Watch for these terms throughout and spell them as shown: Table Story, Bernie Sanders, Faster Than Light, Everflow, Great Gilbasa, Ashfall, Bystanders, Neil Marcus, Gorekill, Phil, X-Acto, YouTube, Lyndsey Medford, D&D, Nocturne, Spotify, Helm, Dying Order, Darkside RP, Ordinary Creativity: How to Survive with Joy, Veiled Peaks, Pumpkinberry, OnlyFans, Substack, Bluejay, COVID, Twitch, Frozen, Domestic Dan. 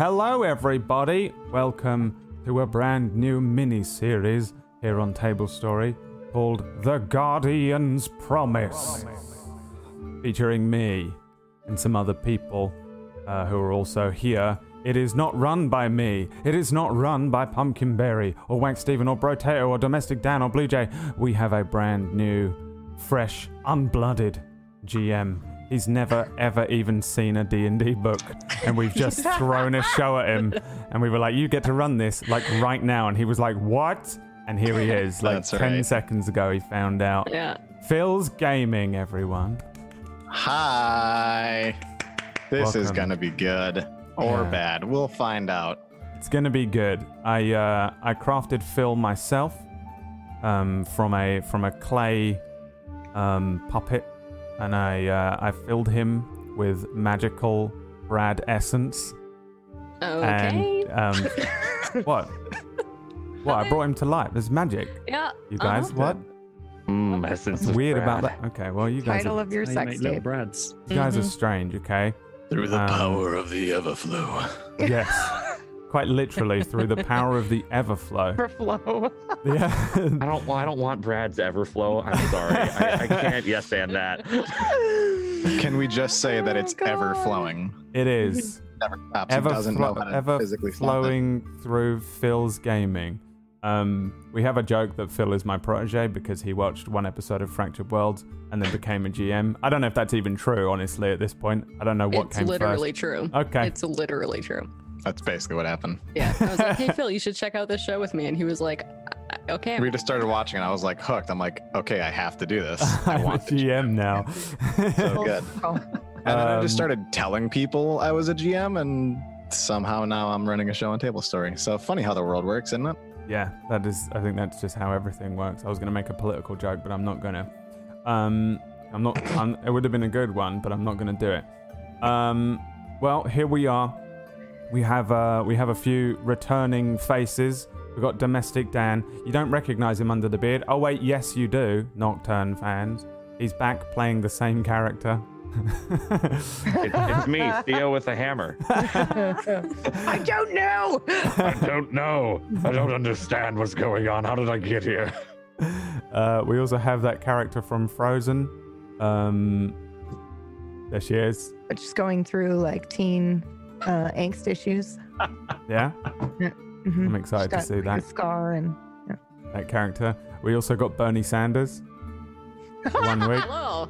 Hello everybody, welcome to a brand new mini-series here on Table Story called The Guardian's Promise, featuring me and some other people who are also here. It is not run by me, it is not run by Pumpkinberry or Wank Steven or Broteo or Domestic Dan or Bluejay. We have a brand new, fresh, unblooded GM. He's never, ever even seen a D&D book, and we've just thrown a show at him, and we were like, you get to run this, like, right now, and he was like, what? And here he is, like, 10 seconds ago, he found out. Yeah. Phil's gaming, everyone. Hi. This is gonna be good, or bad, we'll find out. It's gonna be good. I crafted Phil myself, from a clay, puppet. And I filled him with magical Brad essence. Okay. And, what? What? I brought him to life. There's magic. Yeah. You guys, what? Essence. What's weird about that? Okay. Well, you guys. Title of your sex tape. Brads. You guys are strange. Okay. Through the power of the Everflow. Yes. Quite literally through the power of the Everflow. Everflow. Yeah. I don't want Brad's Everflow. I'm sorry. I can't yes and that. Can we just say that it's ever flowing? It is. Never stops. Ever physically flowing through Phil's gaming. We have a joke that Phil is my protege because he watched one episode of Fractured Worlds and then became a GM. I don't know if that's even true, honestly, at this point. I don't know what it's came first. It's literally true. Okay. It's literally true. That's basically what happened. Yeah, I was like, hey, Phil, you should check out this show with me. And he was like, okay. We just started watching and I was like, hooked. I'm like, okay, I have to do this. I want to GM now. So good. And then I just started telling people I was a GM and somehow now I'm running a show on Table Story. So funny how the world works, isn't it? Yeah, that is. I think that's just how everything works. I was going to make a political joke, but I'm not going to. It would have been a good one, but I'm not going to do it. Well, here we are. We have a few returning faces. We've got Domestic Dan. You don't recognize him under the beard. Oh, wait, yes, you do, Nocturne fans. He's back playing the same character. It's me, Theo with a hammer. I don't know. I don't know. I don't understand what's going on. How did I get here? We also have that character from Frozen. There she is. Just going through, like, teen... angst issues. Yeah? Mm-hmm. I'm excited to see that. Scar and that character. We also got Bernie Sanders. 1 week. Hello.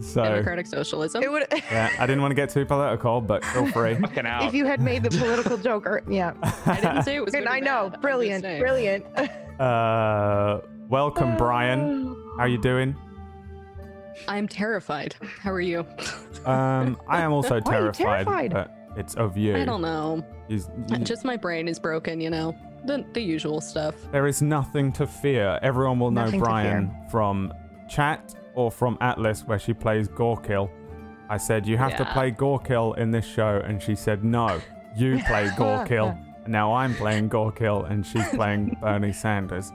So, democratic socialism. Yeah, I didn't want to get too political, but feel free. Fucking out. If you had made the political joke, yeah. I didn't say it was good. I know. Bad. Brilliant. Welcome, Brian. How you doing? I'm terrified. How are you? I am also terrified. Why are you terrified? But it's of you. I don't know. Just my brain is broken, you know. The usual stuff. There is nothing to fear. Everyone will know Brian from chat or from Atlas where she plays Gorekill. I said, you have to play Gorekill in this show. And she said, no, you play Gorekill. Now I'm playing Gorekill and she's playing Bernie Sanders.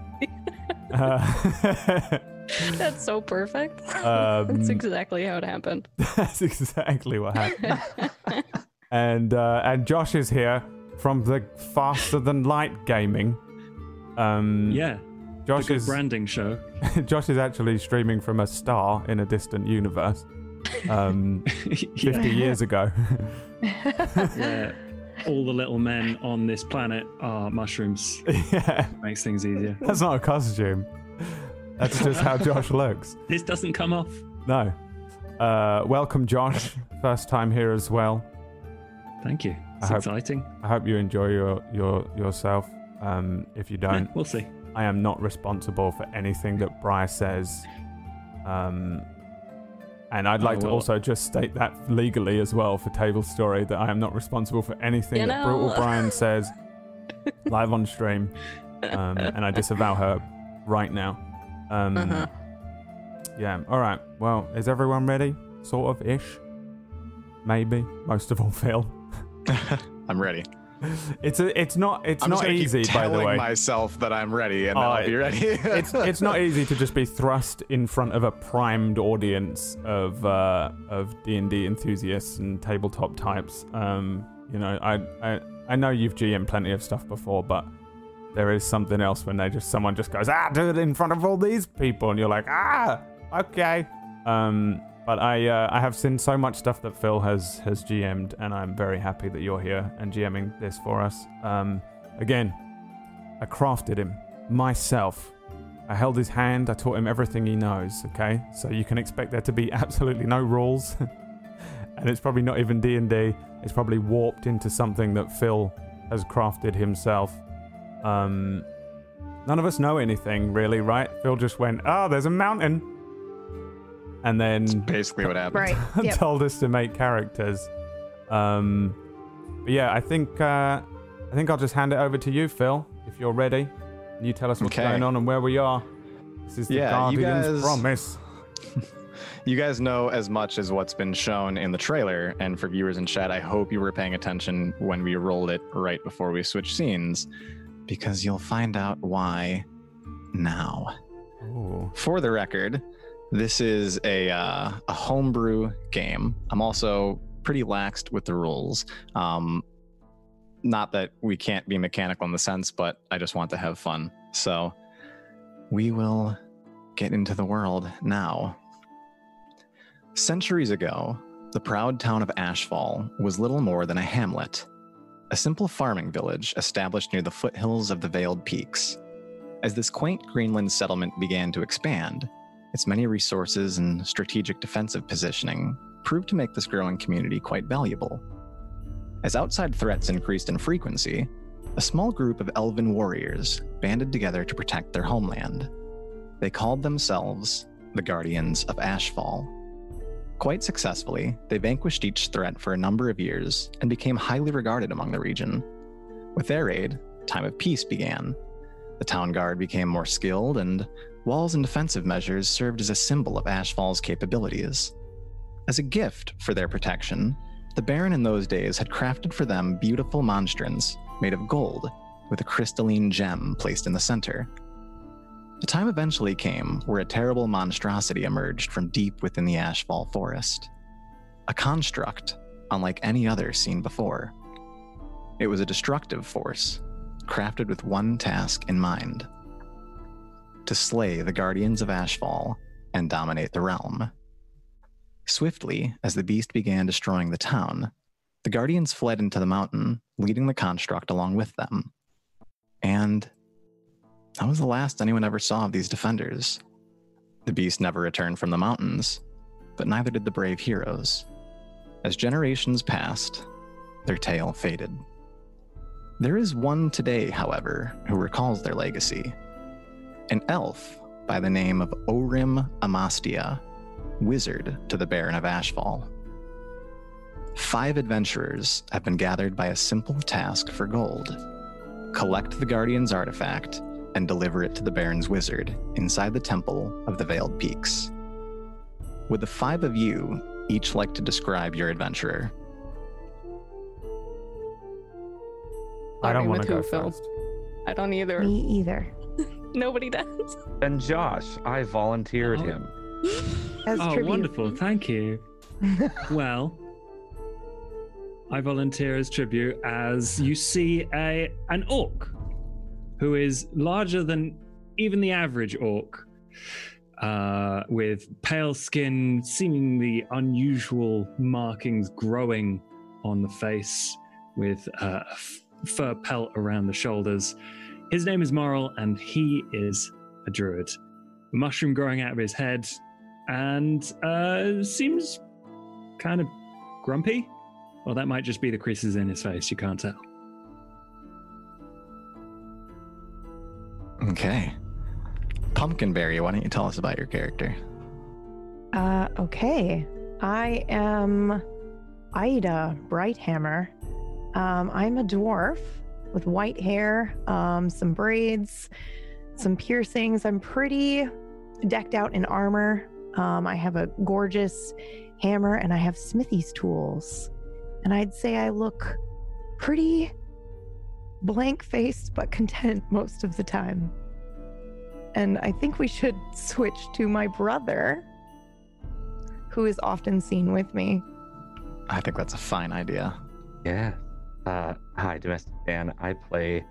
That's so perfect. That's exactly how it happened. That's exactly what happened. And Josh is here from the Faster Than Light gaming. Josh is branding show. Josh is actually streaming from a star in a distant universe. 50 years ago. Yeah. All the little men on this planet are mushrooms. Yeah. Makes things easier. That's not a costume. That's just how Josh looks. This doesn't come off. No. Welcome, Josh. First time here as well. Thank you. It's exciting. I hope you enjoy yourself. If you don't, we'll see. I am not responsible for anything that Bri says. And I'd like to also just state that legally as well for Table Story that I am not responsible for anything that Brutal Brian says live on stream. And I disavow her right now. Yeah. All right. Well, is everyone ready? Sort of ish. Maybe. Most of all, Phil. I'm ready. It's not easy, by the way. I'm telling myself that I'm ready, and I'll be ready. it's not easy to just be thrust in front of a primed audience of D&D enthusiasts and tabletop types. You know, I I know you've GM'd plenty of stuff before, but there is something else when they just, someone just goes, ah, do it in front of all these people, and you're like, ah, okay. But I have seen so much stuff that Phil has GM'd, and I'm very happy that you're here and GMing this for us. Again, I crafted him myself. I held his hand. I taught him everything he knows. Okay, so you can expect there to be absolutely no rules, and it's probably not even D&D. It's probably warped into something that Phil has crafted himself. None of us know anything really, right? Phil just went, "Oh, there's a mountain," and then that's basically what happened. Right. Yep. Told us to make characters. But yeah, I think I'll just hand it over to you, Phil, if you're ready. You tell us what's going on and where we are. This is The Guardian's Promise. You guys know as much as what's been shown in the trailer, and for viewers in chat, I hope you were paying attention when we rolled it right before we switched scenes, because you'll find out why now. Ooh. For the record, this is a homebrew game. I'm also pretty laxed with the rules. Not that we can't be mechanical in the sense, but I just want to have fun. So we will get into the world now. Centuries ago, the proud town of Ashfall was little more than a hamlet, a simple farming village established near the foothills of the Veiled Peaks. As this quaint Greenland settlement began to expand, its many resources and strategic defensive positioning proved to make this growing community quite valuable. As outside threats increased in frequency, a small group of elven warriors banded together to protect their homeland. They called themselves the Guardians of Ashfall. Quite successfully, they vanquished each threat for a number of years and became highly regarded among the region. With their aid, time of peace began. The town guard became more skilled, and walls and defensive measures served as a symbol of Ashfall's capabilities. As a gift for their protection, the Baron in those days had crafted for them beautiful monstrance made of gold with a crystalline gem placed in the center. The time eventually came where a terrible monstrosity emerged from deep within the Ashfall forest. A construct unlike any other seen before. It was a destructive force, crafted with one task in mind: to slay the Guardians of Ashfall and dominate the realm. Swiftly, as the beast began destroying the town, the Guardians fled into the mountain, leading the construct along with them. And that was the last anyone ever saw of these defenders. The beast never returned from the mountains, but neither did the brave heroes. As generations passed, their tale faded. There is one today, however, who recalls their legacy. An elf by the name of Orym Amastia, wizard to the Baron of Ashfall. 5 adventurers have been gathered by a simple task for gold: collect the Guardian's artifact and deliver it to the Baron's wizard inside the Temple of the Veiled Peaks. Would the 5 of you each like to describe your adventurer? I don't want to go first. I don't either. Me either. Nobody does. And Josh, I volunteered him. Oh, wonderful. Thank you. Well, I volunteer as tribute as you see an orc who is larger than even the average orc, with pale skin, seemingly unusual markings growing on the face, with fur pelt around the shoulders. His name is Marl, and he is a druid. A mushroom growing out of his head, and seems kind of grumpy. Well, that might just be the creases in his face. You can't tell. Okay. Pumpkinberry, why don't you tell us about your character? Okay. I am Ida Brighthammer. I'm a dwarf with white hair, some braids, some piercings. I'm pretty decked out in armor. I have a gorgeous hammer, and I have smithy's tools. And I'd say I look pretty blank-faced but content most of the time. And I think we should switch to my brother, who is often seen with me. I think that's a fine idea. Yeah. Hi, Domestic Dan. I play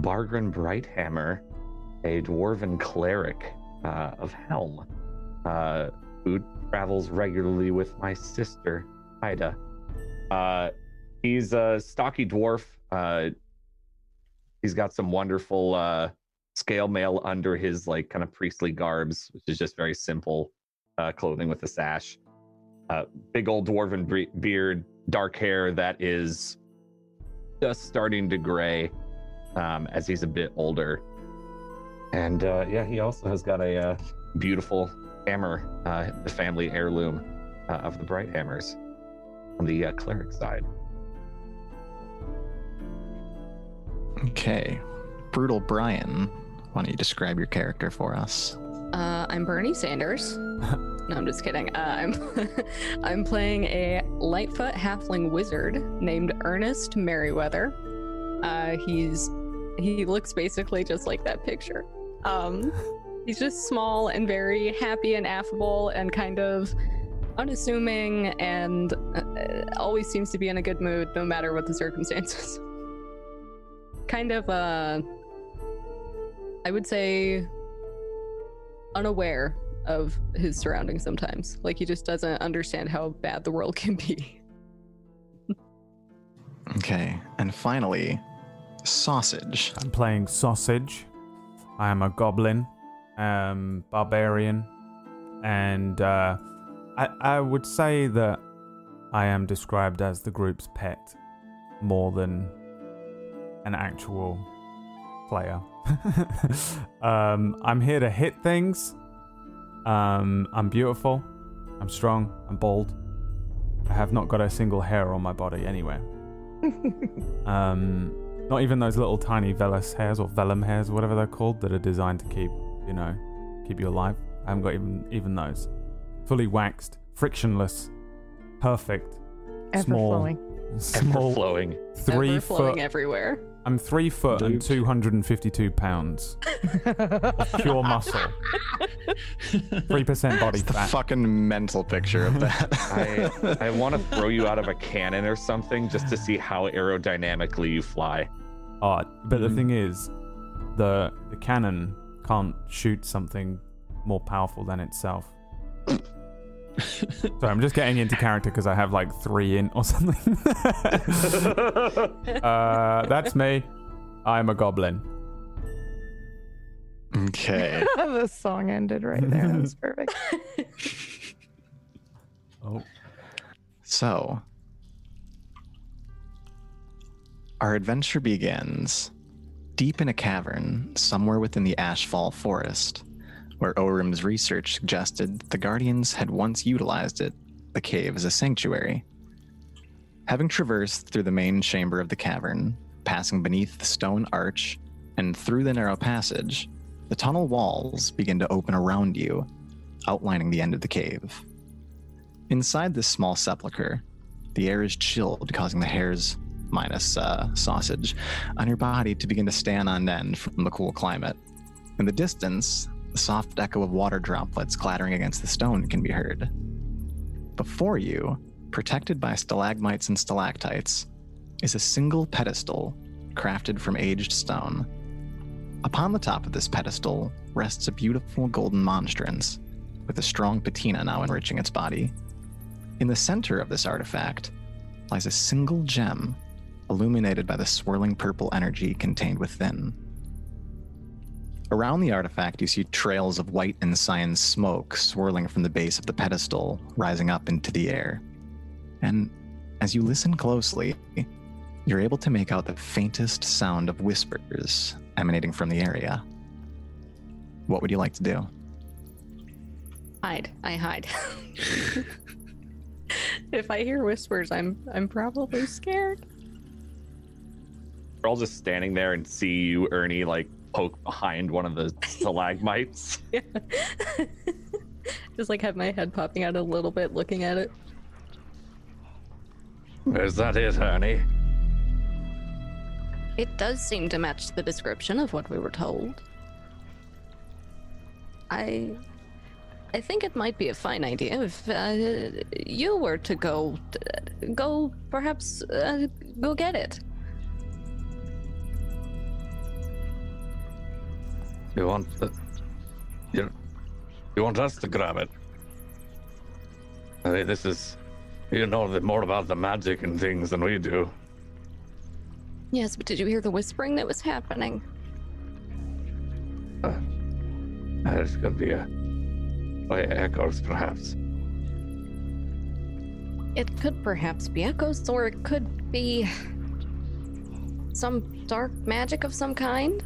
Bargrin Brighthammer, a dwarven cleric of Helm, who travels regularly with my sister, Ida. He's a stocky dwarf. He's got some wonderful scale mail under his like kind of priestly garbs, which is just very simple clothing with a sash. Big old dwarven beard, dark hair that is just starting to gray as he's a bit older. And he also has got a beautiful hammer, the family heirloom of the Brighthammers on the cleric side. Okay. Brutal Brian, why don't you describe your character for us? I'm Bernie Sanders. No, I'm just kidding. I'm playing a Lightfoot halfling wizard named Ernest Merriweather. He looks basically just like that picture. He's just small and very happy and affable and kind of unassuming and always seems to be in a good mood no matter what the circumstances. Kind of, I would say, unaware of his surroundings sometimes. Like, he just doesn't understand how bad the world can be. Okay, and finally, Sausage. I'm playing Sausage. I am a goblin, barbarian, and I would say that I am described as the group's pet more than an actual player. I'm here to hit things. I'm beautiful. I'm strong. I'm bold. I have not got a single hair on my body anywhere. Not even those little tiny vellum hairs, whatever they're called, that are designed to keep you alive. I haven't got even those. Fully waxed, frictionless, perfect, small, flowing, 3 foot flowing everywhere. I'm 3 foot and 252 pounds. Pure muscle. 3% body fat. That's the fucking mental picture of that. I want to throw you out of a cannon or something just to see how aerodynamically you fly. But the thing is, the cannon can't shoot something more powerful than itself. Sorry, I'm just getting into character because I have like 3 in or something. That's me. I'm a goblin. Okay. The song ended right there. That was perfect. Oh. So, our adventure begins deep in a cavern somewhere within the Ashfall forest, where Orym's research suggested the Guardians had once utilized it, the cave, as a sanctuary. Having traversed through the main chamber of the cavern, passing beneath the stone arch and through the narrow passage, the tunnel walls begin to open around you, outlining the end of the cave. Inside this small sepulcher, the air is chilled, causing the hairs, minus Sausage, on your body to begin to stand on end from the cool climate. In the distance, the soft echo of water droplets clattering against the stone can be heard. Before you, protected by stalagmites and stalactites, is a single pedestal crafted from aged stone. Upon the top of this pedestal rests a beautiful golden monstrance, with a strong patina now enriching its body. In the center of this artifact lies a single gem, illuminated by the swirling purple energy contained within. Around the artifact, you see trails of white and cyan smoke swirling from the base of the pedestal, rising up into the air. And as you listen closely, you're able to make out the faintest sound of whispers emanating from the area. What would you like to do? Hide. I hide. If I hear whispers, I'm probably scared. We're all just standing there and see you, Ernie, like, poke behind one of the stalagmites. Yeah. Just like have my head popping out a little bit looking at it. Is that it, Ernie? It does seem to match the description of what we were told. I think it might be a fine idea if you were to go perhaps go get it. You want the, you want us to grab it? I think this is, you know more about the magic and things than we do. Yes, but did you hear the whispering that was happening? There's going to be echoes, perhaps. It could perhaps be echoes, or it could be some dark magic of some kind.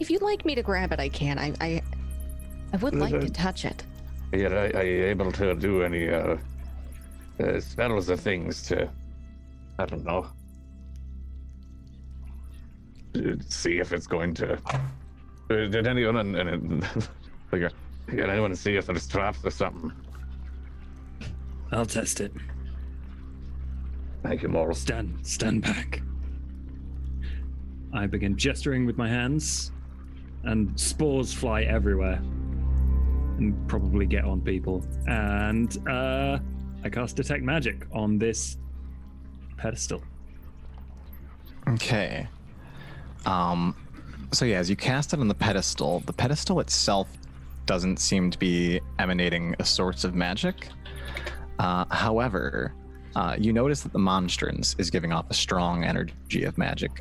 If you'd like me to grab it, I can. I would like to touch it. Yeah, are you able to do any spells or things to, I don't know, see if it's going to... Did anyone see if there's traps or something? I'll test it. Thank you, Marl. Stand back. I begin gesturing with my hands, and spores fly everywhere, and probably get on people. And I cast Detect Magic on this pedestal. Okay. So yeah, as you cast it on the pedestal itself doesn't seem to be emanating a source of magic. However, you notice that the monstrance is giving off a strong energy of magic,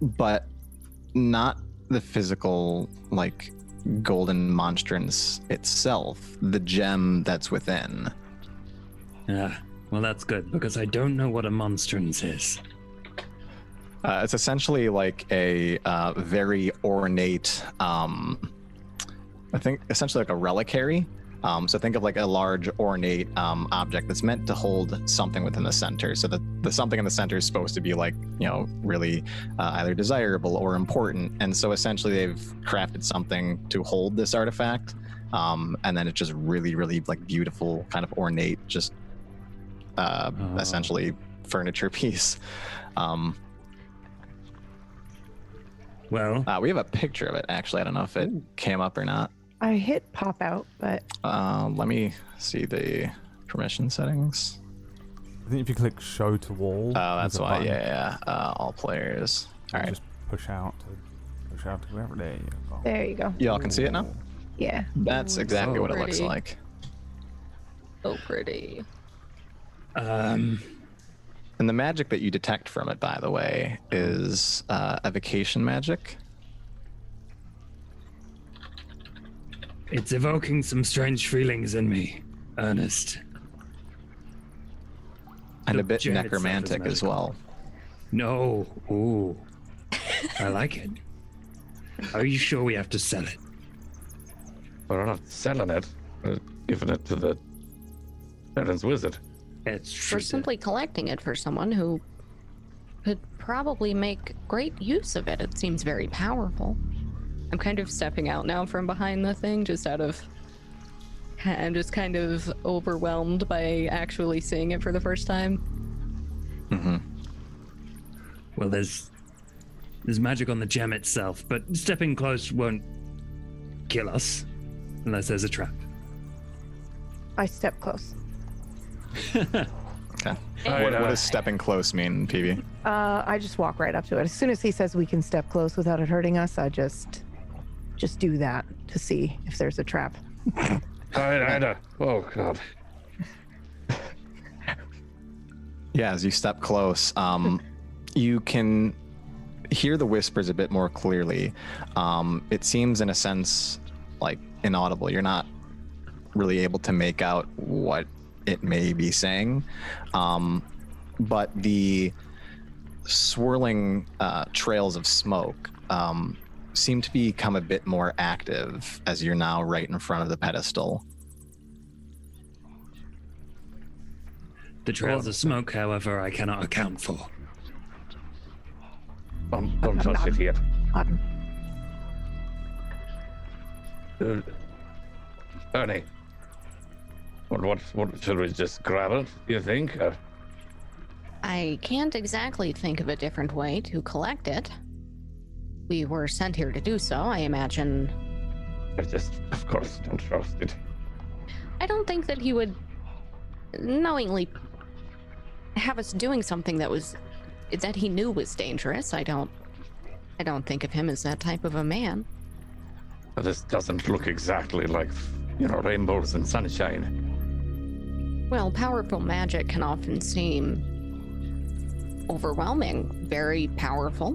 but not the physical, like, golden monstrance itself, the gem that's within. Yeah, well, that's good, because I don't know what a monstrance is. It's essentially like a very ornate, I think essentially like a reliquary. So think of like a large ornate object that's meant to hold something within the center. So the something in the center is supposed to be like, really either desirable or important. And so essentially they've crafted something to hold this artifact. And then it's just really, really like beautiful, kind of ornate, just essentially furniture piece. Well, we have a picture of it, actually. I don't know if it came up or not. I hit pop out, but... let me see the permission settings. I think if you click show to wall... Oh, that's why, yeah. All players. All right. Just push out to whoever. There you go. There you go. Y'all can see it now? Yeah. That's exactly what it looks like. So pretty. And the magic that you detect from it, by the way, is evocation magic. It's evoking some strange feelings in me, Ernest. And a bit necromantic as well. No. Ooh. I like it. Are you sure we have to sell it? We're not selling it. We're giving it to the Heaven's Wizard. We're simply collecting it for someone who could probably make great use of it. It seems very powerful. I'm kind of stepping out now from behind the thing, I'm just kind of overwhelmed by actually seeing it for the first time. Mm-hmm. Well, there's magic on the gem itself, but stepping close won't kill us unless there's a trap. I step close. Okay. What does stepping close mean, PB? I just walk right up to it. As soon as he says we can step close without it hurting us, I just do that to see if there's a trap. Ida. Oh, God. Yeah, as you step close, you can hear the whispers a bit more clearly. It seems, in a sense, like inaudible. You're not really able to make out what it may be saying, but the swirling trails of smoke seem to become a bit more active as you're now right in front of the pedestal. The trails of smoke, however, I cannot account for. Don't touch it yet. Ernie. What should we just grab it, you think? I can't exactly think of a different way to collect it. We were sent here to do so, I imagine. I just, of course, don't trust it. I don't think that he would knowingly have us doing something that he knew was dangerous. I don't I don't think of him as that type of a man. Well, this doesn't look exactly like, you know, rainbows and sunshine. Well, powerful magic can often seem overwhelming, very powerful.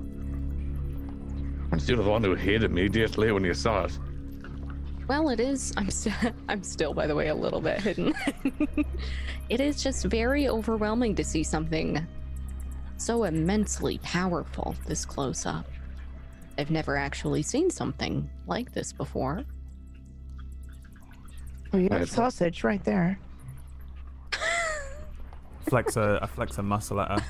Aren't you the one who hid immediately when you saw it? Well, it is. I'm still, by the way, a little bit hidden. It is just very overwhelming to see something so immensely powerful this close up. I've never actually seen something like this before. Well, you have sausage right there. I flex a muscle at her.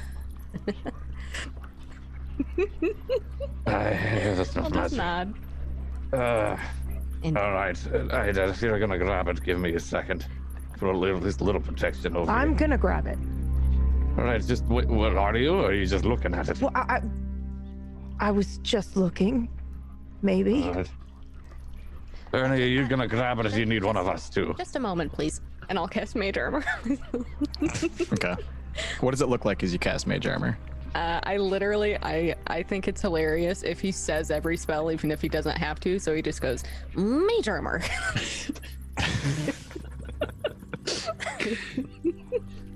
That's not much. Nod. All right, Ida, if you're gonna grab it, give me a second. Put a little, this little protection over. I'm gonna grab it. All right, just what are you? Or are you just looking at it? Well, I was just looking, maybe. All right. Ernie, you're gonna grab it if you need one of us too. Just a moment, please, and I'll cast Mage Armor. Okay. What does it look like as you cast Mage Armor? I think it's hilarious if he says every spell, even if he doesn't have to, so he just goes, Mage Armor.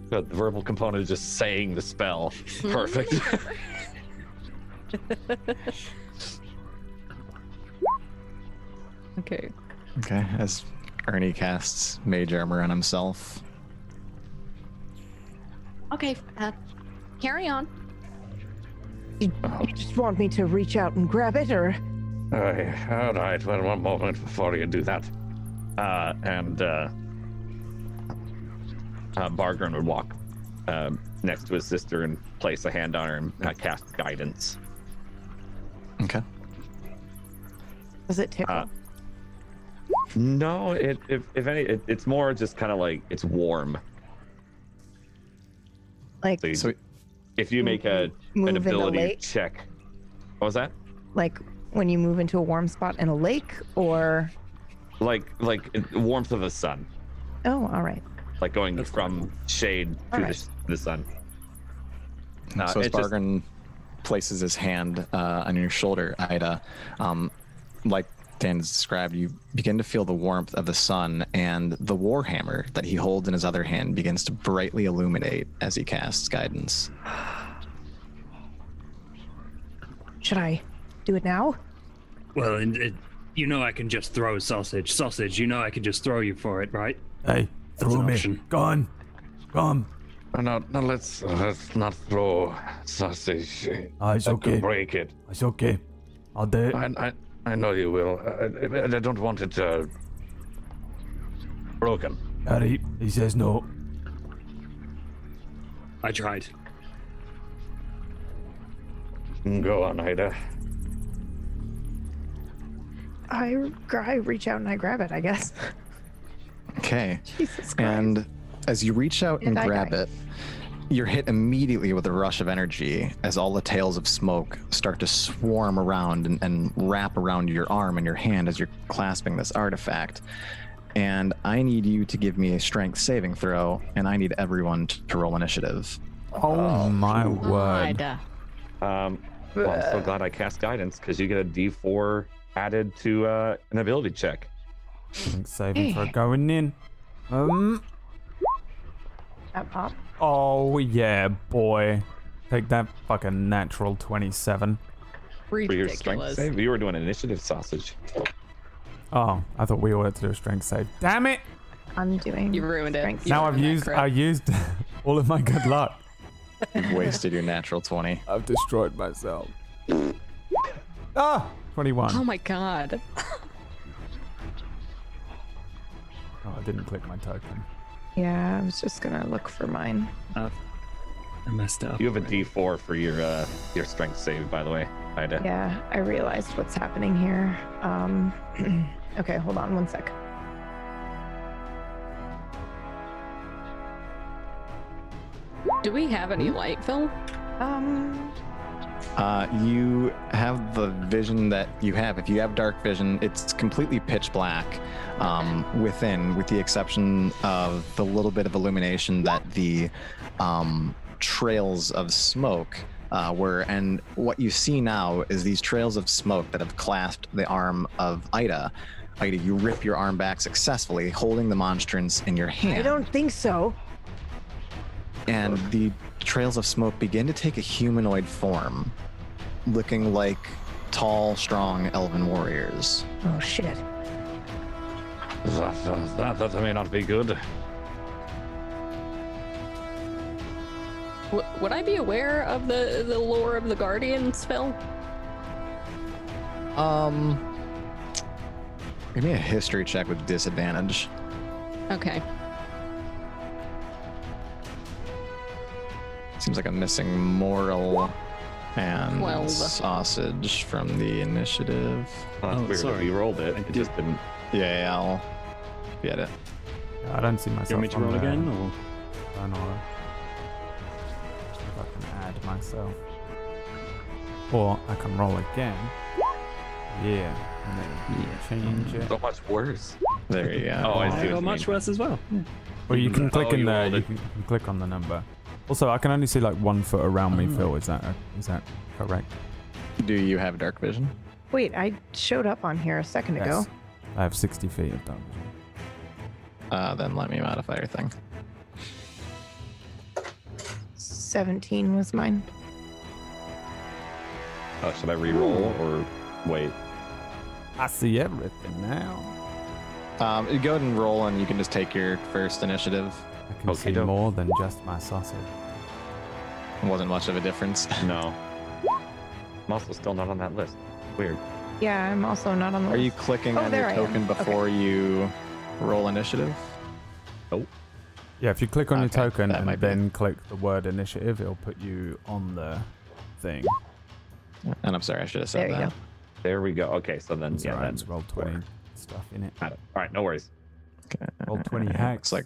The verbal component is just saying the spell. Perfect. Okay. Okay, as Ernie casts Mage Armor on himself. Okay, carry on. You just want me to reach out and grab it, or? All right, well, one moment before you do that. And Bargrin would walk next to his sister and place a hand on her and cast Guidance. Okay. Does it tickle? No, it's more just kind of like, it's warm. Like, so if you make an ability check. What was that? Like when you move into a warm spot in a lake, or? Like warmth of the sun. Oh, all right. Like going from shade to the sun. So as Bargrin places his hand on your shoulder, Ida, like Dan has described, you begin to feel the warmth of the sun, and the warhammer that he holds in his other hand begins to brightly illuminate as he casts Guidance. Should I do it now? Well, you know I can just throw sausage. Sausage, you know I can just throw you for it, right? Hey, throw me. Go on. No, let's not throw sausage. It's okay. Break it. It's okay. I'll do it. I know you will. I don't want it broken. Harry, he says no. I tried. Go on, Ida. I reach out and I grab it, I guess. Okay. Jesus Christ. And as you reach out and grab it, you're hit immediately with a rush of energy as all the tails of smoke start to swarm around and wrap around your arm and your hand as you're clasping this artifact. And I need you to give me a strength saving throw, and I need everyone to roll initiative. Oh my word. Well, I'm so glad I cast Guidance, because you get a d4 added to an ability check. Strength saving for going in. That pop. Oh, yeah, boy. Take that fucking natural 27. Ridiculous. For your strength save? You were doing an initiative sausage. Oh, I thought we all had to do a strength save. Damn it! I'm doing. You ruined it. Now I used all of my good luck. You've wasted your natural 20. I've destroyed myself. 21. Oh my god. Oh, I didn't click my token. Yeah, I was just gonna look for mine. I messed up. You have a D4 for your strength save, by the way, Ida. Yeah, I realized what's happening here. Okay, hold on one sec. Do we have any light, Phil? You have the vision that you have. If you have dark vision, it's completely pitch black within, with the exception of the little bit of illumination that the trails of smoke And what you see now is these trails of smoke that have clasped the arm of Ida. Ida, you rip your arm back successfully, holding the monstrance in your hand. I don't think so. And the trails of smoke begin to take a humanoid form, looking like tall, strong elven warriors. Oh, shit. That may not be good. Would I be aware of the lore of the Guardian spell? Give me a history check with disadvantage. Okay. Seems like I'm missing mortal and 12. Sausage from the initiative. Oh, sorry, you rolled it. It just didn't. Yeah, I'll get it. I don't see myself. You want me to roll again? Or? I don't know. I can add myself. Or I can roll again. Yeah. And then change it. So much worse. There you go. Oh, I see. Go much worse as well. Yeah. Well, you can click in there. You can click on the number. Also, I can only see like 1 foot around me, Phil. Is that correct? Do you have dark vision? Wait, I showed up on here a second ago. I have 60 feet of dark vision. Then let me modify your thing. 17 was mine. Should I re-roll or wait? I see everything now. Go ahead and roll, and you can just take your first initiative. I can see more than just my sausage. Wasn't much of a difference. No. I'm also still not on that list. Weird. Yeah, I'm also not on the list. Are you clicking on your token before you roll initiative? Nope. Yeah, if you click on your token and then click the word initiative, it'll put you on the thing. And I'm sorry, I should have said that. There we go. Okay, so then that's roll 20 stuff in it. All right, no worries. Okay. Roll 20 hacks. Looks like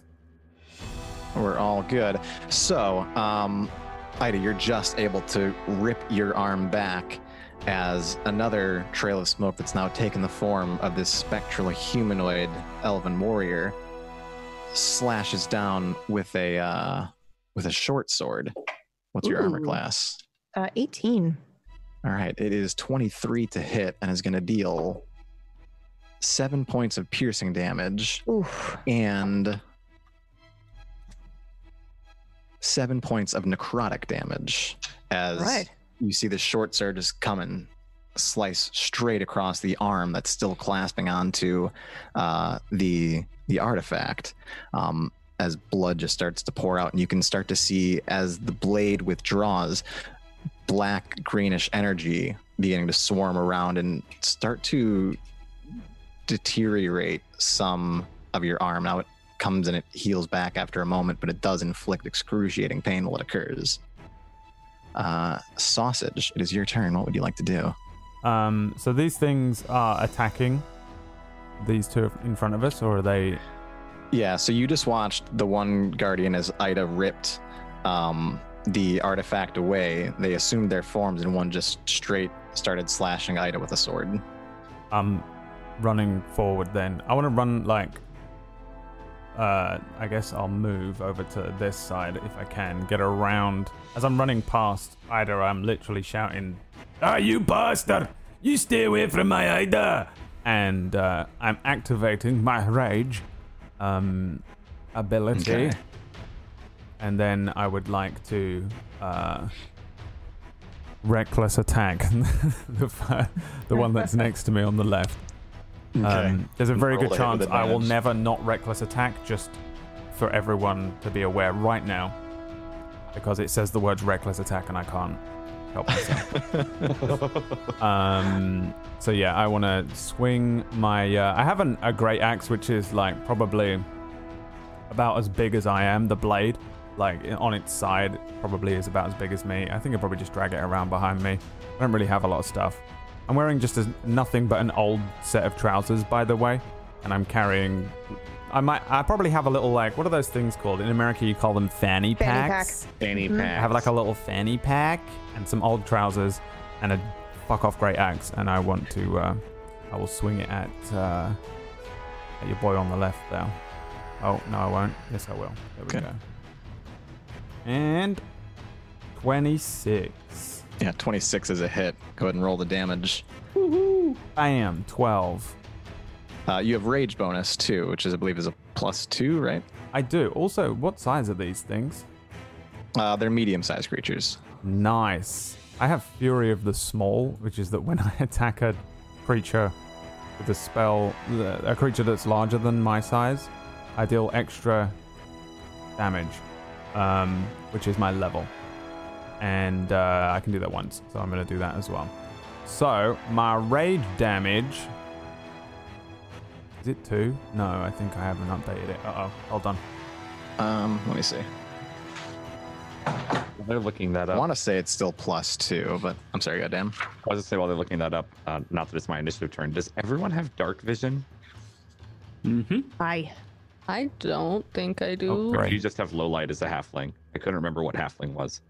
we're all good. So, Ida, you're just able to rip your arm back as another trail of smoke that's now taken the form of this spectral humanoid elven warrior slashes down with a short sword. What's your armor class? 18. All right, it is 23 to hit and is going to deal 7 points of piercing damage. Oof. And 7 points of necrotic damage as you see the short sword just coming, slice straight across the arm that's still clasping onto the artifact, as blood just starts to pour out, and you can start to see as the blade withdraws, black greenish energy beginning to swarm around and start to deteriorate some of your arm. Now it comes and it heals back after a moment, but it does inflict excruciating pain while it occurs. Sausage, it is your turn. What would you like to do? So these things are attacking these two in front of us, or are they? Yeah, so you just watched the one guardian as Ida ripped the artifact away. They assumed their forms, and one just straight started slashing Ida with a sword. I'm running forward then. I want to run like... I guess I'll move over to this side if I can, get around. As I'm running past Ida, I'm literally shouting, "Ah, you bastard! You stay away from my Ida!" And I'm activating my rage ability. Okay. And then I would like to reckless attack the one that's next to me on the left. Okay. There's a very good chance I will never not reckless attack, just for everyone to be aware right now, because it says the words reckless attack and I can't help myself. So yeah, I want to swing my I have a great axe, which is like probably about as big as I am. The blade, like on its side, probably is about as big as me. I think I'll probably just drag it around behind me. I don't really have a lot of stuff. I'm wearing just nothing but an old set of trousers, by the way, and I'm carrying... I probably have a little, like, what are those things called? In America, you call them fanny packs. Fanny packs. I have, like, a little fanny pack and some old trousers and a fuck-off great axe, and I want to... I will swing it at your boy on the left, though. Oh, no, I won't. Yes, I will. There we go. And 26. Yeah, 26 is a hit. Go ahead and roll the damage. Woohoo! I am 12. You have rage bonus too, which is, I believe, is a +2, right? I do. Also, what size are these things? They're medium-sized creatures. Nice. I have Fury of the Small, which is that when I attack a creature with a spell, a creature that's larger than my size, I deal extra damage, which is my level. And I can do that once, so I'm going to do that as well. So, my rage damage... Is it 2? No, I think I haven't updated it. Uh-oh, hold on. Let me see. They're looking that up. I want to say it's still +2, but I'm sorry, goddamn. I was just saying while they're looking that up, not that it's my initiative turn. Does everyone have dark vision? Mm-hmm. I don't think I do. Oh, right. You just have low light as a halfling. I couldn't remember what halfling was.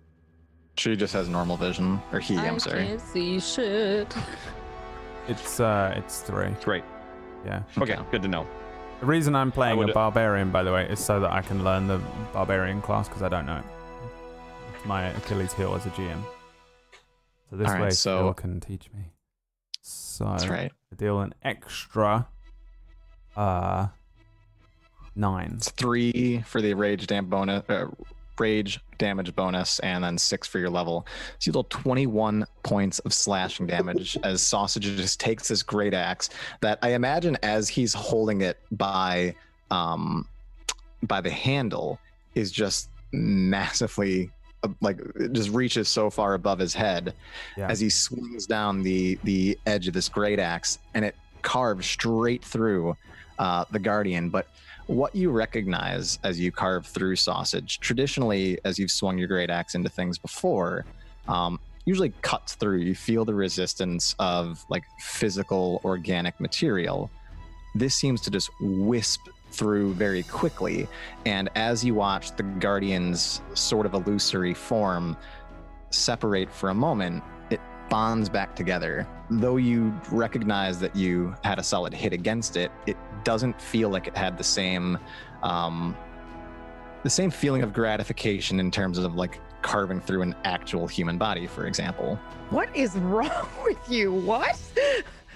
She just has normal vision, or he. I'm sorry. I can't see shit. It's 3. Great. Yeah. Okay. Good to know. The reason I'm playing a barbarian, by the way, is so that I can learn the barbarian class because I don't know it. My Achilles heel as a GM. So this way Phil can teach me. So that's right. I deal an extra 9. It's 3 for the rage damage bonus, and then 6 for your level. So you deal 21 points of slashing damage as Sausage just takes this great axe that I imagine as he's holding it by the handle is just massively... like it just reaches so far above his head as he swings down the edge of this great axe, and it carves straight through the Guardian. But what you recognize as you carve through Sausage, traditionally as you've swung your great axe into things before, usually cuts through. You feel the resistance of like physical organic material. This seems to just wisp through very quickly, and as you watch the Guardian's sort of illusory form separate for a moment, it bonds back together. Though you recognize that you had a solid hit against it, it doesn't feel like it had the same feeling of gratification in terms of like carving through an actual human body, for example. What is wrong with you? What?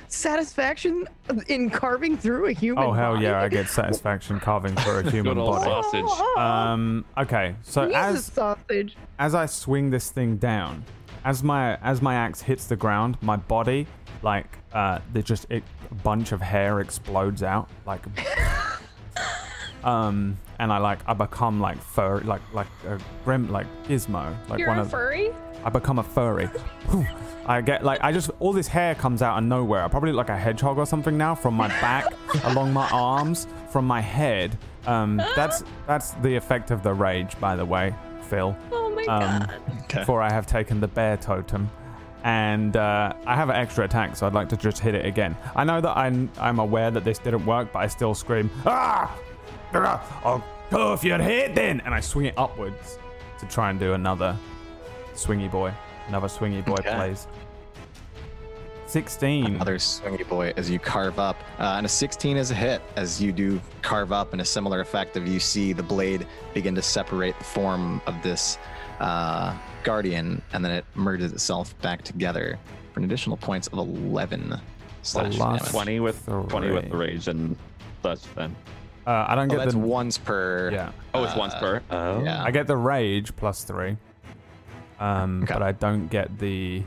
Satisfaction in carving through a human body? Oh, hell yeah, I get satisfaction carving through a human body. Sausage. Okay, so as I swing this thing down, as my axe hits the ground, my body, like, a bunch of hair explodes out, like, and I become like fur, like a grim, like Gizmo, like you're one a of furry. I become a furry. I get all this hair comes out of nowhere. I'm probably like a hedgehog or something now, from my back, along my arms, from my head. That's the effect of the rage, by the way, Phil. Oh my god. Okay. For I have taken the bear totem, and I have an extra attack, so I'd like to just hit it again. I know that I'm aware that this didn't work, but I still scream, "Ah! I'll cuff your head then!" And I swing it upwards to try and do another swingy boy. Another swingy boy, okay. Plays 16. Another swingy boy as you carve up, and a 16 is a hit as you do carve up in a similar effect of you see the blade begin to separate the form of this Guardian, and then it merges itself back together for an additional points of 11 slash damage. 20 with the rage and such then. I don't get that's once per. Yeah. Oh, it's once per. Oh. Yeah. I get the rage +3. Okay. But I don't get the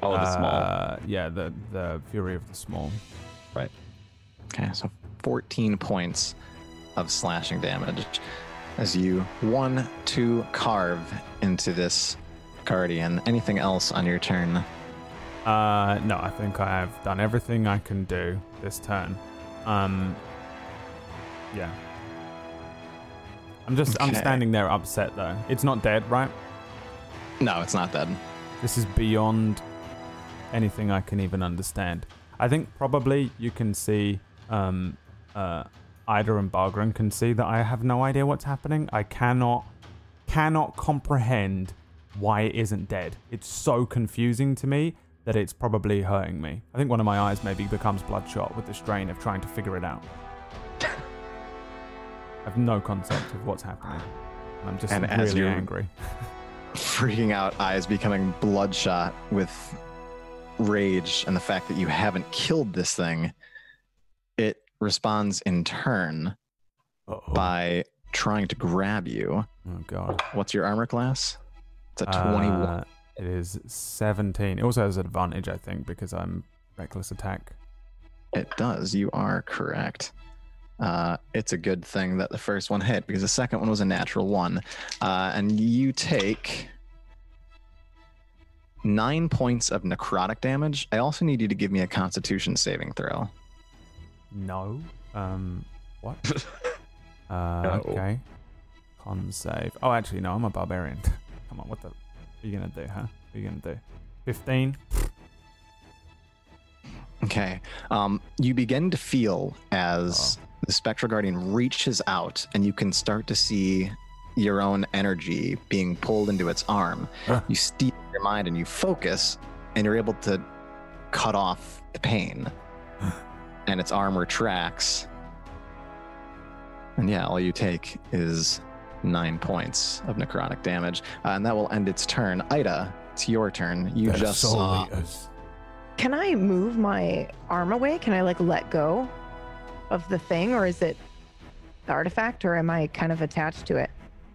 the small. Yeah, the fury of the small. Right. Okay, so 14 points of slashing damage as you 1-2 carve into this Guardian. Anything else on your turn? No, I think I have done everything I can do this turn. Yeah. I'm standing there upset though. It's not dead, right? No, it's not dead. This is beyond anything I can even understand. I think probably you can see, Ida and Bargrin can see that I have no idea what's happening. I cannot comprehend why it isn't dead. It's so confusing to me that it's probably hurting me. I think one of my eyes maybe becomes bloodshot with the strain of trying to figure it out. I have no concept of what's happening. I'm just really angry. freaking out, eyes becoming bloodshot with rage and the fact that you haven't killed this thing. It responds in turn by trying to grab you. Oh, God. What's your armor class? It's a 21. It is 17. It also has advantage, I think, because I'm reckless attack. It does. You are correct. It's a good thing that the first one hit, because the second one was a natural one. And you take 9 points of necrotic damage. I also need you to give me a constitution saving throw. No. What? No. Okay. Con save. Oh, actually, no, I'm a barbarian. Come on, what are you going to do, huh? What are you going to do? 15? Okay. You begin to feel as the Spectral Guardian reaches out, and you can start to see your own energy being pulled into its arm. You steal your mind and you focus, and you're able to cut off the pain. And its arm retracts. And yeah, all you take is 9 points of necrotic damage. And that will end its turn. Ida, it's your turn. You that just saw... Can I move my arm away? Can I like let go of the thing, or is it the artifact, or am I kind of attached to it?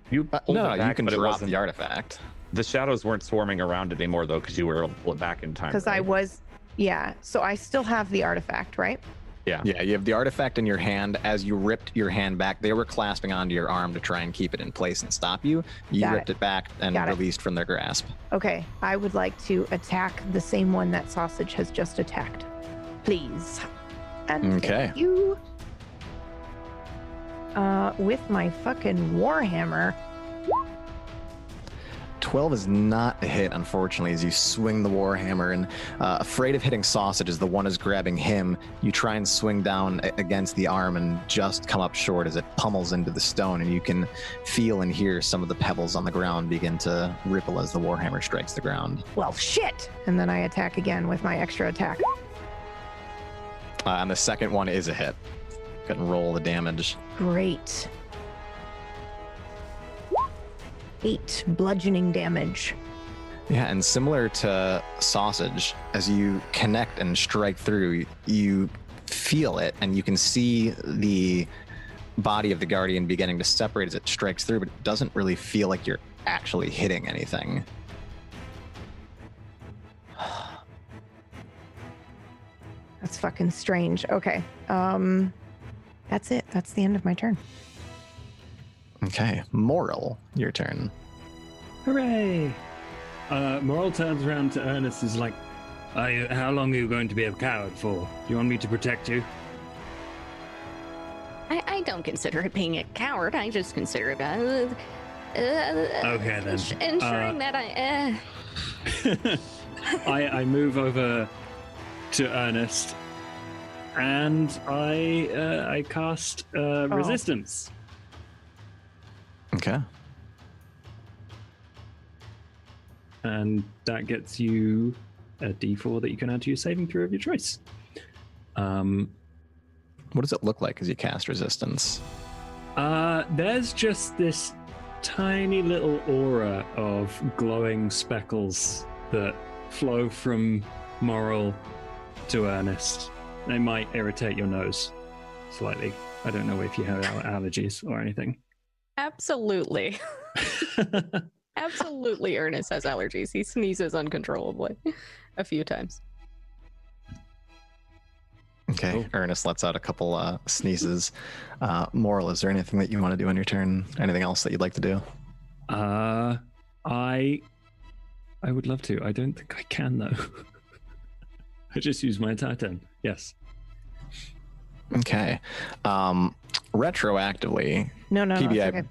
You no, you can drop the artifact. The shadows weren't swarming around it anymore though, because you were able to pull it back in time. Because right? I was, yeah. So I still have the artifact, right? Yeah. Yeah, you have the artifact in your hand. As you ripped your hand back, they were clasping onto your arm to try and keep it in place and stop you. You ripped it back and released from their grasp. Okay, I would like to attack the same one that Sausage has just attacked. Please. And thank you. With my fucking Warhammer. 12 is not a hit, unfortunately, as you swing the Warhammer, and afraid of hitting Sausage as the one is grabbing him, you try and swing down against the arm and just come up short as it pummels into the stone, and you can feel and hear some of the pebbles on the ground begin to ripple as the Warhammer strikes the ground. Well, shit! And then I attack again with my extra attack. And the second one is a hit. Go ahead and roll the damage. Great. 8 bludgeoning damage. Yeah, and similar to Sausage, as you connect and strike through, you feel it, and you can see the body of the Guardian beginning to separate as it strikes through, but it doesn't really feel like you're actually hitting anything. That's fucking strange. Okay. That's it. That's the end of my turn. Okay, Moral, your turn. Hooray! Moral turns around to Ernest and is like, how long are you going to be a coward for? Do you want me to protect you? I don't consider it being a coward. I just consider it okay, then. Ensuring that I move over to Ernest and I cast Resistance. Okay. And that gets you a d4 that you can add to your saving throw of your choice. What does it look like as you cast Resistance? There's just this tiny little aura of glowing speckles that flow from Moral to Ernest. They might irritate your nose slightly. I don't know if you have allergies or anything. Absolutely. Absolutely, Ernest has allergies. He sneezes uncontrollably a few times. Okay, cool. Ernest lets out a couple sneezes. Moral, is there anything that you want to do on your turn? Anything else that you'd like to do? I would love to. I don't think I can, though. I just used my entire turn. Yes. Okay. Retroactively... No, PBI,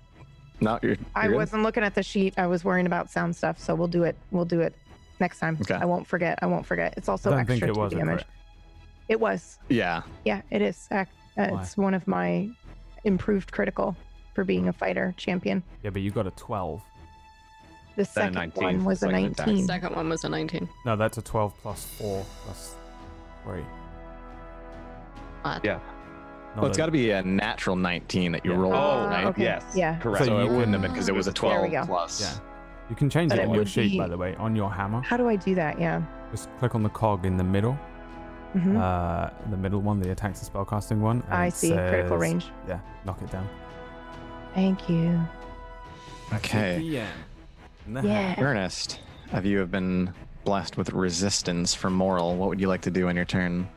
that's okay. I wasn't looking at the sheet. I was worrying about sound stuff, so we'll do it. We'll do it next time. Okay. I won't forget. It's also extra damage. I don't think it was. It was. Yeah. Yeah, it is. It's one of my improved critical for being a fighter champion. Yeah, but you got a 12. The second one was a 19. The second one was a 19. No, that's a 12 plus 4 plus 3. Yeah. Well, it's got to be a natural 19 that you rolled, right? Okay. Yes, correct. So it wouldn't have been because it was a 12 plus. Yeah. You can change it on your sheet, by the way, on your hammer. How do I do that? Yeah. Just click on the cog in the middle. Mm-hmm. The middle one, the attacks and spellcasting one. And I see. Says, critical range. Yeah, knock it down. Thank you. Okay. Yeah. Ernest, you have been blessed with resistance from Moral. What would you like to do on your turn?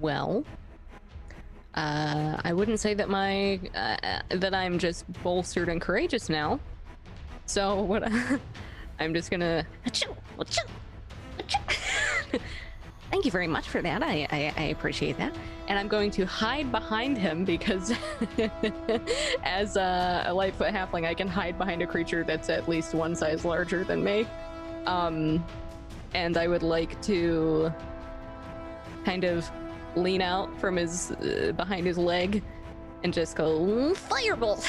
Well, I wouldn't say that my that I'm just bolstered and courageous now. So what? I'm just gonna. Thank you very much for that. I appreciate that. And I'm going to hide behind him because as a Lightfoot halfling, I can hide behind a creature that's at least one size larger than me. And I would like to kind of lean out from his behind his leg and just go fireball.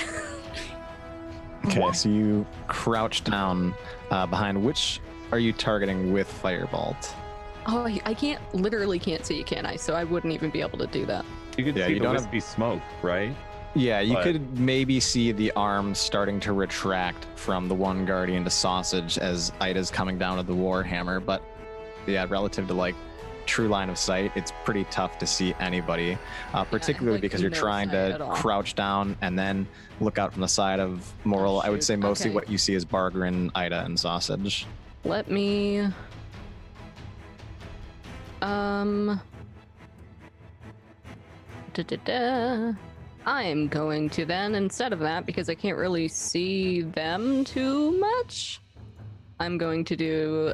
Okay, so you crouch down behind which... Are you targeting with Firebolt? Oh, I literally can't see you, can I? So I wouldn't even be able to do that. You could see you don't have to be smoke, right? Yeah, you could maybe see the arm starting to retract from the one guardian to sausage as Ida's coming down to the warhammer, but yeah, relative to like true line of sight, it's pretty tough to see anybody, particularly because you're trying to crouch down and then look out from the side of Moral. I would say mostly what you see is Bargrin, Ida, and sausage. Let me, I'm going to then, instead of that, because I can't really see them too much, I'm going to do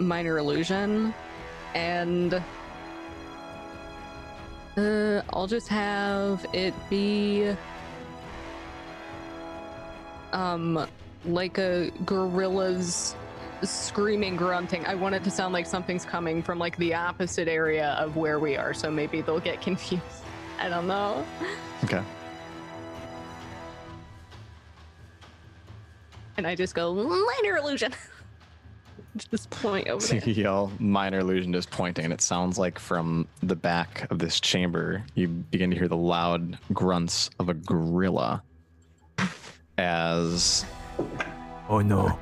Minor Illusion, and I'll just have it be, like a gorilla's screaming, grunting. I want it to sound like something's coming from like the opposite area of where we are, so maybe they'll get confused. I don't know. Okay. And I just go, minor illusion. Just point over there. You yell, minor illusion, just pointing, and it sounds like from the back of this chamber, you begin to hear the loud grunts of a gorilla as... Oh no.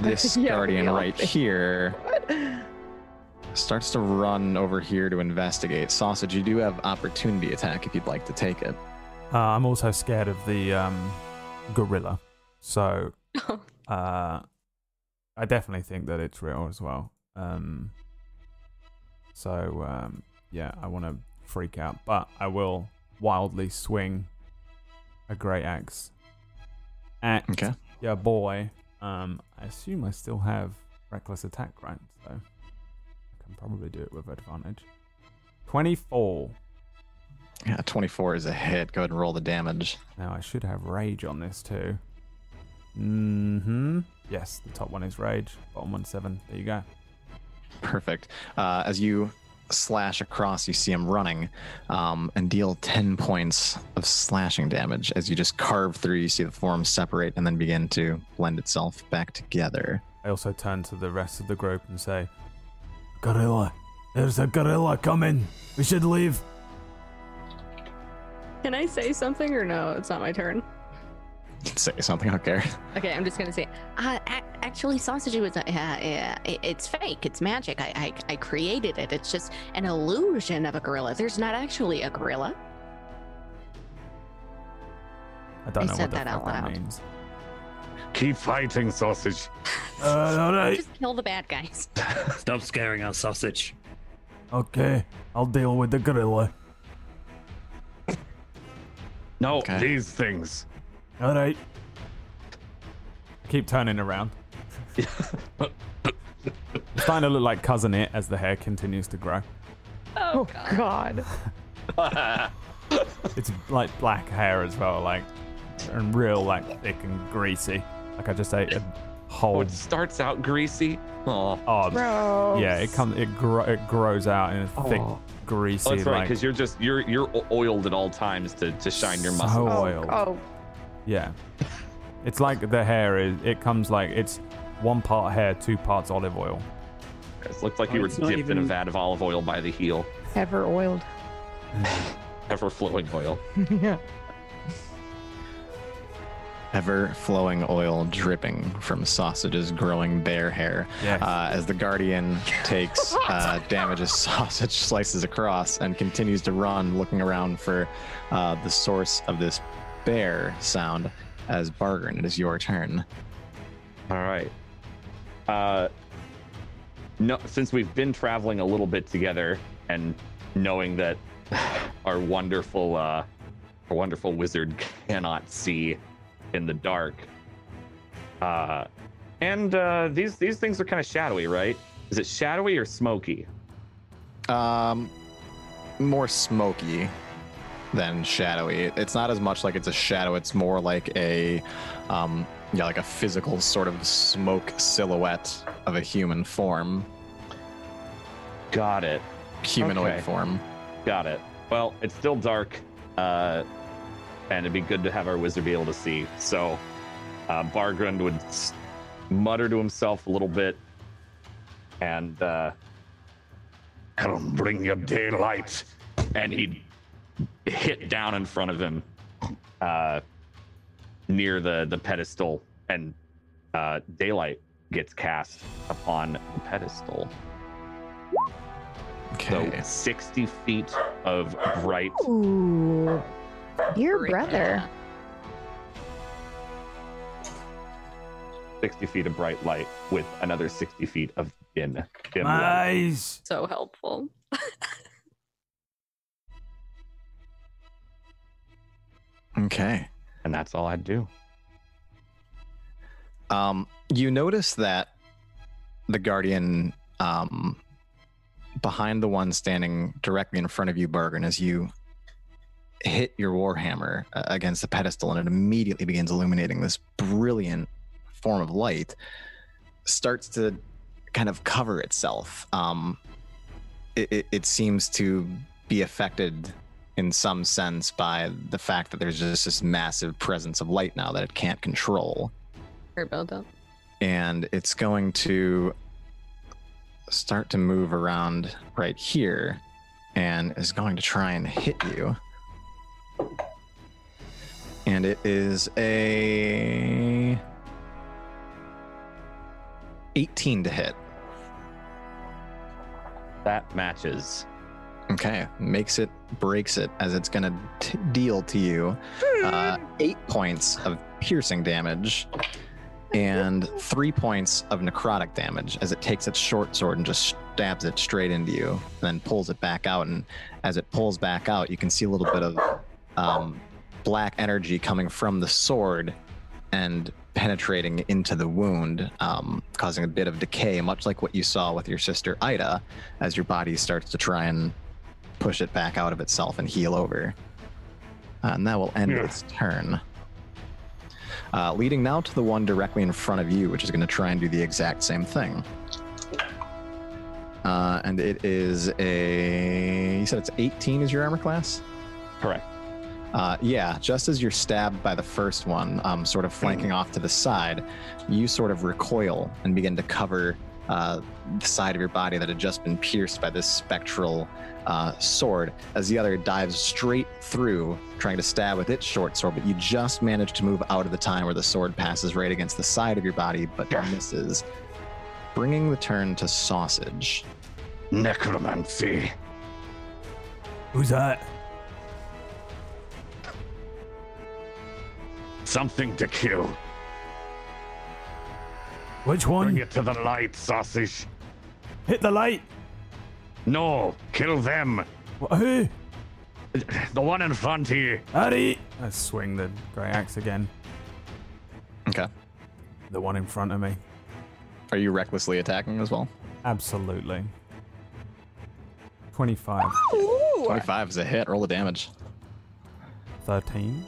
This guardian right here starts to run over here to investigate. Sausage, you do have opportunity attack if you'd like to take it. I'm also scared of the gorilla, so I definitely think that it's real as well. Yeah, I want to freak out, but I will wildly swing a great axe at your boy. I assume I still have reckless attack, right? So I can probably do it with advantage. 24. Yeah, 24 is a hit. Go ahead and roll the damage. Now I should have rage on this too. Yes, the top one is rage. Bottom one's 7. There you go. Perfect. As you slash across, you see him running, and deal 10 points of slashing damage. As you just carve through, you see the form separate and then begin to blend itself back together. I also turn to the rest of the group and say, gorilla, there's a gorilla coming, we should leave. Can I say something or no? It's not my turn. Say something, I don't care. Okay, I'm just gonna say, actually, Sausage was, it's fake, it's magic, I created it, it's just an illusion of a gorilla, there's not actually a gorilla. I don't know what that out loud means. Keep fighting, Sausage. All right. Just kill the bad guys. Stop scaring us, Sausage. Okay, I'll deal with the gorilla. No, these things. All right. I keep turning around. It's starting to look like Cousin It as the hair continues to grow. Oh, God. It's like black hair as well, like, and real, like, thick and greasy. Like I just ate a whole... Oh, it starts out greasy? Oh, gross. Yeah, it grows out in a thick... Greasy. Oh, that's right, because you're oiled at all times to shine your muscles. So oiled. Oh. Yeah, it's like the hair is. It comes like it's one part hair, 2 parts olive oil. It looks like you were dipped in a vat of olive oil by the heel. Ever oiled. Ever flowing oil. Yeah. ever-flowing oil dripping from Sausage's growing bear hair. Yes. As the Guardian takes damage as Sausage slices across and continues to run, looking around for the source of this bear sound. As Bargrin, it is your turn. All right. No, since we've been traveling a little bit together and knowing that our wonderful wizard cannot see in the dark, and these things are kind of shadowy, right? Is it shadowy or smoky? More smoky than shadowy. It's not as much like it's a shadow. It's more like a like a physical sort of smoke silhouette of a human form. Got it. Humanoid form. Got it. Well, it's still dark, and it'd be good to have our wizard be able to see. So Bargrin would mutter to himself a little bit, and "Helm, bring your daylight," and he'd hit down in front of him, near the pedestal, and daylight gets cast upon the pedestal. Okay. So 60 feet of bright. Ooh, dear brother. 60 feet of bright light with another 60 feet of dim nice light. So helpful. Okay. And that's all I'd do. You notice that the Guardian, behind the one standing directly in front of you, Bargrin, as you hit your warhammer against the pedestal and it immediately begins illuminating this brilliant form of light, starts to kind of cover itself. It seems to be affected in some sense by the fact that there's just this massive presence of light now that it can't control. Or build up. And it's going to start to move around right here and is going to try and hit you. And it is a 18 to hit. That matches. Okay, makes it, breaks it, as it's going to deal to you 8 points of piercing damage and 3 points of necrotic damage as it takes its short sword and just stabs it straight into you and then pulls it back out. And as it pulls back out, you can see a little bit of black energy coming from the sword and penetrating into the wound, causing a bit of decay, much like what you saw with your sister Ida, as your body starts to try and push it back out of itself and heal over. And that will end its turn. Leading now to the one directly in front of you, which is going to try and do the exact same thing. And it is you said it's 18 is your armor class? Correct. Just as you're stabbed by the first one, sort of flanking off to the side, you sort of recoil and begin to cover the side of your body that had just been pierced by this spectral sword, as the other dives straight through, trying to stab with its short sword, but you just manage to move out of the time where the sword passes right against the side of your body, but misses. Bringing the turn to Sausage. Necromancy. Who's that? Something to kill. Which one? Bring it to the light, Sausage. Hit the light. No, kill them. Who? The one in front of you. Hurry. Let's swing the grey axe again. Okay. The one in front of me. Are you recklessly attacking as well? Absolutely. 25. Ooh. 25 is a hit. Roll the damage. 13.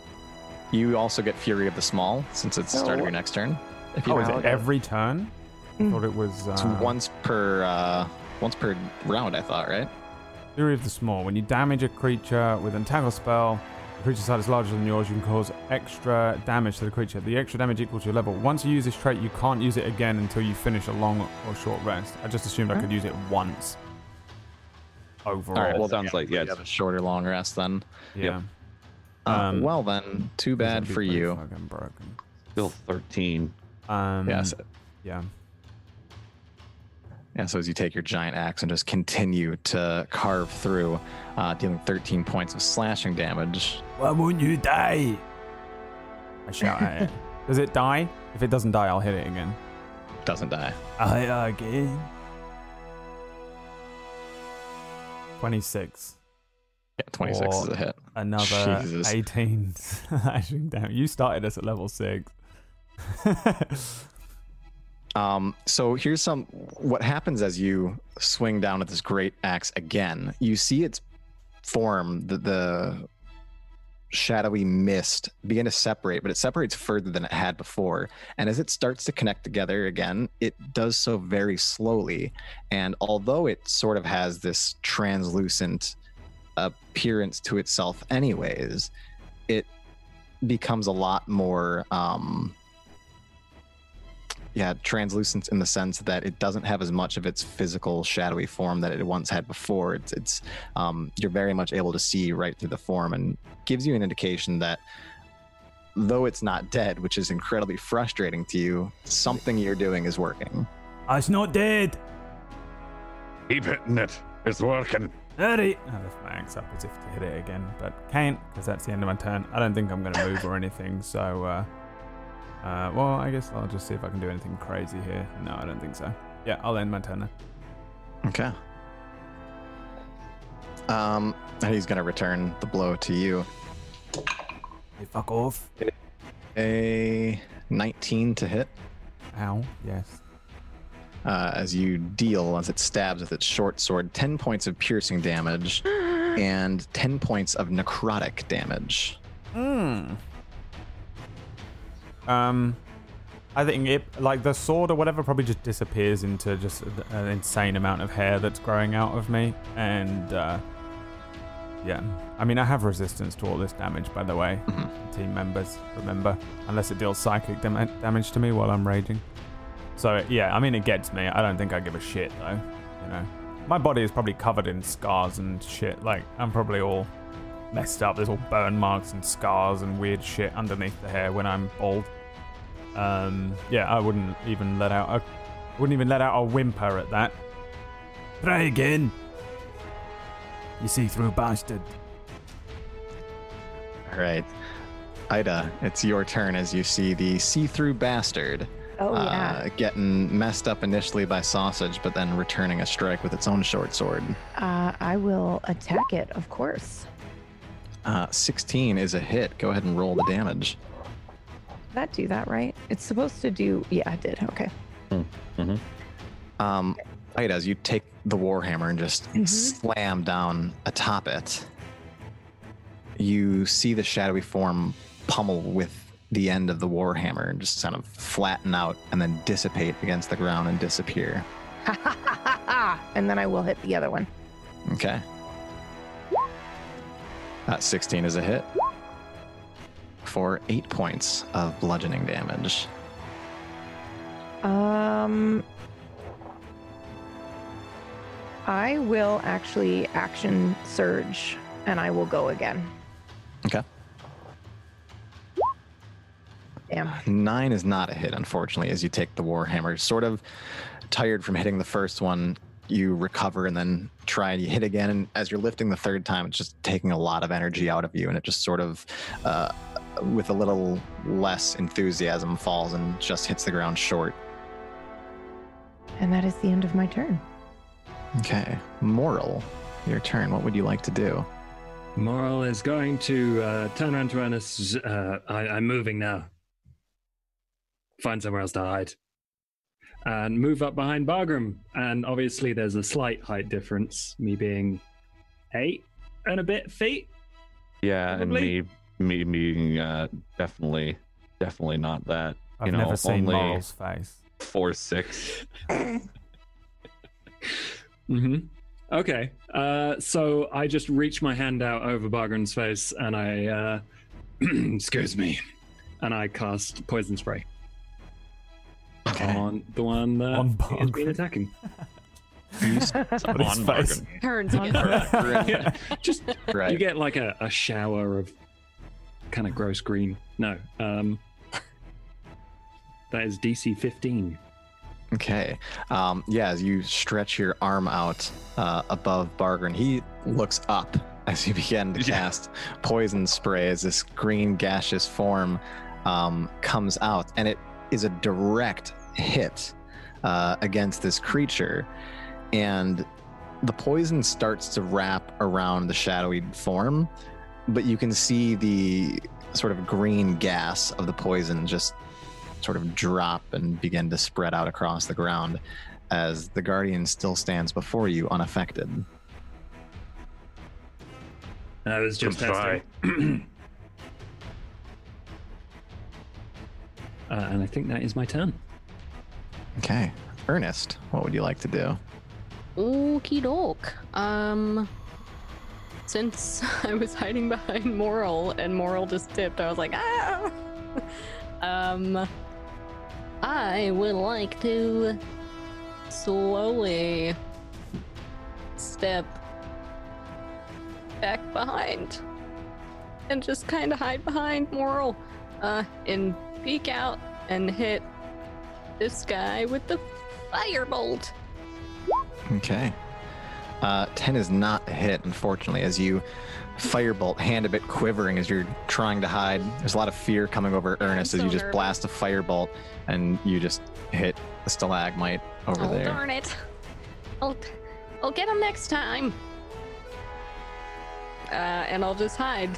You also get Fury of the Small, since it's the start of your next turn. Is it every turn? I thought it was... It's once per round, I thought, right? Fury of the Small. When you damage a creature with an entangle spell, the creature side is larger than yours, you can cause extra damage to the creature. The extra damage equals your level. Once you use this trait, you can't use it again until you finish a long or short rest. I just assumed I could use it once. Overall. All right, well, sounds like it's a shorter long rest then. Yeah. Well then, too bad for you. Still 13. Yeah, so as you take your giant axe and just continue to carve through, dealing 13 points of slashing damage. Why won't you die? I shout at it. Does it die? If it doesn't die, I'll hit it again. Doesn't die. I again. 26. Yeah, 26 is a hit. Another Jesus. 18 slashing damage. You started us at level 6. So here's what happens as you swing down at this great axe again. You see its form, the shadowy mist begin to separate, but it separates further than it had before. And as it starts to connect together again, it does so very slowly. And although it sort of has this translucent appearance to itself anyways, it becomes a lot more... translucent in the sense that it doesn't have as much of its physical shadowy form that it once had before. It's you're very much able to see right through the form, and gives you an indication that though it's not dead, which is incredibly frustrating to you, something you're doing is working. It's not dead. Keep hitting it. It's working. Hurry. I lift my axe up as if to hit it again, but can't, because that's the end of my turn. I don't think I'm going to move or anything, so... well, I guess I'll just see if I can do anything crazy here. No, I don't think so. Yeah, I'll end my turn now. Okay. And he's going to return the blow to you. Hey, fuck off. A 19 to hit. Ow, yes. As you deal, as it stabs with its short sword, 10 points of piercing damage and 10 points of necrotic damage. Hmm. I think it, like, the sword or whatever probably just disappears into just an insane amount of hair that's growing out of me, and I mean, I have resistance to all this damage, by the way. Mm-hmm. Team members, remember, unless it deals psychic damage to me while I'm raging. So yeah, I mean, it gets me. I don't think I give a shit though, you know. My body is probably covered in scars and shit. Like, I'm probably all messed up. There's all burn marks and scars and weird shit underneath the hair when I'm bald. I wouldn't even let out a whimper at that. Try again, you see-through bastard. All right, Ida, it's your turn as you see the see-through bastard getting messed up initially by sausage, but then returning a strike with its own short sword. I will attack it, of course. 16 is a hit. Go ahead and roll the damage. That do that, right? It's supposed to do... Yeah, it did. Okay. Mm-hmm. Ida, as you take the warhammer and just slam down atop it, you see the shadowy form pummel with the end of the warhammer and just kind of flatten out and then dissipate against the ground and disappear. And then I will hit the other one. Okay. 16 is a hit for 8 points of bludgeoning damage. I will actually action surge, and I will go again. Okay. Damn. 9 is not a hit, unfortunately, as you take the warhammer. Sort of tired from hitting the first one, you recover and then try and you hit again, and as you're lifting the third time, it's just taking a lot of energy out of you, and it just sort of with a little less enthusiasm falls and just hits the ground short. And that is the end of my turn. Okay. Moral, your turn. What would you like to do? Moral is going to turn around to Ernest. I'm moving now. Find somewhere else to hide. And move up behind Bargrim. And obviously there's a slight height difference, me being 8 and a bit feet. Yeah, probably. And me being definitely not that. I've never seen Marl's face. 4'6". Mm-hmm. Okay. So I just reach my hand out over Bargrim's face and I excuse me. And I cast poison spray. Okay. On the one that has been attacking. Somebody's face turns on. Yeah. Just right. You get like a shower of kind of gross green. No, That is DC 15. Okay. Yeah, as you stretch your arm out above Bargrin, he looks up as you begin to cast poison spray as this green gaseous form comes out, and it is a direct hit against this creature, and the poison starts to wrap around the shadowy form, but you can see the sort of green gas of the poison just sort of drop and begin to spread out across the ground as the Guardian still stands before you unaffected. I was just testing. And I think that is my turn. Okay. Ernest, what would you like to do? Okie doke. Since I was hiding behind Moral and Moral just tipped, I was like, ah! I would like to slowly step back behind and just kind of hide behind Moral and peek out and hit this guy with the firebolt. Okay. 10 is not a hit, unfortunately, as you firebolt, hand a bit quivering as you're trying to hide. There's a lot of fear coming over Ernest as you just blast a firebolt and you just hit the stalagmite over there. Oh, darn it. I'll get him next time. And I'll just hide.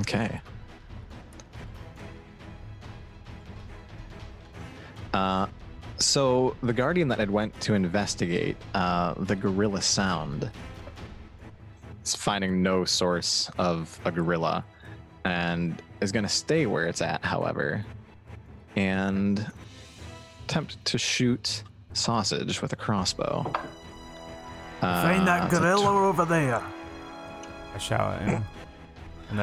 Okay. So the Guardian that had went to investigate the gorilla sound is finding no source of a gorilla and is going to stay where it's at, however, and attempt to shoot Sausage with a crossbow. Find that gorilla over there. I shout at him. And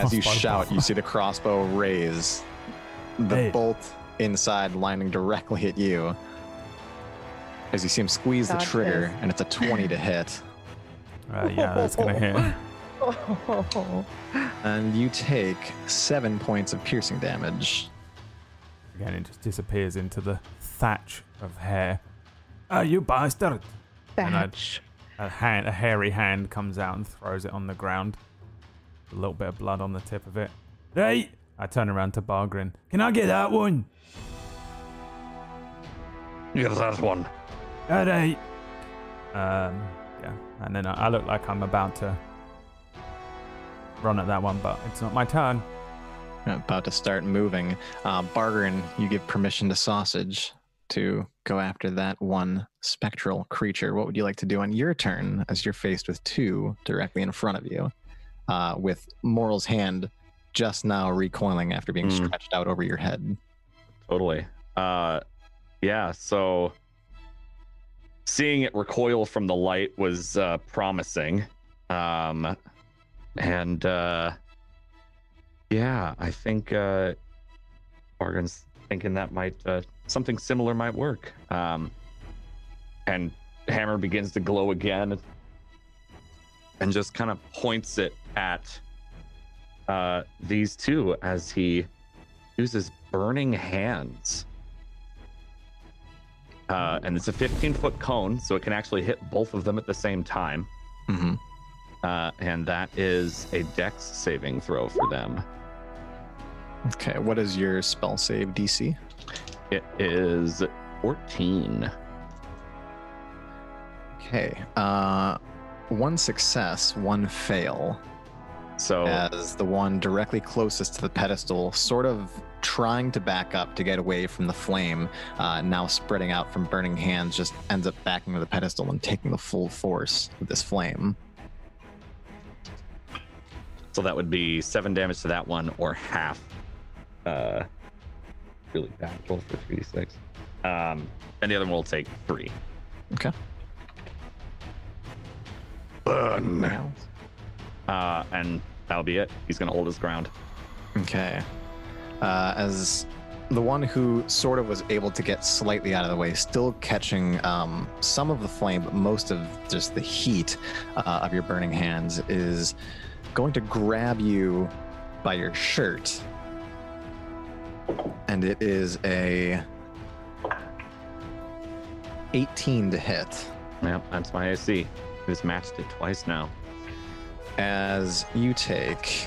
as you shout, you see the crossbow raise the bolt inside, lining directly at you as you see him squeeze the trigger, and it's a 20 to hit. Yeah, that's gonna hit. And you take 7 points of piercing damage. Again, it just disappears into the thatch of hair. Oh, you bastard! Thatch. And a hairy hand comes out and throws it on the ground. A little bit of blood on the tip of it. Hey! I turn around to Bargrin. Can I get that one? Get that one. All right. Yeah, and then I look like I'm about to run at that one, but it's not my turn. I'm about to start moving. Bargrin, you give permission to Sausage to go after that one spectral creature. What would you like to do on your turn as you're faced with two directly in front of you? With Moral's hand just now recoiling after being stretched out over your head. Totally. Yeah, so seeing it recoil from the light was promising. And yeah, I think Bargain's thinking that might something similar might work. And hammer begins to glow again and just kind of points it at these two as he uses burning hands. And it's a 15-foot cone, so it can actually hit both of them at the same time. Mm-hmm. And that is a dex saving throw for them. Okay, what is your spell save DC? It is 14. Okay, one success, one fail. So, as the one directly closest to the pedestal, sort of trying to back up to get away from the flame, now spreading out from burning hands, just ends up backing to the pedestal and taking the full force of this flame. So that would be 7 damage to that one, or half. Really bad. 12 for 3d6. And the other one will take 3. Okay. Burn. And that'll be it. He's going to hold his ground. Okay. As the one who sort of was able to get slightly out of the way, still catching some of the flame, but most of just the heat of your burning hands, is going to grab you by your shirt and it is a 18 to hit. Yep, that's my AC. It's matched it twice now. As you take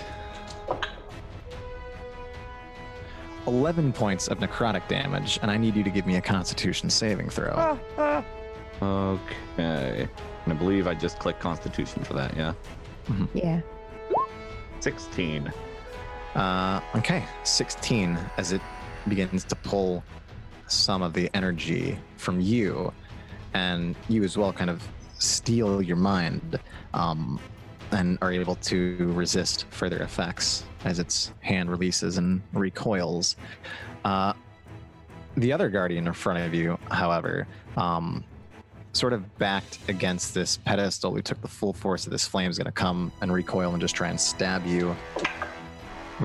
11 points of necrotic damage, and I need you to give me a Constitution saving throw. Okay. And I believe I just clicked Constitution for that, yeah? Mm-hmm. Yeah. 16. Okay, 16, as it begins to pull some of the energy from you, and you as well kind of steal your mind, and are able to resist further effects as its hand releases and recoils. The other guardian in front of you, however, sort of backed against this pedestal who took the full force of this flame, is going to come and recoil and just try and stab you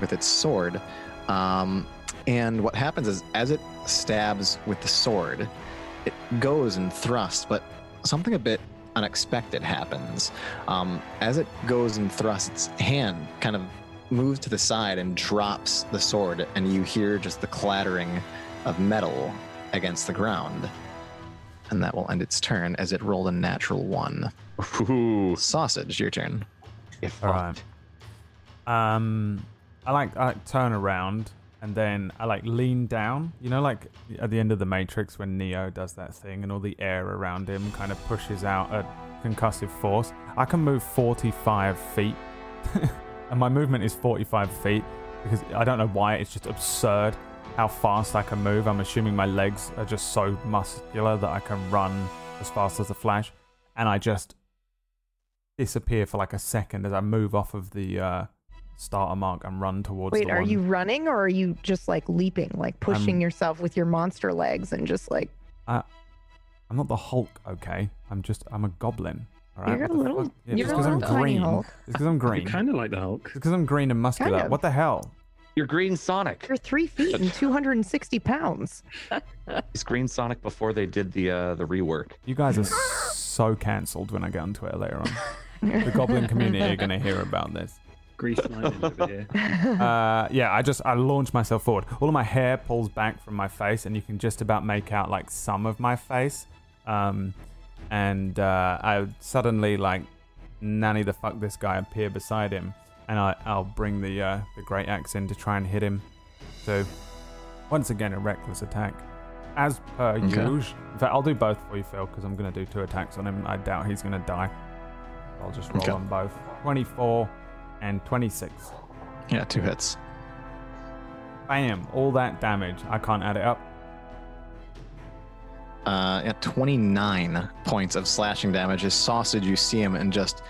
with its sword. And what happens is, as it stabs with the sword, it goes and thrusts, but something a bit unexpected happens. As it goes and thrusts, its hand kind of moves to the side and drops the sword, and you hear just the clattering of metal against the ground. And that will end its turn as it rolled a natural one. Ooh. Sausage, your turn. All right. I turn around and then I lean down. You know, like at the end of the Matrix when Neo does that thing and all the air around him kind of pushes out a concussive force. I can move 45 feet. And my movement is 45 feet because I don't know why. It's just absurd how fast I can move. I'm assuming my legs are just so muscular that I can run as fast as the Flash, and I just disappear for a second as I move off of the starter mark and run towards the one. Wait, are you running, or are you just leaping, pushing yourself with your monster legs and just I'm not the Hulk, okay? I'm a goblin. All right? You're a little tiny Hulk. It's because I'm green. You're kind of like the Hulk. It's because I'm green and muscular. Kind of. What the hell? You're Green Sonic. You're 3 feet and 260 pounds. It's Green Sonic before they did the rework. You guys are so cancelled when I get on Twitter later on. The goblin community are going to hear about this. Grease lightning over here. I launch myself forward. All of my hair pulls back from my face, and you can just about make out some of my face. And I suddenly nanny the fuck this guy appear beside him. And I'll bring the great axe in to try and hit him. So, once again, a reckless attack. As per usual. In fact, I'll do both for you, Phil, because I'm going to do 2 attacks on him. I doubt he's going to die. I'll just roll on both. 24 and 26. Yeah, 2 hits. Bam. All that damage. I can't add it up. 29 points of slashing damage. His sausage, you see him in just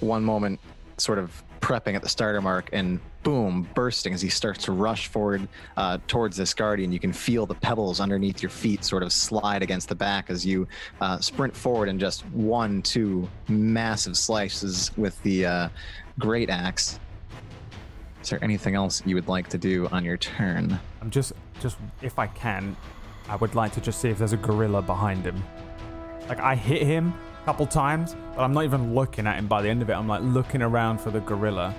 one moment, sort of prepping at the starter mark, and boom, bursting as he starts to rush forward towards this guardian. You can feel the pebbles underneath your feet sort of slide against the back as you sprint forward in just 1-2 massive slices with the great axe. Is there anything else you would like to do on your turn? I'm just if I can, I would like to just see if there's a gorilla behind him. I hit him couple times, but I'm not even looking at him by the end of it. I'm looking around for the gorilla.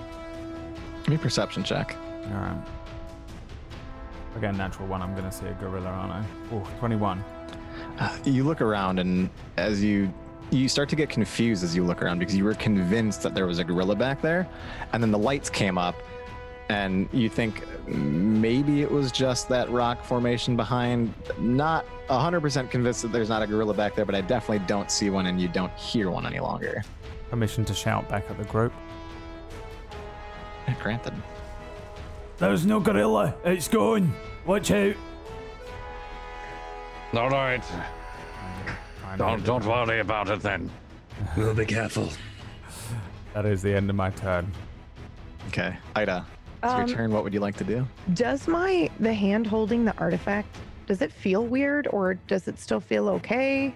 Give me a perception check. All right. If I get a natural one, I'm going to see a gorilla, aren't I? Ooh, 21. You look around, and as you start to get confused as you look around, because you were convinced that there was a gorilla back there, and then the lights came up, and you think maybe it was just that rock formation behind. Not 100% convinced that there's not a gorilla back there, but I definitely don't see one, and you don't hear one any longer. Permission to shout back at the group. Granted. There's no gorilla. It's gone. Watch out. All right. Don't worry about it then. We'll be careful. That is the end of my turn. Okay, Ida, it's your turn. What would you like to do? Does the hand holding the artifact, does it feel weird, or does it still feel okay?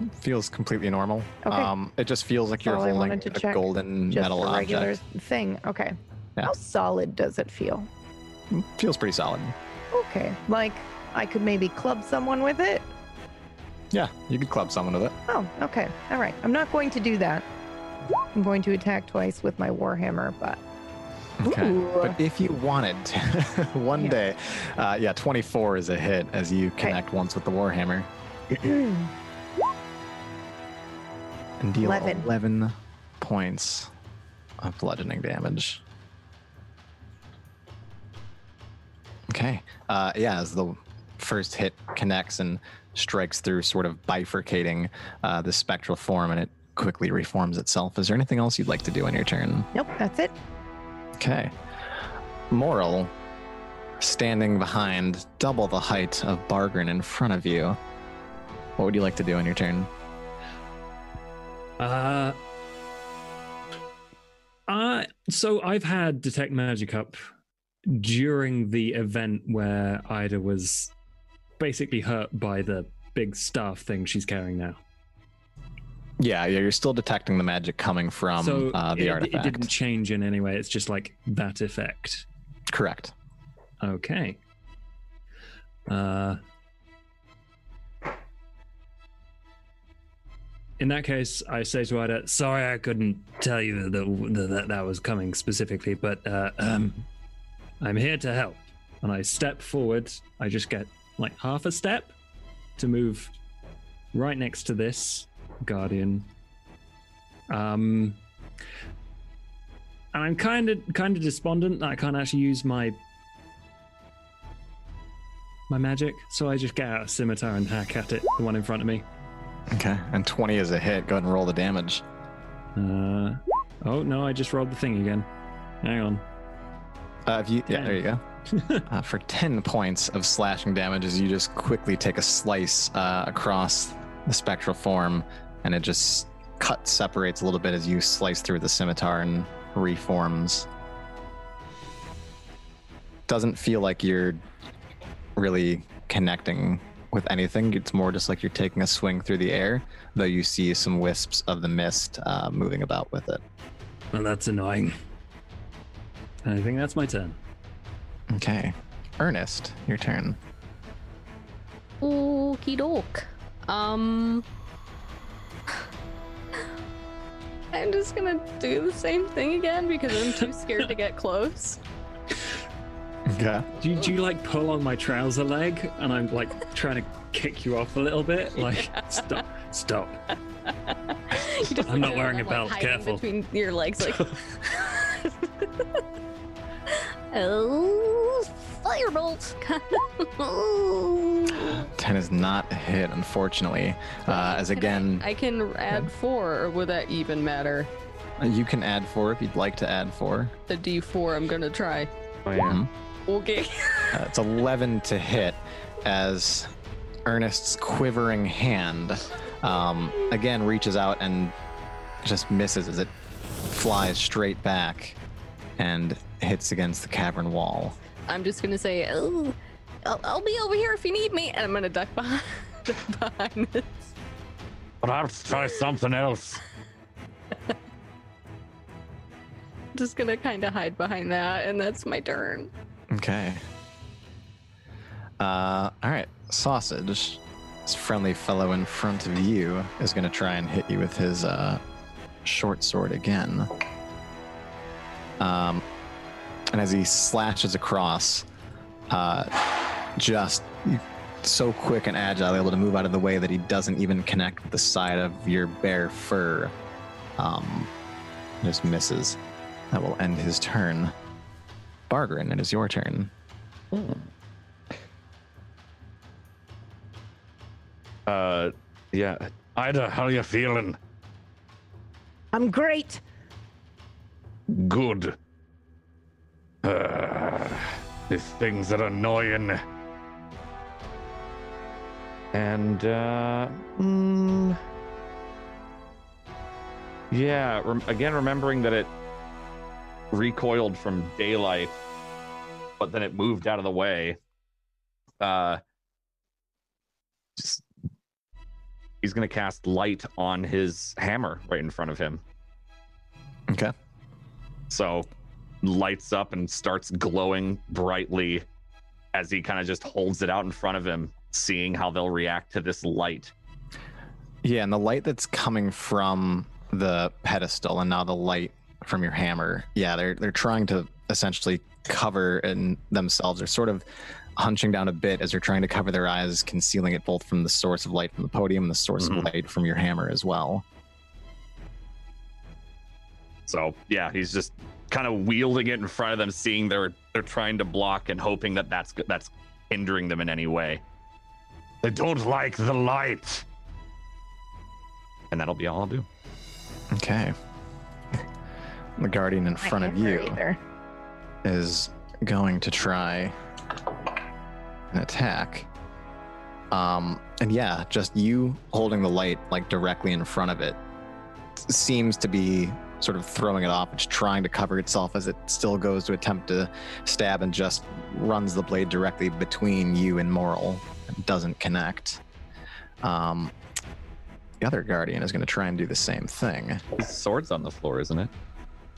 It feels completely normal. Okay. It just feels like you're holding a golden metal object. Just a regular thing. Okay. Yeah. How solid does it feel? It feels pretty solid. Okay. I could maybe club someone with it? Yeah, you could club someone with it. Oh, okay. All right. I'm not going to do that. I'm going to attack twice with my warhammer, but Okay. Ooh. But if you want it, one day, 24 is a hit as you connect once with the Warhammer. And deal 11 points of bludgeoning damage. Okay. As the first hit connects and strikes through, sort of bifurcating the spectral form, and it quickly reforms itself. Is there anything else you'd like to do on your turn? Nope, that's it. Okay. Morrel, standing behind double the height of Bargrin in front of you. What would you like to do on your turn? So I've had Detect Magic up during the event where Ida was basically hurt by the big staff thing she's carrying now. Yeah, you're still detecting the magic coming from the artifact. It didn't change in any way. It's just like that effect. Correct. Okay. In that case, I say to Ida, sorry I couldn't tell you that was coming specifically, but I'm here to help. And I step forward. I just get like half a step to move right next to this Guardian, and I'm kind of despondent that I can't actually use my magic, so I just get out a scimitar and hack at it, the one in front of me. Okay, and 20 is a hit. Go ahead and roll the damage. Oh no, I just rolled the thing again. Hang on. There you go. For 10 points of slashing damage, as you just quickly take a slice across the spectral form, and it just separates a little bit as you slice through the scimitar and reforms. Doesn't feel like you're really connecting with anything. It's more just like you're taking a swing through the air, though you see some wisps of the mist moving about with it. Well, that's annoying. I think that's my turn. Okay. Ernest, your turn. Okie doke. I'm just gonna do the same thing again because I'm too scared to get close. Okay. Do you like pull on my trouser leg and I'm like trying to kick you off a little bit? Like stop. I'm not wearing a belt. Like, careful. Between your legs, like. Oh, firebolt! 10 is not a hit, unfortunately. As again, I can add 4, or would that even matter? You can add 4 if you'd like to add 4. The D4, I'm gonna try. Oh yeah. Okay. It's 11 to hit, as Ernest's quivering hand again reaches out and just misses as it flies straight back and hits against the cavern wall. I'm just gonna say, oh, I'll be over here if you need me, and I'm gonna duck behind this. But I'll try something else. Just gonna kind of hide behind that, and that's my turn. Okay. All right, Sausage, this friendly fellow in front of you is gonna try and hit you with his short sword again. And as he slashes across, just so quick and agile, able to move out of the way that he doesn't even connect with the side of your bare fur. Just misses. That will end his turn. Bargrin, it is your turn. Ida, how are you feeling? I'm great. Good. These things are annoying. And, again, remembering that it recoiled from daylight, but then it moved out of the way. He's going to cast light on his hammer right in front of him. Okay. So lights up and starts glowing brightly as he kind of just holds it out in front of him, seeing how they'll react to this light. Yeah, and the light that's coming from the pedestal, and now the light from your hammer. Yeah, they're trying to essentially cover in themselves. They're sort of hunching down a bit as they're trying to cover their eyes, concealing it both from the source of light from the podium and the source of light from your hammer as well. So yeah, he's just kind of wielding it in front of them, seeing they're trying to block and hoping that that's hindering them in any way. They don't like the light. And that'll be all I'll do. Okay. The Guardian in front of you is going to try an attack. And yeah, just you holding the light like directly in front of it seems to be sort of throwing it off. It's trying to cover itself as it still goes to attempt to stab and just runs the blade directly between you and Moral. It doesn't connect. The other Guardian is going to try and do the same thing. His sword's on the floor, isn't it?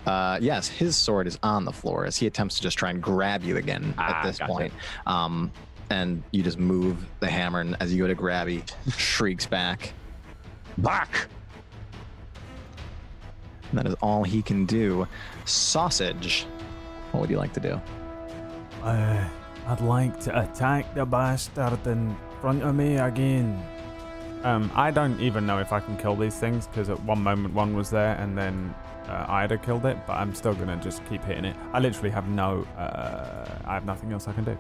Yes, his sword is on the floor as he attempts to just try and grab you again at this point. And you just move the hammer, and as you go to grab, he shrieks back. Back! And that is all he can do. Sausage, what would you like to do? I'd like to attack the bastard in front of me again. I don't even know if I can kill these things, because at one moment one was there and then Ida killed it, but I'm still gonna just keep hitting it. I literally have I have nothing else I can do.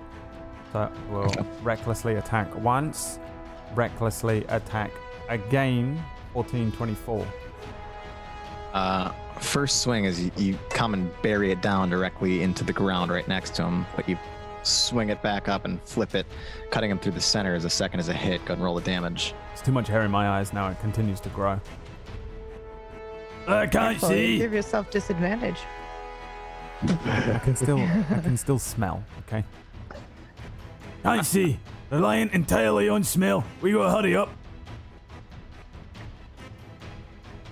So we'll recklessly attack once, recklessly attack again, 1424. First swing is you come and bury it down directly into the ground right next to him, but you swing it back up and flip it, cutting him through the center as a second is a hit. Go and roll the damage. It's too much hair in my eyes now. It continues to grow. I can't see. You give yourself disadvantage. I can still smell. Okay. I see. Reliant entirely on smell. We gotta hurry up.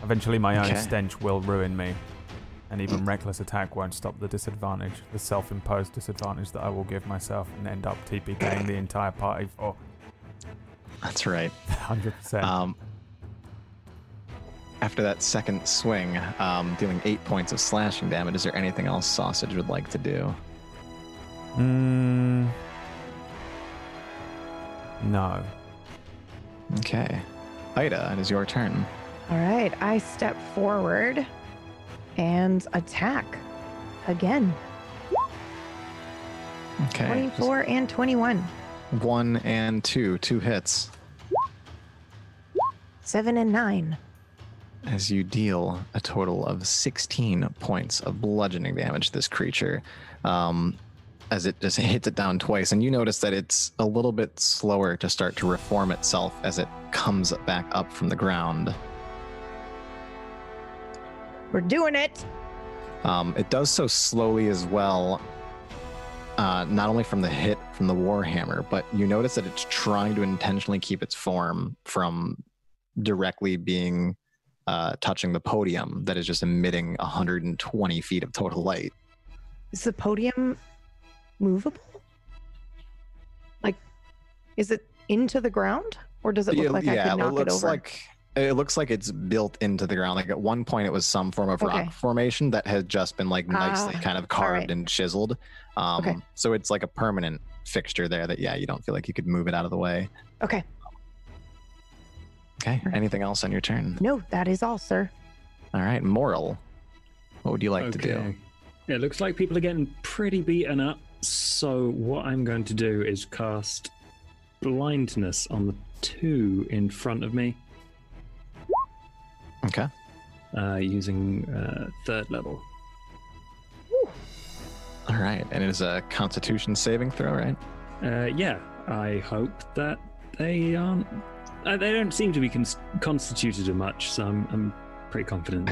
Eventually, my own stench will ruin me. And even reckless attack won't stop the disadvantage, the self-imposed disadvantage that I will give myself and end up TPKing the entire party for. That's right. 100%. After that second swing, dealing 8 points of slashing damage, is there anything else Sausage would like to do? No. Okay. Ida, it is your turn. All right, I step forward and attack again. Okay. 24 and 21. 1 and 2. 2 hits. 7 and 9. As you deal a total of 16 points of bludgeoning damage to this creature, as it just hits it down twice, and you notice that it's a little bit slower to start to reform itself as it comes back up from the ground. We're doing it. It does so slowly as well, not only from the hit from the Warhammer, but you notice that it's trying to intentionally keep its form from directly being touching the podium that is just emitting 120 feet of total light. Is the podium movable? Like, is it into the ground, or does it look like I could knock it over? It looks like it's built into the ground. Like at one point it was some form of rock formation that had just been like nicely kind of carved and chiseled. So it's like a permanent fixture there that, you don't feel like you could move it out of the way. Okay. Right. Anything else on your turn? No, that is all, sir. All right. Moral, what would you like to do? It looks like people are getting pretty beaten up. So what I'm going to do is cast blindness on the 2 in front of me. Okay. Using 3rd level. Woo. All right, and it is a Constitution saving throw, right? I hope that they aren't. They don't seem to be constituted as much, so I'm pretty confident.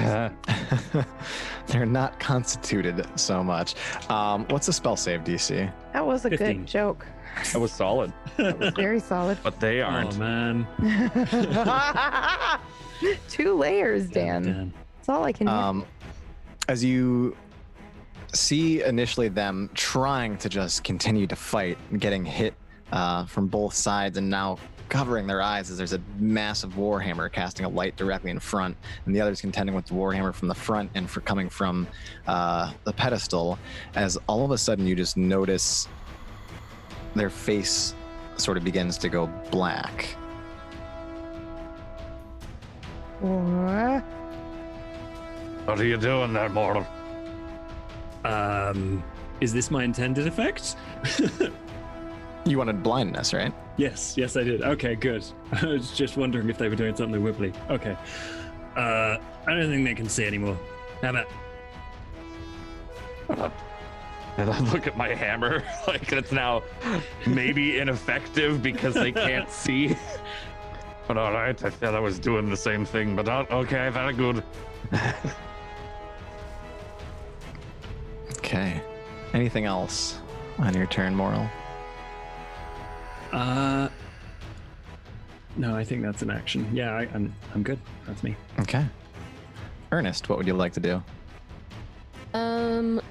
They're not constituted so much. What's the spell save DC? That was a 15. Good joke. That was solid. That was very solid. But they aren't. Oh man. 2 layers, Dan. That's all I can do. As you see initially them trying to just continue to fight and getting hit from both sides, and now covering their eyes as there's a massive warhammer casting a light directly in front, and the other's contending with the warhammer from the front and for coming from the pedestal, as all of a sudden you just notice their face sort of begins to go black. What are you doing there, mortal? Is this my intended effect? You wanted blindness, right? Yes, I did. Okay, good. I was just wondering if they were doing something wibbly. Okay. I don't think they can see anymore. Damn it. And I look at my hammer, like it's now maybe ineffective because they can't see. But all right, I thought I was doing the same thing, but okay, very good. Okay. Anything else on your turn, Moral? No, I think that's an action. Yeah, I'm good. That's me. Okay. Ernest, what would you like to do?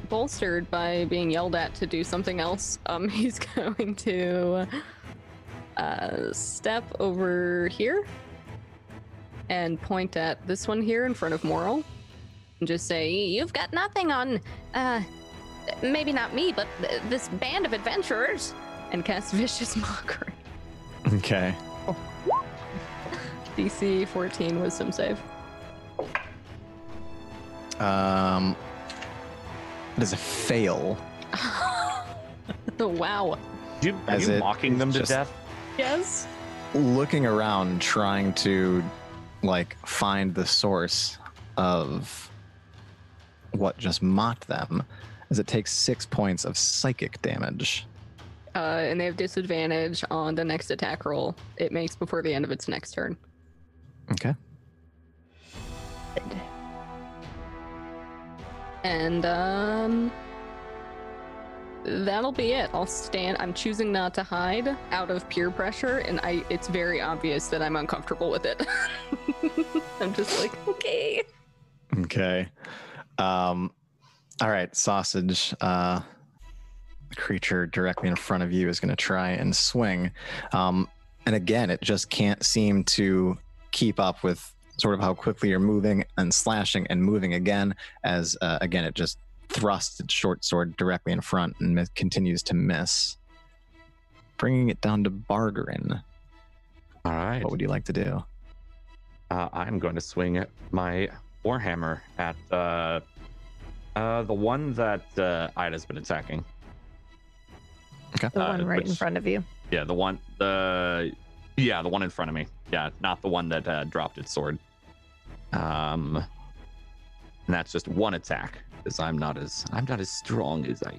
Bolstered by being yelled at to do something else, he's going to step over here and point at this one here in front of Moral and just say, "You've got nothing on, maybe not me, but this band of adventurers," and cast Vicious Mockery. Okay. Oh. DC 14 Wisdom save. It is a fail. The wow. Are you mocking them to death? Yes. Looking around, trying to find the source of what just mocked them, as it takes 6 points of psychic damage. And they have disadvantage on the next attack roll it makes before the end of its next turn. Okay. And that'll be it. I'll stand. I'm choosing not to hide out of peer pressure, and it's very obvious that I'm uncomfortable with it. I'm just like, okay. Okay. All right, Sausage. The creature directly in front of you is going to try and swing. And again, it just can't seem to keep up with sort of how quickly you're moving and slashing and moving again, as again, it just thrusts its short sword directly in front and continues to miss. Bringing it down to Bargrin. All right. What would you like to do? I'm going to swing my warhammer at the one that Ida's been attacking. Okay. The one in front of you. Yeah, the one in front of me. Yeah, not the one that dropped its sword. And that's just one attack, because I'm not as strong as I.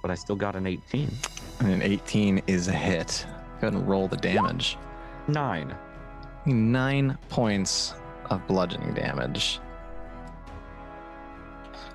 But I still got an 18. And an 18 is a hit. Go ahead and roll the damage. 9. 9 points of bludgeoning damage.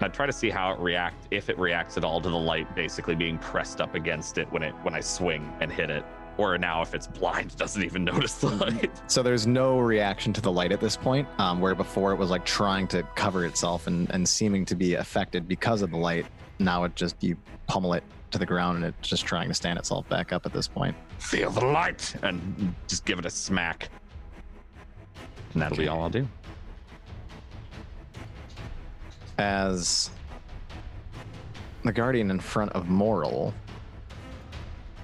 I try to see how it reacts, if it reacts at all to the light basically being pressed up against it when I swing and hit it. Or now if it's blind, doesn't even notice the light. So there's no reaction to the light at this point, where before it was trying to cover itself and seeming to be affected because of the light. Now you pummel it to the ground and it's just trying to stand itself back up at this point. Feel the light and just give it a smack. And that'll be all I'll do. As the guardian in front of Moral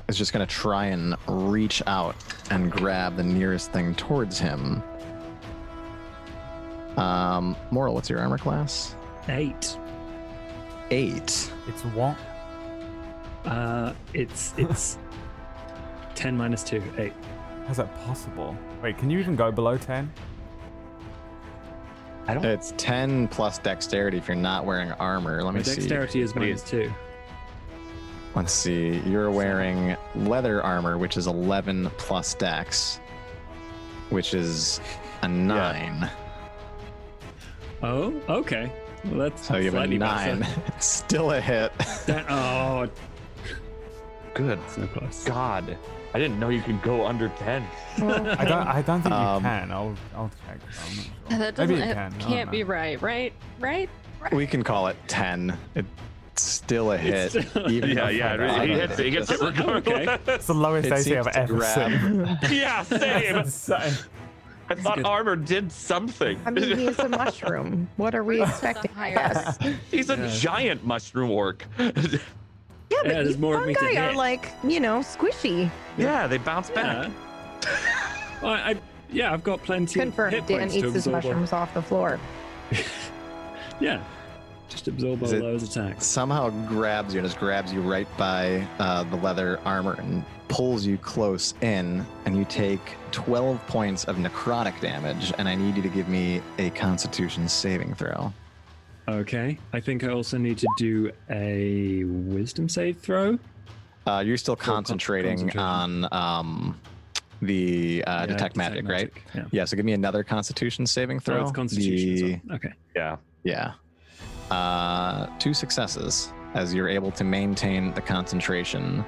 is just going to try and reach out and grab the nearest thing towards him. Moral, what's your armor class? 8. 8. It's what? It's 10 minus 2, 8. How's that possible? Wait, can you even go below 10? It's 10 plus dexterity if you're not wearing armor. Let me see. Dexterity is minus 2. Let's see. You're wearing leather armor, which is 11 plus dex, which is a 9. Yeah. Oh, okay. Well, that's so you have a 9. It's still a hit. Good. So close. God. I didn't know you could go under 10. Well, I don't think you can. I'll check. Sure. That doesn't. Maybe it can't be right. Right? We can call it 10. It It's still a hit. Still... Even he hits it regardless. Okay. It's the lowest AC I've ever seen. Yeah, same. I thought armor did something. I mean, he's a mushroom. What are we expecting? Yes. He's a giant mushroom orc. Yeah, but these fungi are like, you know, squishy. Yeah, they bounce back. Well, yeah, I've got plenty of hit points. Dan eats his mushrooms off the floor. Yeah. Just absorb all those attacks. Somehow grabs you and just grabs you right by the leather armor and pulls you close in, and you take 12 points of necrotic damage, and I need you to give me a Constitution saving throw. Okay. I think I also need to do a Wisdom save throw. You're still concentrating on the detect magic, right? Yeah. So give me another Constitution saving throw. Oh, it's Constitution. Okay. Yeah. Yeah. Two successes, as you're able to maintain the concentration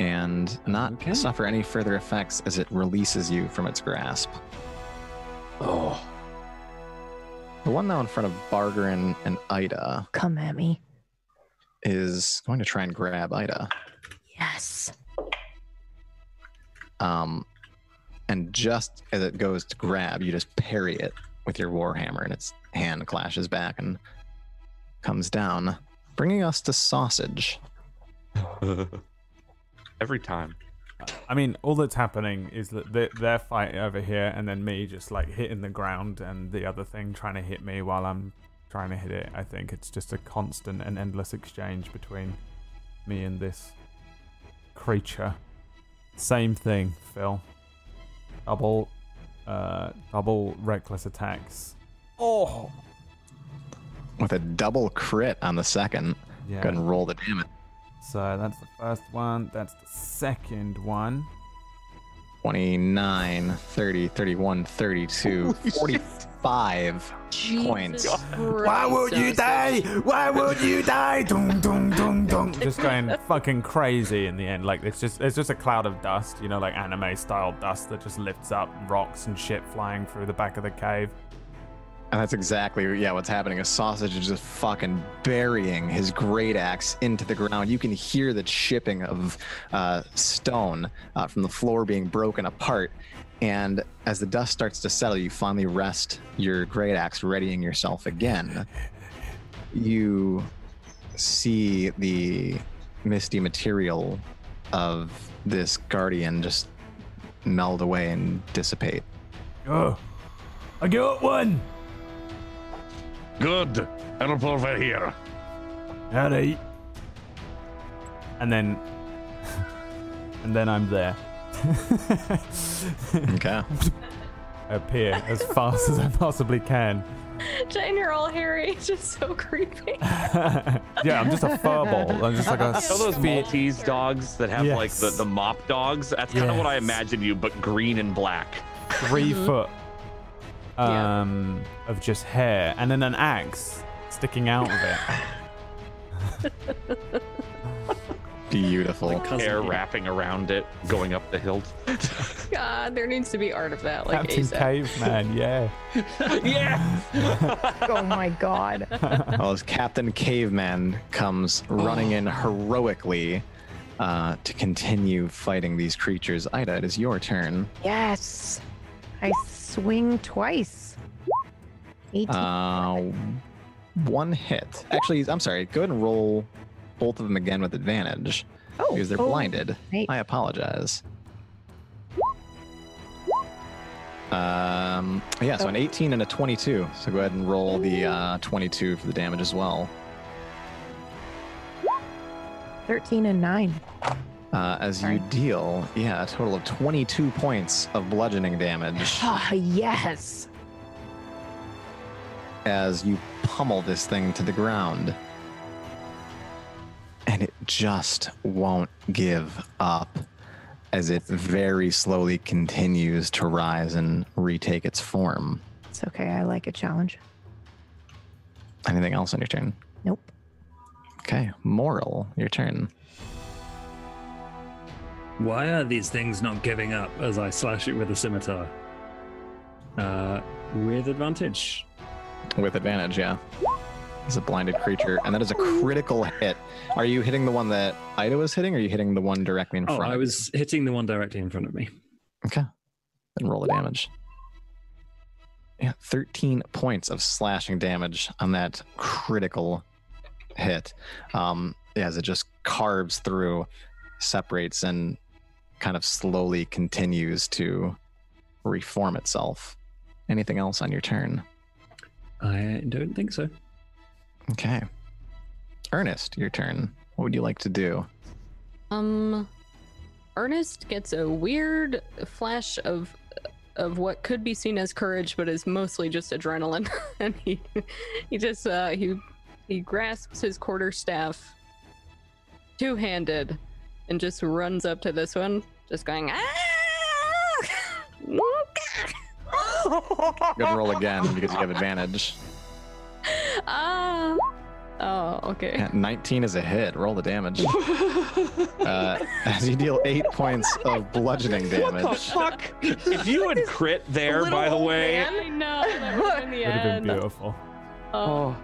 and not suffer any further effects as it releases you from its grasp. Oh. The one now in front of Bargrin and Ida. Come at me. Is going to try and grab Ida. Yes. And just as it goes to grab, you just parry it with your warhammer, and its hand clashes back and comes down, bringing us to Sausage. Every time. I mean, all that's happening is that their fight over here, and then me just like hitting the ground, and the other thing trying to hit me while I'm trying to hit it. I think it's just a constant and endless exchange between me and this creature. Same thing, Phil. Double reckless attacks. Oh! With a double crit on the second. Yeah. Go ahead and roll the damage. So that's the first one. That's the second one. 29, 30, 31, 32, 45 points. Why would you die? Why would you die? Dum, dum, dum, dum. Just going fucking crazy in the end. Like, it's just a cloud of dust, you know, like anime-style dust that just lifts up rocks and shit flying through the back of the cave. And that's exactly, what's happening. A Sausage is just fucking burying his great axe into the ground. You can hear the chipping of stone from the floor being broken apart. And as the dust starts to settle, you finally rest your great axe, readying yourself again. You see the misty material of this guardian just meld away and dissipate. Oh, I got one! Good. Help over here. Howdy. And then I'm there. Okay. Appear as fast as I possibly can. Jane, you're all hairy. It's just so creepy. Yeah, I'm just a furball. I'm just like a... So those Maltese dogs that have like the mop dogs? That's kind of what I imagine you, but green and black. 3 foot. Of just hair, and then an axe sticking out of it. Beautiful. Hair wrapping around it, going up the hilt. God, there needs to be art of that. Like Captain Caveman, yeah. Oh my God. Well, as Captain Caveman comes running in heroically to continue fighting these creatures. Ida, it is your turn. Yes. I swing twice. 18. One hit. Actually, I'm sorry. Go ahead and roll both of them again with advantage. Oh, because they're blinded. Right. I apologize. So an 18 and a 22. So go ahead and roll the 22 for the damage as well. 13 and 9. You deal, a total of 22 points of bludgeoning damage. Ah, yes. As you pummel this thing to the ground. And it just won't give up as it very slowly continues to rise and retake its form. It's okay. I like a challenge. Anything else on your turn? Nope. Okay. Moral, your turn. Why are these things not giving up as I slash it with a scimitar? With advantage. With advantage, yeah. He's a blinded creature, and that is a critical hit. Are you hitting the one that Ida was hitting, or are you hitting the one directly in front of me? I was hitting the one directly in front of me. Okay. Then roll the damage. Yeah, 13 points of slashing damage on that critical hit. As it just carves through, separates, and kind of slowly continues to reform itself. Anything else on your turn? I don't think so. Okay. Ernest, your turn. What would you like to do? Ernest gets a weird flash of what could be seen as courage, but is mostly just adrenaline. And he grasps his quarterstaff two-handed and just runs up to this one, just going, Good roll again because you have advantage. Okay. Yeah, 19 is a hit. Roll the damage. As you deal 8 points of bludgeoning damage. What the fuck? If you had crit there, by the way. I know. That would have been beautiful. Oh.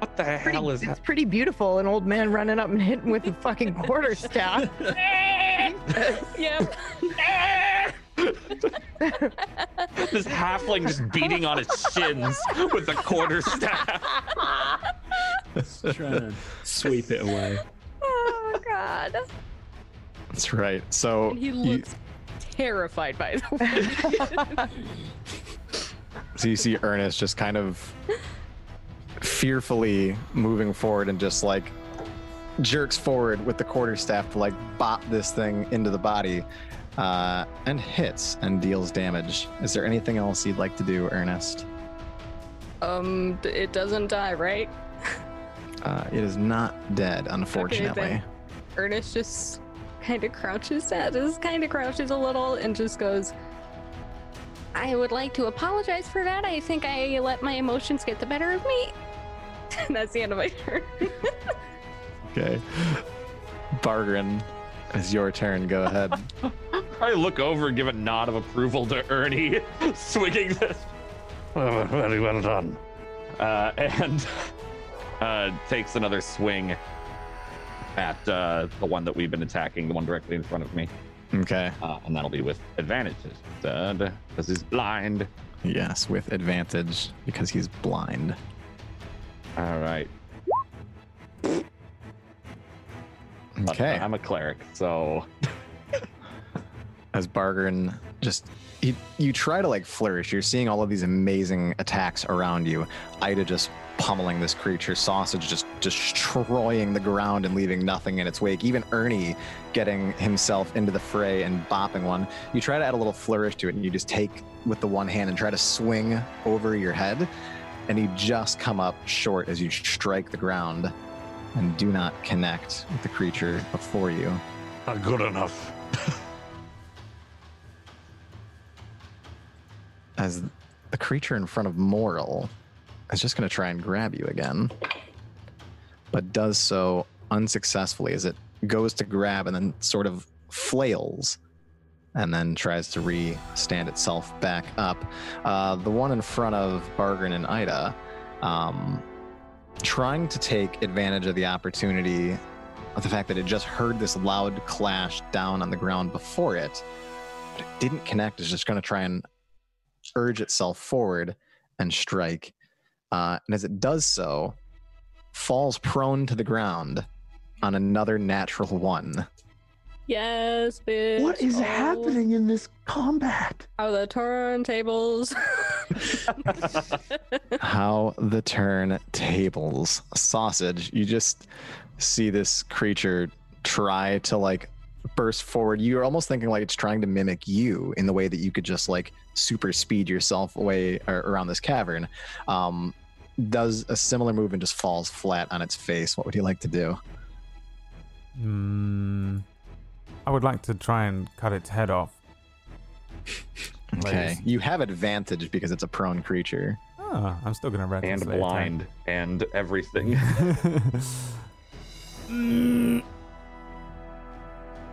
What the hell is that? It's pretty beautiful. An old man running up and hitting with a fucking quarterstaff. Yep. This halfling just beating on his shins with a quarterstaff. Trying to sweep it away. Oh God. That's right. So and he looks terrified by the way. So you see Ernest just kind of fearfully moving forward and just like jerks forward with the quarterstaff to like bop this thing into the body. And hits and deals damage. Is there anything else you'd like to do, Ernest? It doesn't die, right? It is not dead, unfortunately. Okay, Ernest just kind of crouches a little and just goes, I would like to apologize for that. I think I let my emotions get the better of me. And that's the end of my turn. Okay. Bargrin, it's your turn. Go ahead. I look over and give a nod of approval to Ernie, swinging this. Very well done. And takes another swing at the one that we've been attacking, the one directly in front of me. Okay. And that'll be with advantages. Because he's blind. Yes, with advantage, because he's blind. All right. Okay. I'm a cleric, so. As Bargrin just, you try to like flourish. You're seeing all of these amazing attacks around you. Ida just pummeling this creature. Sausage just destroying the ground and leaving nothing in its wake. Even Ernie getting himself into the fray and bopping one. You try to add a little flourish to it, and you just take with the one hand and try to swing over your head. And you just come up short as you strike the ground. And do not connect with the creature before you. Not good enough. As the creature in front of Morrill is just going to try and grab you again, but does so unsuccessfully as it goes to grab and then sort of flails and then tries to re-stand itself back up. The one in front of Bargrin and Ida, trying to take advantage of the opportunity of the fact that it just heard this loud clash down on the ground before it, but it didn't connect. It's just going to try and urge itself forward and strike. And as it does so, falls prone to the ground on another natural one. Yes, bitch. What is happening in this combat? How the turntables. How the turntables. Sausage, you just see this creature try to like burst forward. You're almost thinking like it's trying to mimic you in the way that you could just like super speed yourself away around this cavern. Does a similar move and just falls flat on its face. What would you like to do? I would like to try and cut its head off. Okay. You have advantage because it's a prone creature. Oh, I'm still going to recklessly attack. And blind and everything.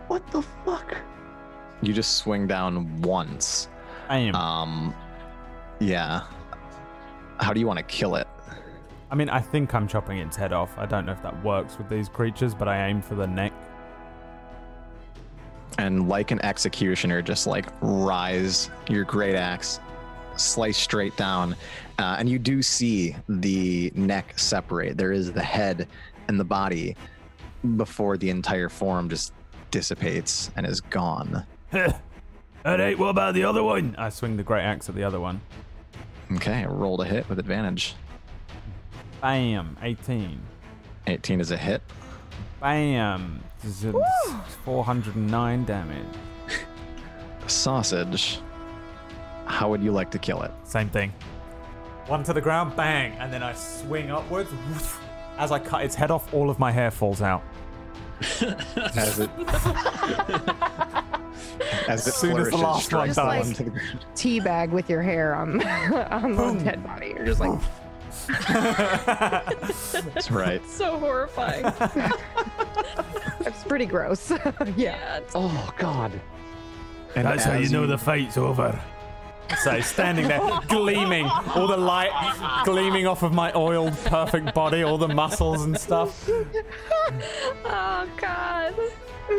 What the fuck? You just swing down once. I am. Yeah. How do you want to kill it? I mean, I think I'm chopping its head off. I don't know if that works with these creatures, but I aim for the neck. And like an executioner, just like rise your great axe, slice straight down. And you do see the neck separate. There is the head and the body before the entire form just dissipates and is gone. Alright, what about the other one? I swing the great axe at the other one. Okay, roll to hit with advantage. Bam, 18. 18 is a hit. Bam, 409 damage. Sausage. How would you like to kill it? Same thing. One to the ground, bang, and then I swing upwards. Woof. As I cut its head off, all of my hair falls out. As soon as the last one does. Just like teabag with your hair on the dead body. You're just like... That's right. It's so horrifying. That's pretty gross. Yeah. Oh god. And that's how you know the fight's over. So standing there, gleaming, all the light gleaming off of my oiled, perfect body, all the muscles and stuff. Oh god.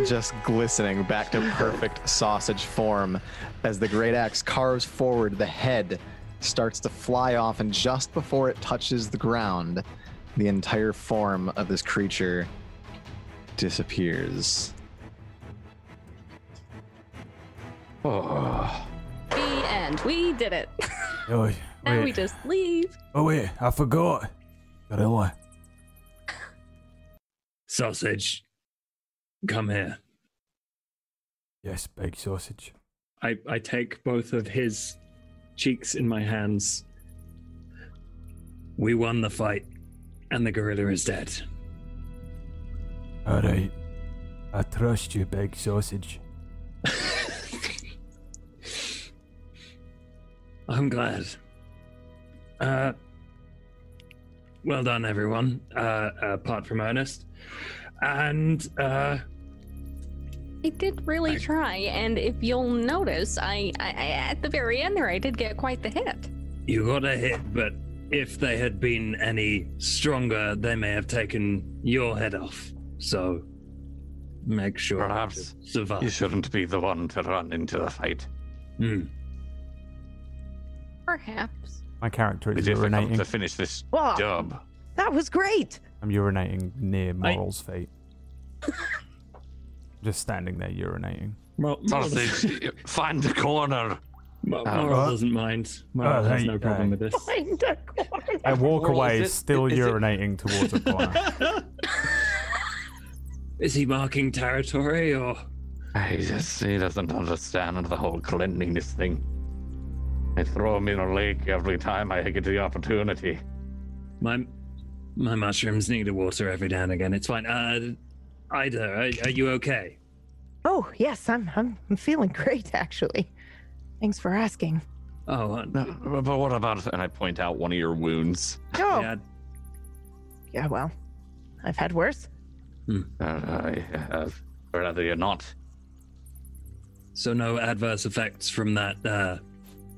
Just glistening back to perfect sausage form as the great axe carves forward. The head starts to fly off, and just before it touches the ground, the entire form of this creature disappears. Oh. The end. We did it. Oh, now we just leave. Oh wait, I forgot. Gorilla. Sausage, come here. Yes, big sausage. I take both of his cheeks in my hands. We won the fight, and the gorilla is dead. All right. I trust you, big sausage. I'm glad. Well done, everyone, apart from Ernest. And, I did really try, and if you'll notice, I at the very end there, I did get quite the hit. You got a hit, but if they had been any stronger, they may have taken your head off. So make sure perhaps to survive. You shouldn't be the one to run into the fight. Hmm. Perhaps. My character is urinating. To finish this job. That was great. I'm urinating near Marl's feet. Just standing there urinating. Sausage, find a corner. Marl doesn't mind. Marl has no problem with this. Find a corner. I walk away, still urinating towards a corner. Is he marking territory, or? He doesn't understand the whole cleanliness thing. I throw him in a lake every time I get the opportunity. My mushrooms need water every now and again. It's fine. Ida, are you okay? Oh, yes, I'm feeling great, actually. Thanks for asking. Oh, no, but what about... And I point out one of your wounds. Oh. Yeah, well, I've had worse. I have. Or rather, you're not. So no adverse effects from that,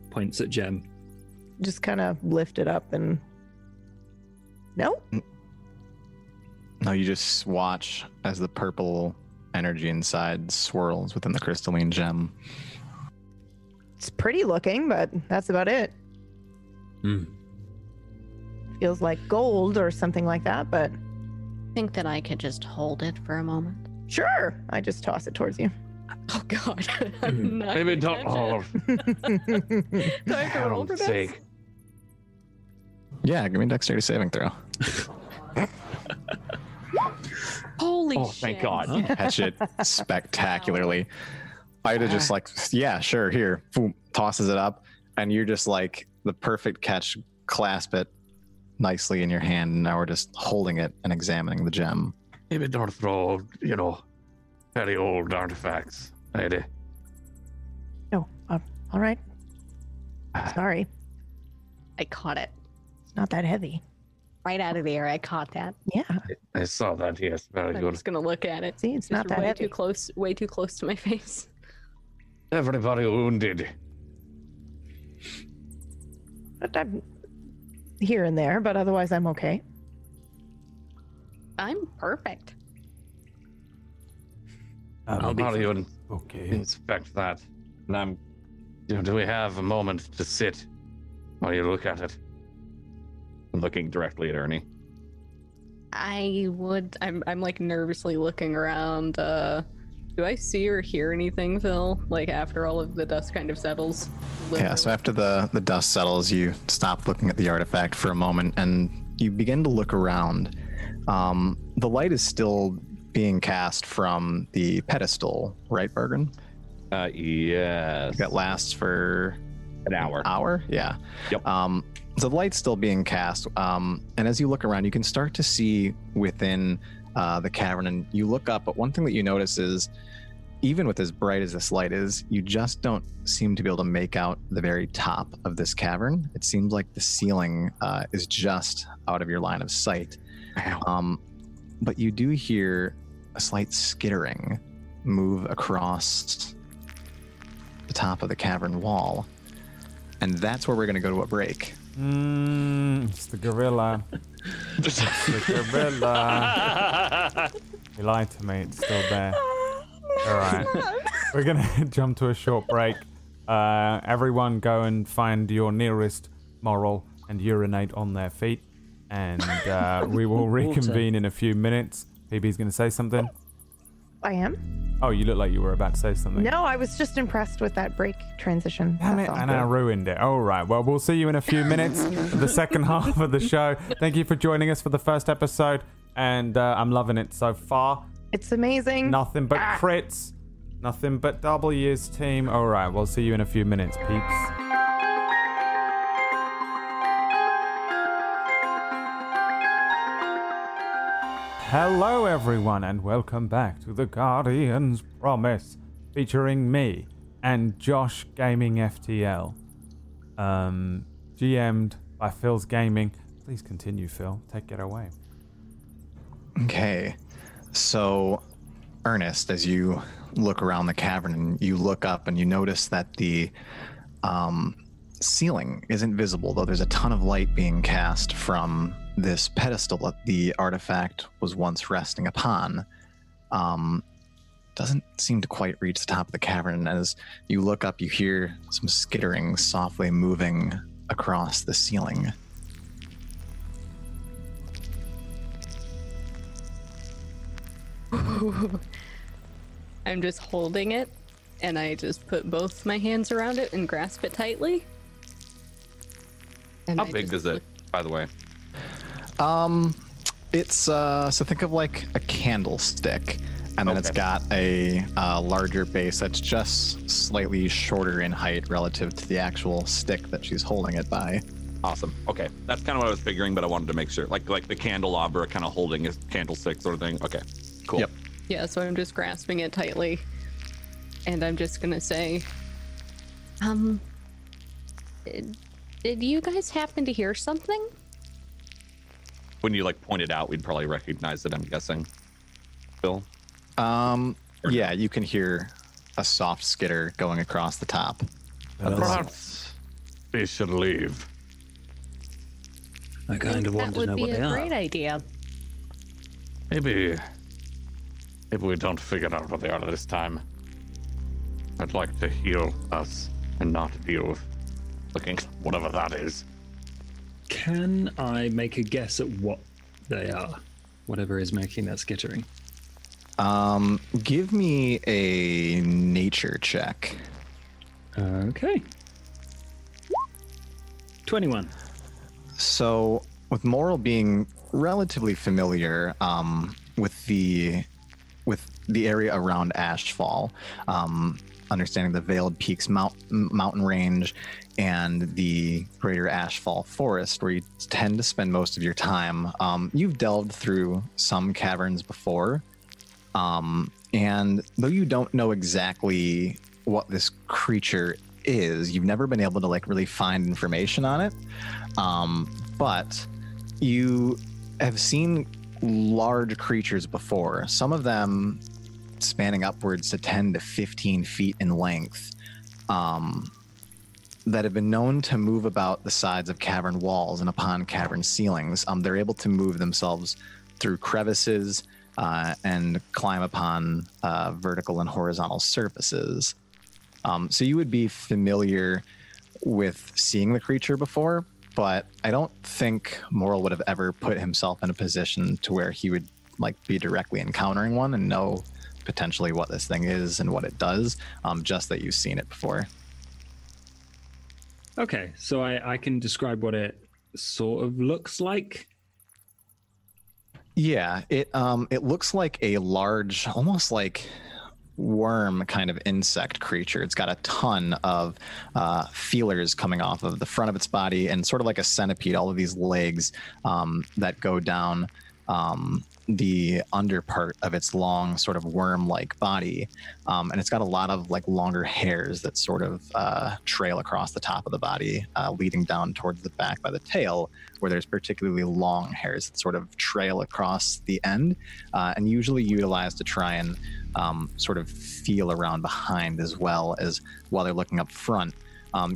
points at Jem. Just kind of lift it up and... No? No, you just watch as the purple energy inside swirls within the crystalline gem. It's pretty looking, but that's about it. Feels like gold or something like that, but... I think that I could just hold it for a moment. Sure! I just toss it towards you. Oh, God. I'm not Maybe don't hold. Do I have to roll for this? Yeah, give me a dexterity saving throw. Holy shit. Oh, thank God. Huh? Catch it spectacularly. Wow. Ida just like, yeah, sure, here. Boom, tosses it up, and you're just like the perfect catch, clasp it nicely in your hand, and now we're just holding it and examining the gem. Maybe don't throw, very old artifacts, Ida. No, all right. Sorry. I caught it. It's not that heavy. Right out of the air, I caught that. Yeah. I saw that, yes. Very good. I'm just going to look at it. See, it's not that heavy. Way too close to my face. Everybody wounded. But here and there, but otherwise I'm okay. I'm perfect. I'll be even okay. Inspect that. And I'm, you know, do we have a moment to sit while you look at it? I'm looking directly at Ernie. I'm like nervously looking around. Do I see or hear anything, Phil? Like after all of the dust kind of settles? Literally. Yeah, so after the dust settles, you stop looking at the artifact for a moment and you begin to look around. The light is still being cast from the pedestal, right, Bargrin? Yes. That lasts for an hour? Yeah. Yep. So the light's still being cast, and as you look around, you can start to see within the cavern, and you look up, but one thing that you notice is, even with as bright as this light is, you just don't seem to be able to make out the very top of this cavern. It seems like the ceiling is just out of your line of sight. But you do hear a slight skittering move across the top of the cavern wall, and that's where we're going to go to a break. It's the gorilla. It's the gorilla. You lied to me. It's still there. All right. We're going to jump to a short break. Everyone go and find your nearest Marl and urinate on their feet. And we will reconvene in a few minutes. PB's going to say something. I am. Oh, you look like you were about to say something. No, I was just impressed with that break transition. Damn it, and I ruined it. All right, well, we'll see you in a few minutes for the second half of the show. Thank you for joining us for the first episode, and I'm loving it so far. It's amazing. Nothing but crits. Nothing but W's, team. All right, we'll see you in a few minutes, peeps. Hello everyone and welcome back to The Guardian's Promise, featuring me and Josh Gaming FTL, GM'd by Phil's Gaming. Please continue, Phil. Take it away. Okay, so Ernest, as you look around the cavern and you look up and you notice that the ceiling isn't visible, though there's a ton of light being cast from this pedestal that the artifact was once resting upon. Doesn't seem to quite reach the top of the cavern. As you look up, you hear some skittering softly moving across the ceiling. Ooh. I'm just holding it, and I just put both my hands around it and grasp it tightly. And How big is it, by the way? It's, so think of like a candlestick, and then it's got a larger base that's just slightly shorter in height relative to the actual stick that she's holding it by. Awesome. Okay. That's kind of what I was figuring, but I wanted to make sure. Like the candelabra kind of holding a candlestick sort of thing. Okay. Cool. Yep. Yeah, so I'm just grasping it tightly, and I'm just going to say, did you guys happen to hear something? When you like point it out, we'd probably recognize it, I'm guessing. Phil? Yeah, you can hear a soft skitter going across the top. Perhaps they should leave. I kind of want to know what they are. That would be a great idea. Maybe we don't figure out what they are this time. I'd like to heal us and not deal with looking whatever that is. Can I make a guess at what they are? Whatever is making that skittering. Give me a nature check. Okay. 21. So, with Marl being relatively familiar with the area around Ashfall, understanding the Veiled Peaks mountain range and the greater Ashfall forest where you tend to spend most of your time. You've delved through some caverns before, and though you don't know exactly what this creature is, you've never been able to like really find information on it, but you have seen large creatures before, some of them spanning upwards to 10 to 15 feet in length. that have been known to move about the sides of cavern walls and upon cavern ceilings. They're able to move themselves through crevices and climb upon vertical and horizontal surfaces. So you would be familiar with seeing the creature before, but I don't think Morrel would have ever put himself in a position to where he would be directly encountering one and know potentially what this thing is and what it does, just that you've seen it before. Okay, so I can describe what it sort of looks like. Yeah, it looks like a large, almost like worm kind of insect creature. It's got a ton of feelers coming off of the front of its body, and sort of like a centipede, all of these legs that go down the under part of its long sort of worm-like body. And it's got a lot of longer hairs that sort of trail across the top of the body, leading down towards the back by the tail, where there's particularly long hairs that sort of trail across the end, and usually utilized to try and sort of feel around behind, as well as while they're looking up front.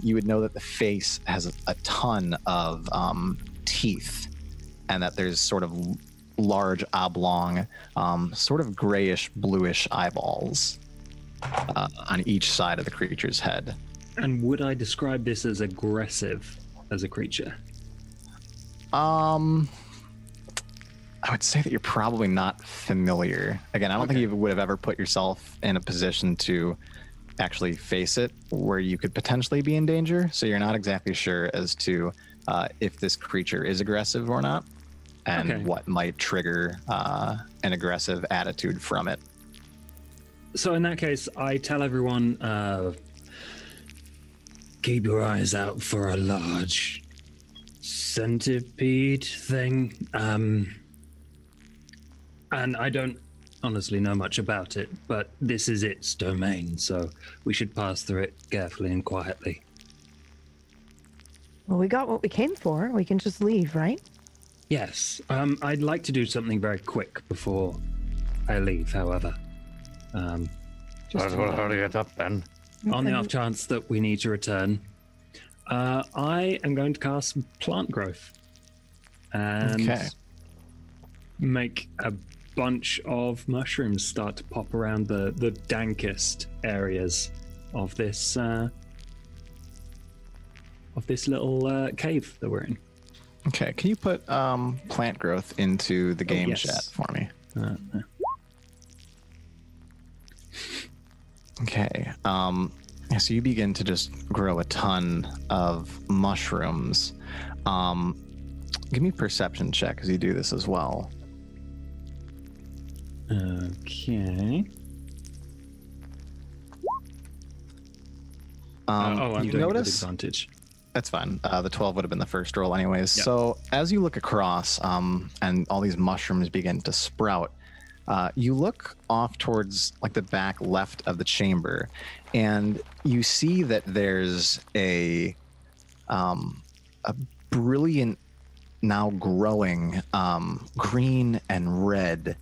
You would know that the face has a ton of teeth, and that there's sort of large oblong, sort of grayish bluish eyeballs on each side of the creature's head. And would I describe this as aggressive as a creature? I would say that you're probably not familiar. Again, I don't think you would have ever put yourself in a position to actually face it where you could potentially be in danger. So you're not exactly sure as to if this creature is aggressive or not, and what might trigger an aggressive attitude from it. So in that case, I tell everyone, keep your eyes out for a large centipede thing. And I don't honestly know much about it, but this is its domain, so we should pass through it carefully and quietly. Well, we got what we came for. We can just leave, right? Yes. I'd like to do something very quick before I leave, however. Just we'll hurry it up, then. On the off chance that we need to return, I am going to cast Plant Growth and make a bunch of mushrooms start to pop around the dankest areas of this little cave that we're in. Okay, can you put Plant Growth into the game chat for me? Okay, so you begin to just grow a ton of mushrooms. Give me a perception check as you do this as well. Okay. I'm doing with advantage. That's fine. The 12 would have been the first roll anyways. Yep. So as you look across and all these mushrooms begin to sprout, you look off towards the back left of the chamber, and you see that there's a brilliant, now growing green and red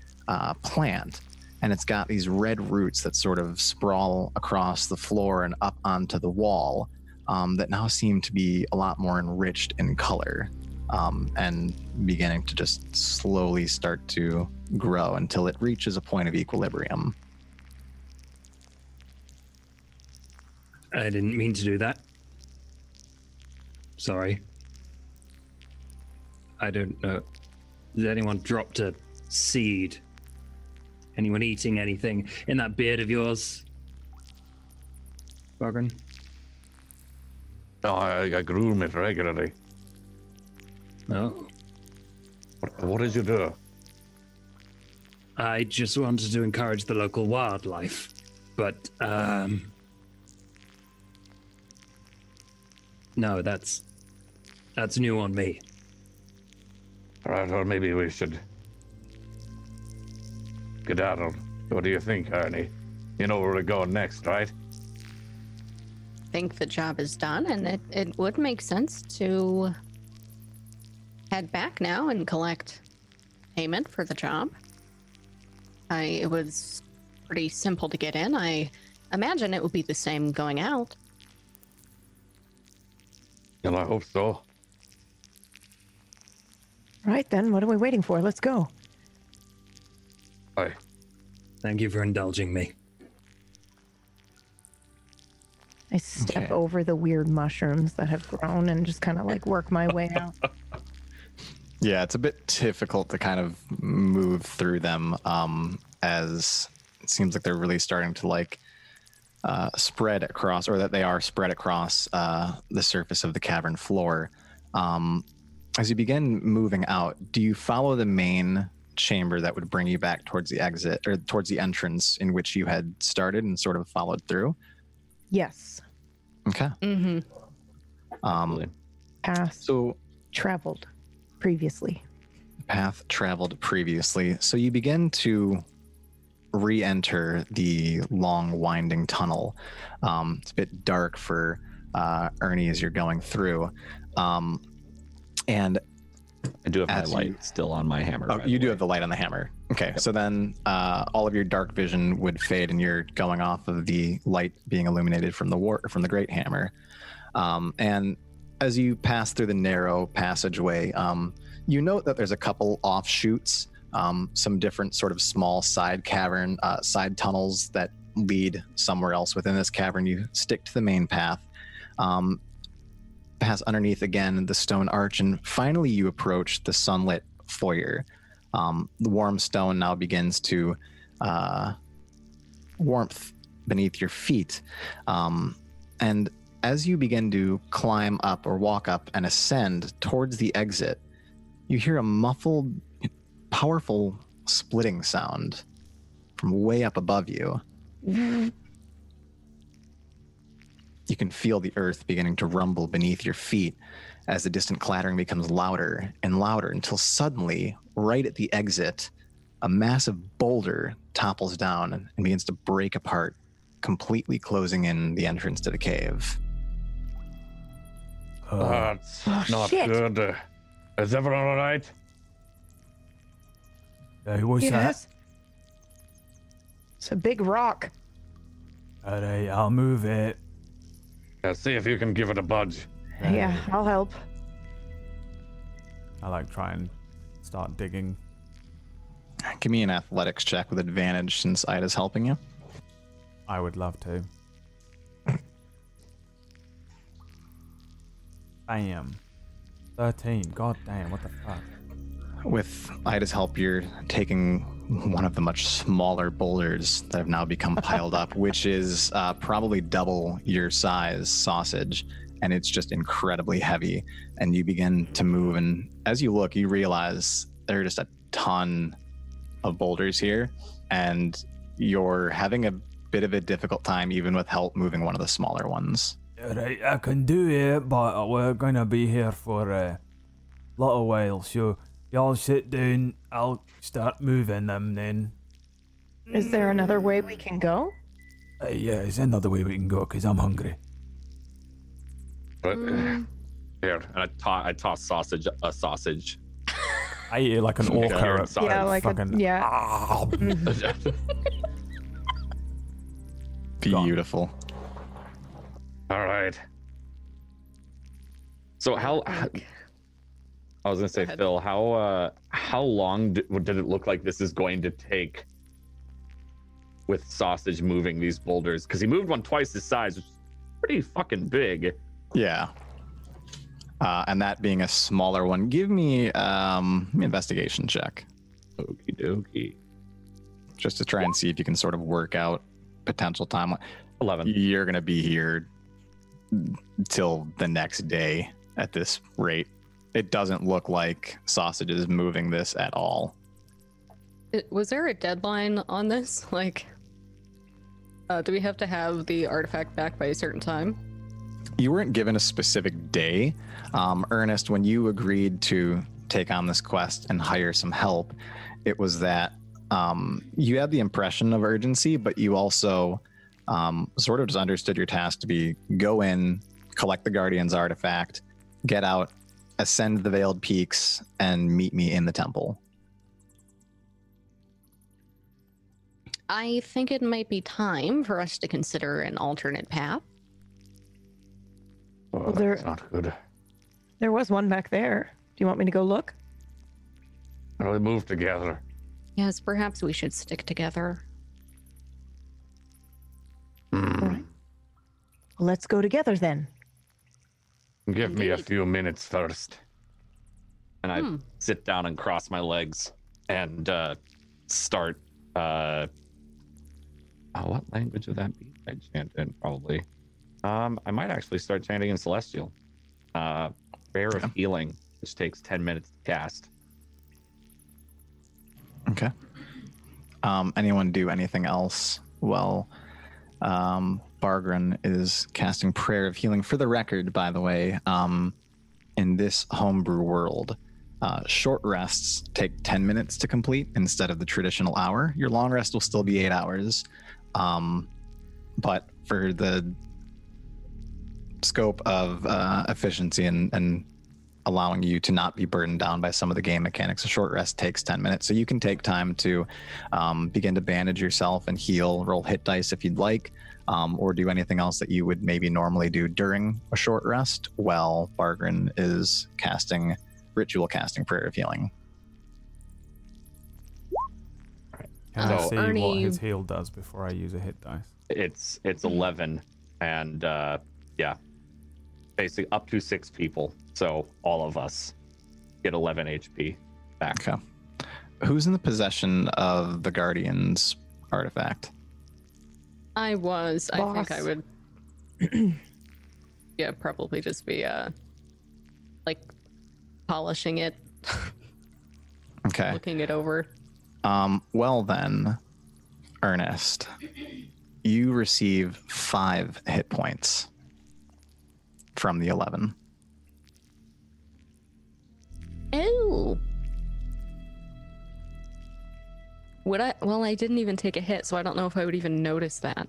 plant. And it's got these red roots that sort of sprawl across the floor and up onto the wall. That now seem to be a lot more enriched in color, and beginning to just slowly start to grow until it reaches a point of equilibrium. I didn't mean to do that. Sorry. I don't know. Has anyone dropped a seed? Anyone eating anything in that beard of yours, Bargrin? No, I groom it regularly. No. What did you do? I just wanted to encourage the local wildlife, but no, that's new on me. All right, or maybe we should skedaddle. What do you think, Ernie? You know where we're going next, right? Think the job is done, and it would make sense to head back now and collect payment for the job. It was pretty simple to get in. I imagine it would be the same going out. Well, I hope so. Right then, what are we waiting for? Let's go. Hi. Thank you for indulging me. I step over the weird mushrooms that have grown and just kind of like work my way out. Yeah, it's a bit difficult to kind of move through them as it seems like they're really starting to like spread across, or that they are spread across the surface of the cavern floor. As you begin moving out, do you follow the main chamber that would bring you back towards the exit or towards the entrance in which you had started and sort of followed through? Yes. Okay. Mm-hmm. Traveled previously. Path traveled previously. So you begin to re-enter the long winding tunnel. It's a bit dark for Ernie as you're going through. And I do have my light still on my hammer. Oh, you do have the light on the hammer. Okay, yep. So then all of your dark vision would fade, and you're going off of the light being illuminated from the great hammer. And as you pass through the narrow passageway, you note that there's a couple offshoots, some different sort of small side tunnels that lead somewhere else within this cavern. You stick to the main path. Pass underneath again the stone arch, and finally you approach the sunlit foyer. The warm stone now begins to warmth beneath your feet, and as you begin to climb up or walk up and ascend towards the exit, you hear a muffled, powerful splitting sound from way up above you. You can feel the earth beginning to rumble beneath your feet as the distant clattering becomes louder and louder until suddenly, right at the exit, a massive boulder topples down and begins to break apart, completely closing in the entrance to the cave. That's not good. Is everyone all right? What's that? It's a big rock. All right, I'll move it. See if you can give it a budge. Yeah, I'll help. I try and start digging. Give me an athletics check with advantage since Ida's helping you. I would love to. Damn. 13. God damn, what the fuck? With Ida's help, you're taking one of the much smaller boulders that have now become piled up, which is probably double your size sausage, and it's just incredibly heavy. And you begin to move, and as you look, you realize there are just a ton of boulders here, and you're having a bit of a difficult time even with help moving one of the smaller ones. Right, I can do it, but we're gonna be here for a little while, so y'all sit down, I'll start moving them then. Is there another way we can go? Yeah, there's another way we can go, because I'm hungry. But, here, and I toss a sausage. I eat like an orca. Yeah, like fucking, yeah. Beautiful. All right. So how I was going to say, Phil, how long did it look like this is going to take with Sausage moving these boulders? Because he moved one twice his size, which is pretty fucking big. Yeah. And that being a smaller one, give me an investigation check. Okie dokie. Just to try and see if you can sort of work out potential timeline. 11. You're going to be here till the next day at this rate. It doesn't look like Sausage is moving this at all. Was there a deadline on this? Like, do we have to have the artifact back by a certain time? You weren't given a specific day. Ernest, when you agreed to take on this quest and hire some help, it was that you had the impression of urgency, but you also sort of just understood your task to be go in, collect the Guardian's artifact, get out, ascend the Veiled Peaks, and meet me in the temple. I think it might be time for us to consider an alternate path. Well, that's not good. There was one back there. Do you want me to go look? We move together. Yes, perhaps we should stick together. All right. Let's go together then. Give me a few minutes first. And I sit down and cross my legs and start... what language would that be? I chant in, probably. I might actually start chanting in Celestial. Prayer of Healing, which takes 10 minutes to cast. Okay. Anyone do anything else while Bargrin is casting Prayer of Healing? For the record, by the way, in this homebrew world, short rests take 10 minutes to complete instead of the traditional hour. Your long rest will still be 8 hours. But for the scope of efficiency and allowing you to not be burdened down by some of the game mechanics, a short rest takes 10 minutes. So you can take time to begin to bandage yourself and heal, roll hit dice if you'd like, or do anything else that you would maybe normally do during a short rest while Bargrin is casting, ritual casting Prayer of Healing. Can I see what his heal does before I use a hit dice? It's 11 and basically up to 6 people. So all of us get 11 HP back. Okay. Who's in the possession of the Guardian's artifact? I was. Boss. I think I would probably just be like polishing it. Okay. Looking it over. Well then, Ernest, you receive 5 hit points from the 11. Oh. Would I? Well, I didn't even take a hit, so I don't know if I would even notice that.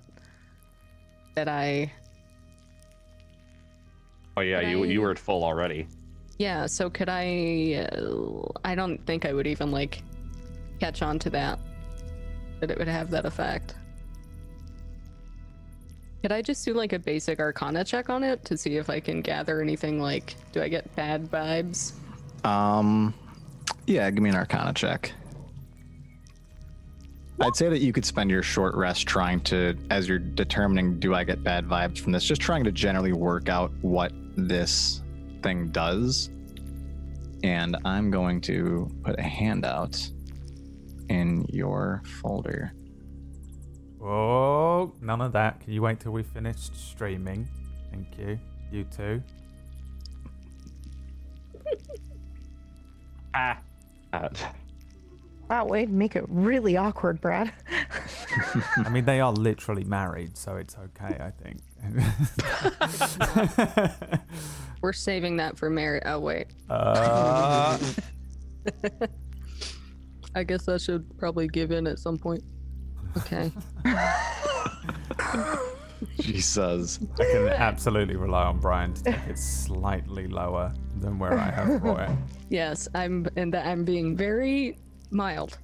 Oh yeah, you were at full already. Yeah, so could I? I don't think I would even catch on to that it would have that effect. Could I just do a basic arcana check on it to see if I can gather anything? Do I get bad vibes? Yeah, give me an arcana check. I'd say that you could spend your short rest trying to, as you're determining, do I get bad vibes from this, just trying to generally work out what this thing does. And I'm going to put a handout in your folder. Oh, none of that. Can you wait till we finished streaming? Thank you. You too. That would make it really awkward, Brad. I mean, they are literally married, so it's okay, I think. We're saving that for marriage. Oh, wait. I guess I should probably give in at some point. Okay. Jesus. I can absolutely rely on Brian to take it slightly lower than where I have brought it. Yes, I'm being very mild.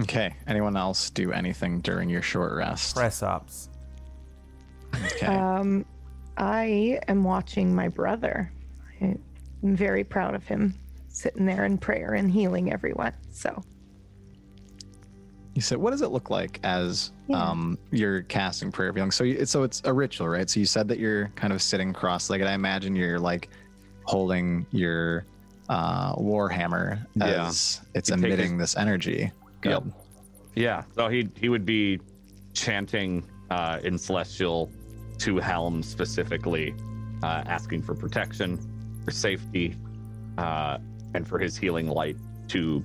Okay. Anyone else do anything during your short rest? Press ups. Okay. I am watching my brother. I'm very proud of him. Sitting there in prayer and healing everyone. So you said, what does it look like as you're casting Prayer of Healing? So it's a ritual, right? So you said that you're kind of sitting cross-legged. I imagine you're holding your warhammer as it's emitting this energy. Yep. Yeah. So he would be chanting in Celestial to Helm specifically, asking for protection, for safety, and for his healing light to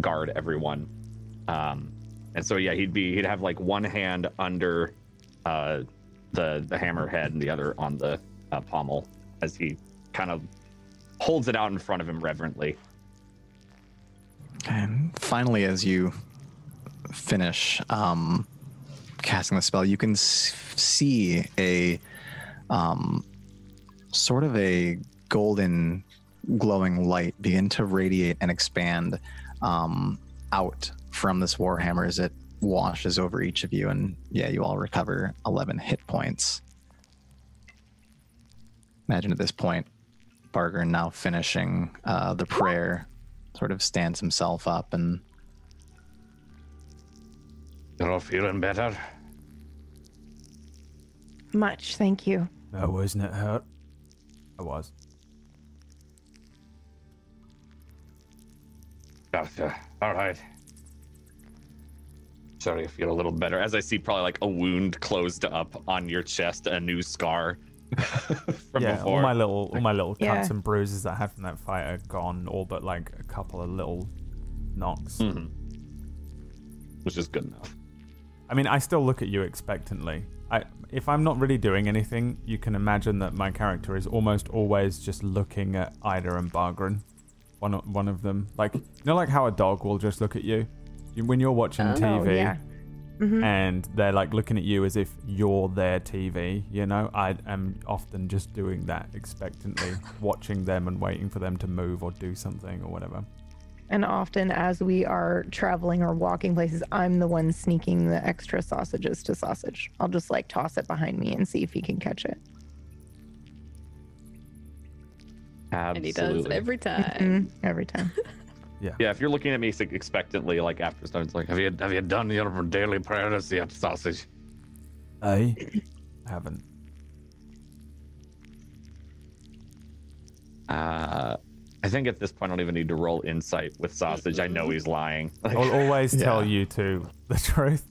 guard everyone. And so he'd have one hand under the hammer head and the other on the pommel as he kind of holds it out in front of him reverently. And finally, as you finish casting the spell, you can see a sort of a golden glowing light begin to radiate and expand out from this warhammer as it washes over each of you, and yeah, you all recover 11 hit points. Imagine at this point, Bargrin, now finishing the prayer, sort of stands himself up and... You're all feeling better? Much, thank you. Oh, wasn't it hurt? I was. Doctor, all right. Sorry, I feel a little better. As I see probably like a wound closed up on your chest, a new scar from before. All my little cuts and bruises that I had from that fight are gone, all but like a couple of little knocks. Mm-hmm. Which is good enough. I mean, I still look at you expectantly. If I'm not really doing anything, you can imagine that my character is almost always just looking at Ida and Bargrin. One of them. Like, you know, like how a dog will just look at you? When you're watching TV mm-hmm. and they're like looking at you as if you're their TV, you know? I am often just doing that expectantly, watching them and waiting for them to move or do something or whatever. And often as we are traveling or walking places, I'm the one sneaking the extra sausages to Sausage. I'll just like toss it behind me and see if he can catch it. Absolutely. And he does every time. Mm-hmm. Every time. Yeah, if you're looking at me expectantly, like after stone's like, have you done your daily prayers yet, Sausage? I haven't. I think at this point I don't even need to roll insight with Sausage. I know he's lying. Like, I'll always tell you two the truth.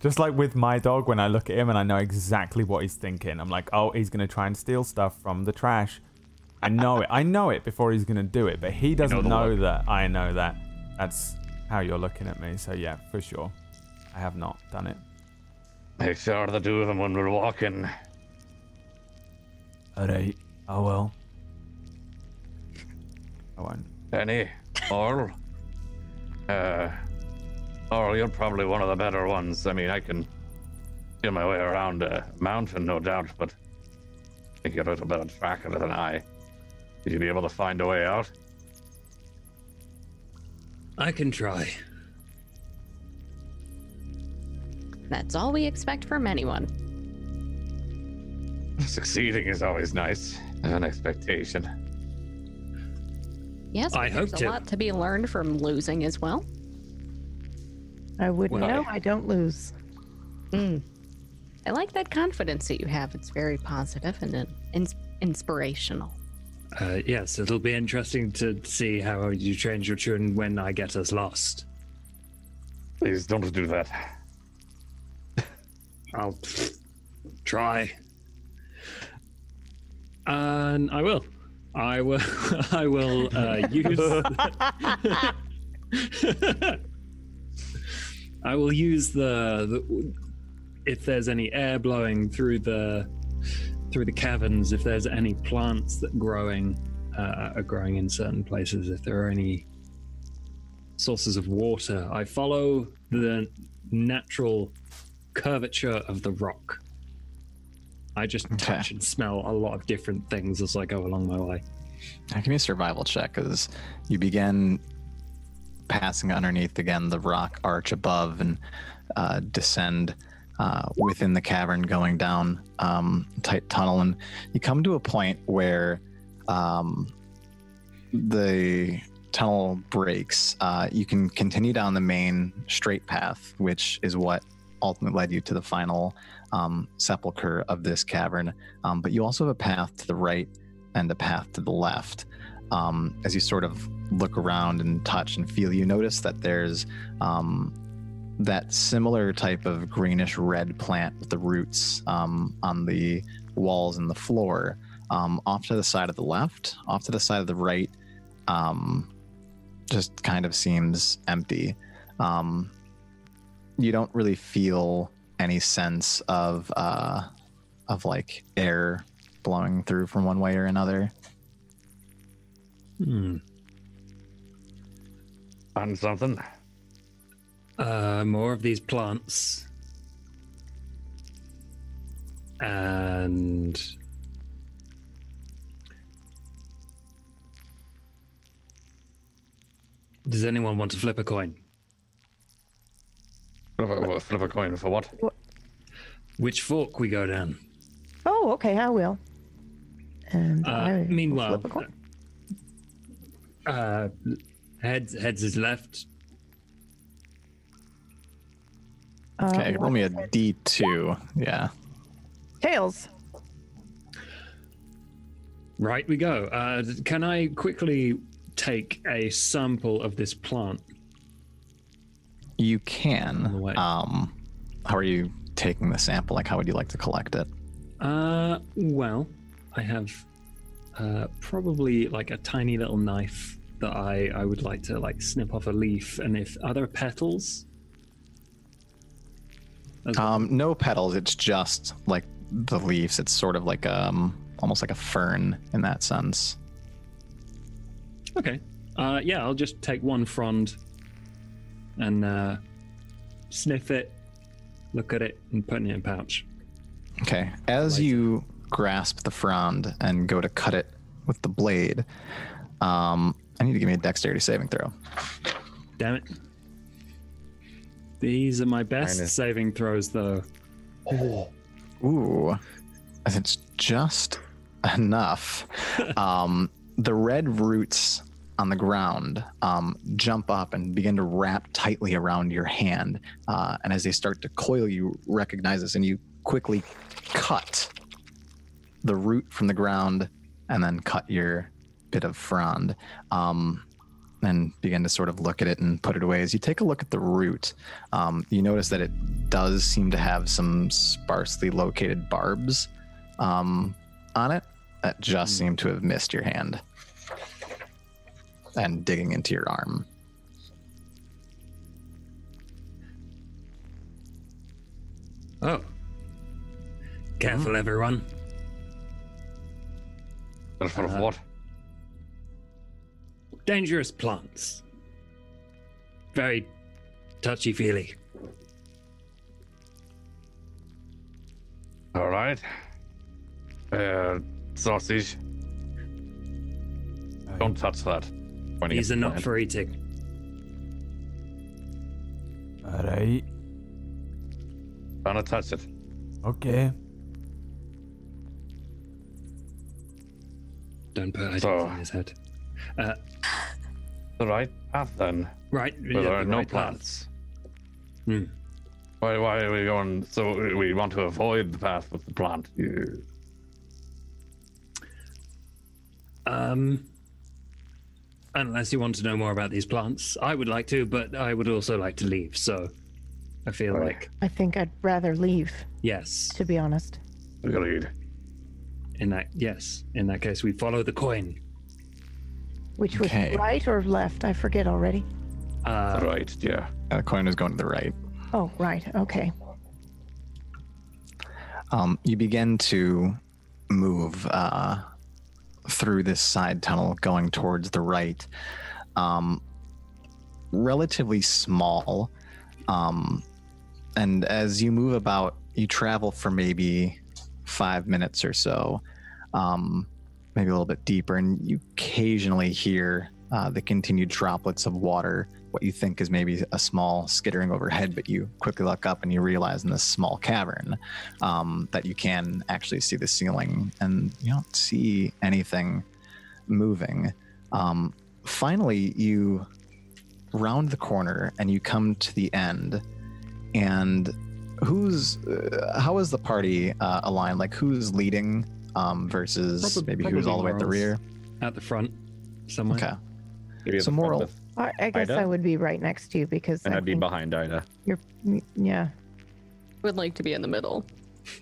Just like with my dog, when I look at him and I know exactly what he's thinking. I'm like, oh, he's going to try and steal stuff from the trash. I know it. I know it before he's going to do it, but he doesn't know that I know that. That's how you're looking at me. So yeah, for sure. I have not done it. I saw the two of them when we were walking. All right. Oh, well. Benny, Marl, you're probably one of the better ones. I mean, I can feel my way around a mountain, no doubt, but I think you're a little better tracker than I. Would you be able to find a way out? I can try. That's all we expect from anyone. Succeeding is always nice. An expectation. Yes, I hope there's a lot to be learned from losing as well. I wouldn't know. I don't lose. Mm. I like that confidence that you have. It's very positive and inspirational. Yes, it'll be interesting to see how you train your children when I get us lost. Please don't do that. I'll try. And I will. I will use. I will use the if there's any air blowing through the caverns, if there's any plants that are growing in certain places, if there are any sources of water, I follow the natural curvature of the rock. I just touch and smell a lot of different things as I go along my way. Give me a survival check as you begin passing underneath again the rock arch above and descend within the cavern, going down tight tunnel, and you come to a point where the tunnel breaks. You can continue down the main straight path, which is what ultimately led you to the final sepulcher of this cavern, but you also have a path to the right and a path to the left. As you sort of look around and touch and feel, you notice that there's that similar type of greenish red plant with the roots on the walls and the floor, off to the side of the left, off to the side of the right. Just kind of seems empty. You don't really feel any sense of like air blowing through from one way or another. Found something? More of these plants. And does anyone want to flip a coin? Flip a coin for what? Which fork we go down? Oh, okay, I will. And I meanwhile, flip a coin. Heads is left. Okay, roll me a D2. Yeah. Tails. Right, we go. Can I quickly take a sample of this plant? You can. How are you taking the sample? Like, how would you like to collect it? Well, I have probably like a tiny little knife that I would like to like snip off a leaf. And if are there petals? No petals. It's just like the leaves. It's sort of like almost like a fern in that sense. Okay. Yeah, I'll just take one frond and sniff it, look at it, and put it in a pouch. Okay. As you grasp the frond and go to cut it with the blade, I need to give me a dexterity saving throw. Damn it. These are my best saving throws, though. Oh. Ooh. It's just enough. The red roots on the ground jump up and begin to wrap tightly around your hand. And as they start to coil, you recognize this, and you quickly cut the root from the ground and then cut your bit of frond. And begin to sort of look at it and put it away. As you take a look at the root, you notice that it does seem to have some sparsely located barbs on it that just seem to have missed your hand and digging into your arm. Oh. Careful, everyone. Careful of what? Dangerous plants. Very touchy-feely. All right. Sausage. Don't touch that. These are not for eating. All right. Don't touch it. Okay. Don't put items on his head. The right path, then. Right. Yeah, there are no plants. Why are we going? So we want to avoid the path with the plant. Unless you want to know more about these plants, I would like to, but I would also like to leave. So I feel like I think I'd rather leave. Yes. To be honest. Agreed. In that case, we follow the coin. Which was right or left? I forget already. Right, yeah. The coin is going to the right. Oh, right. Okay. You begin to move through this side tunnel going towards the right. Relatively small. And as you move about, you travel for maybe 5 minutes or so. Maybe a little bit deeper, and you occasionally hear the continued droplets of water, what you think is maybe a small skittering overhead, but you quickly look up and you realize in this small cavern that you can actually see the ceiling, and you don't see anything moving. Finally, you round the corner and you come to the end, and how is the party aligned? Like, who's leading? Versus probably who's all the way at the rear, at the front, somewhere. Okay. Maybe so Moral. I guess Ida? I would be right next to you because. And I'd be behind Ida. Yeah. Would like to be in the middle.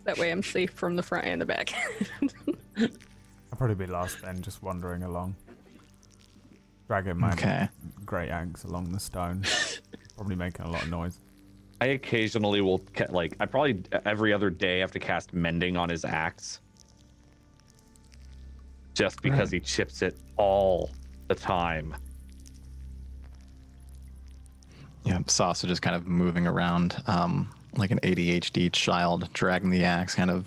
That way, I'm safe from the front and the back. I'll probably be last then, just wandering along, dragging my great axe along the stone, probably making a lot of noise. I occasionally will I probably every other day have to cast mending on his axe. Just because he chips it all the time. Yeah, Sausage is kind of moving around like an ADHD child, dragging the axe, kind of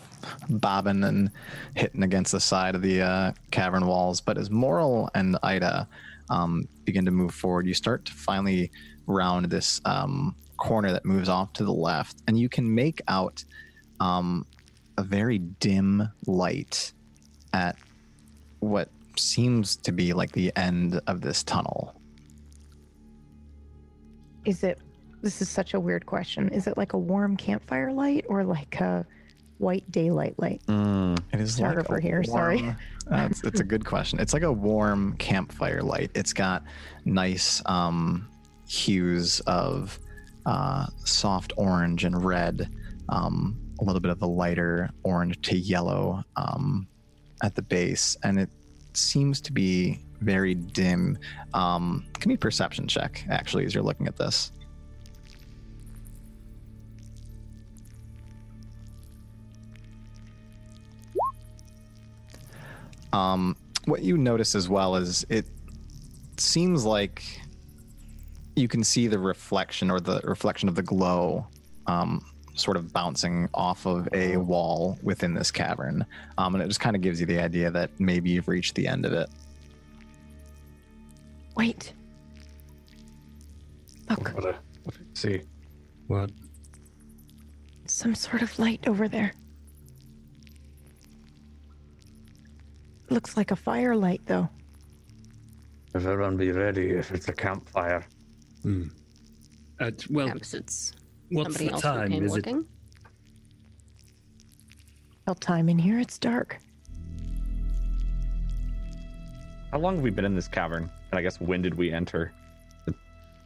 bobbing and hitting against the side of the cavern walls. But as Moral and Ida begin to move forward, you start to finally round this corner that moves off to the left, and you can make out a very dim light at what seems to be like the end of this tunnel. This is such a weird question. Is it like a warm campfire light or like a white daylight light? It is like a warm, sorry. It's a good question. It's like a warm campfire light. It's got nice hues of soft orange and red, a little bit of a lighter orange to yellow at the base, and it seems to be very dim. Give me a perception check, actually, as you're looking at this. What you notice as well is it seems like you can see the reflection or the reflection of the glow sort of bouncing off of a wall within this cavern. And it just kind of gives you the idea that maybe you've reached the end of it. Wait. Look. What did I see? What? Some sort of light over there. Looks like a firelight, though. Everyone be ready if it's a campfire. Well, perhaps it's what's the time? Is it? What time in here? It's dark. How long have we been in this cavern? And I guess when did we enter?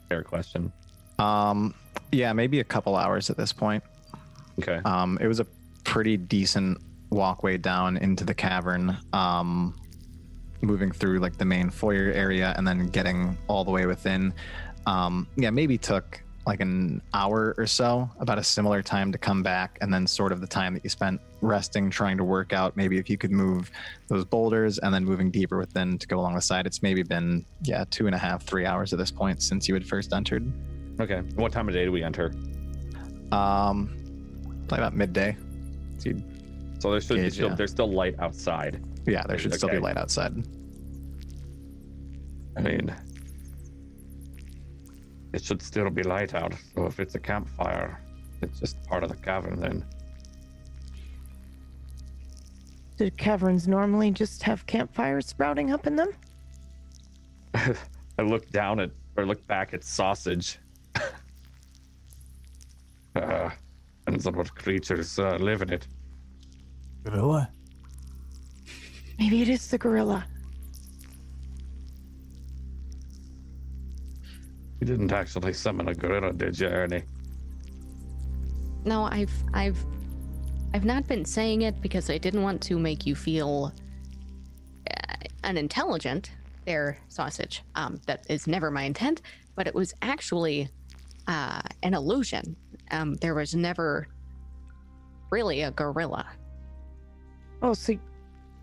Fair question. Yeah, maybe a couple hours at this point. Okay. It was a pretty decent walkway down into the cavern, moving through like the main foyer area and then getting all the way within. Yeah, maybe took like an hour or so, about a similar time to come back, and then sort of the time that you spent resting, trying to work out maybe if you could move those boulders and then moving deeper within to go along the side. It's maybe been 2.5-3 hours at this point since you had first entered. Okay. What time of day do we enter? Probably about midday. So there should be there's still light outside. Yeah, there should still be light outside. I mean, it should still be light out. So if it's a campfire, it's just part of the cavern then. Do caverns normally just have campfires sprouting up in them? I look down at, or look back at Sausage. Depends on what creatures live in it. Gorilla? Maybe it is the gorilla. You didn't actually summon a gorilla, did you, Ernie? No, I've not been saying it because I didn't want to make you feel unintelligent there, Sausage. That is never my intent, but it was actually an illusion. There was never really a gorilla. Oh, so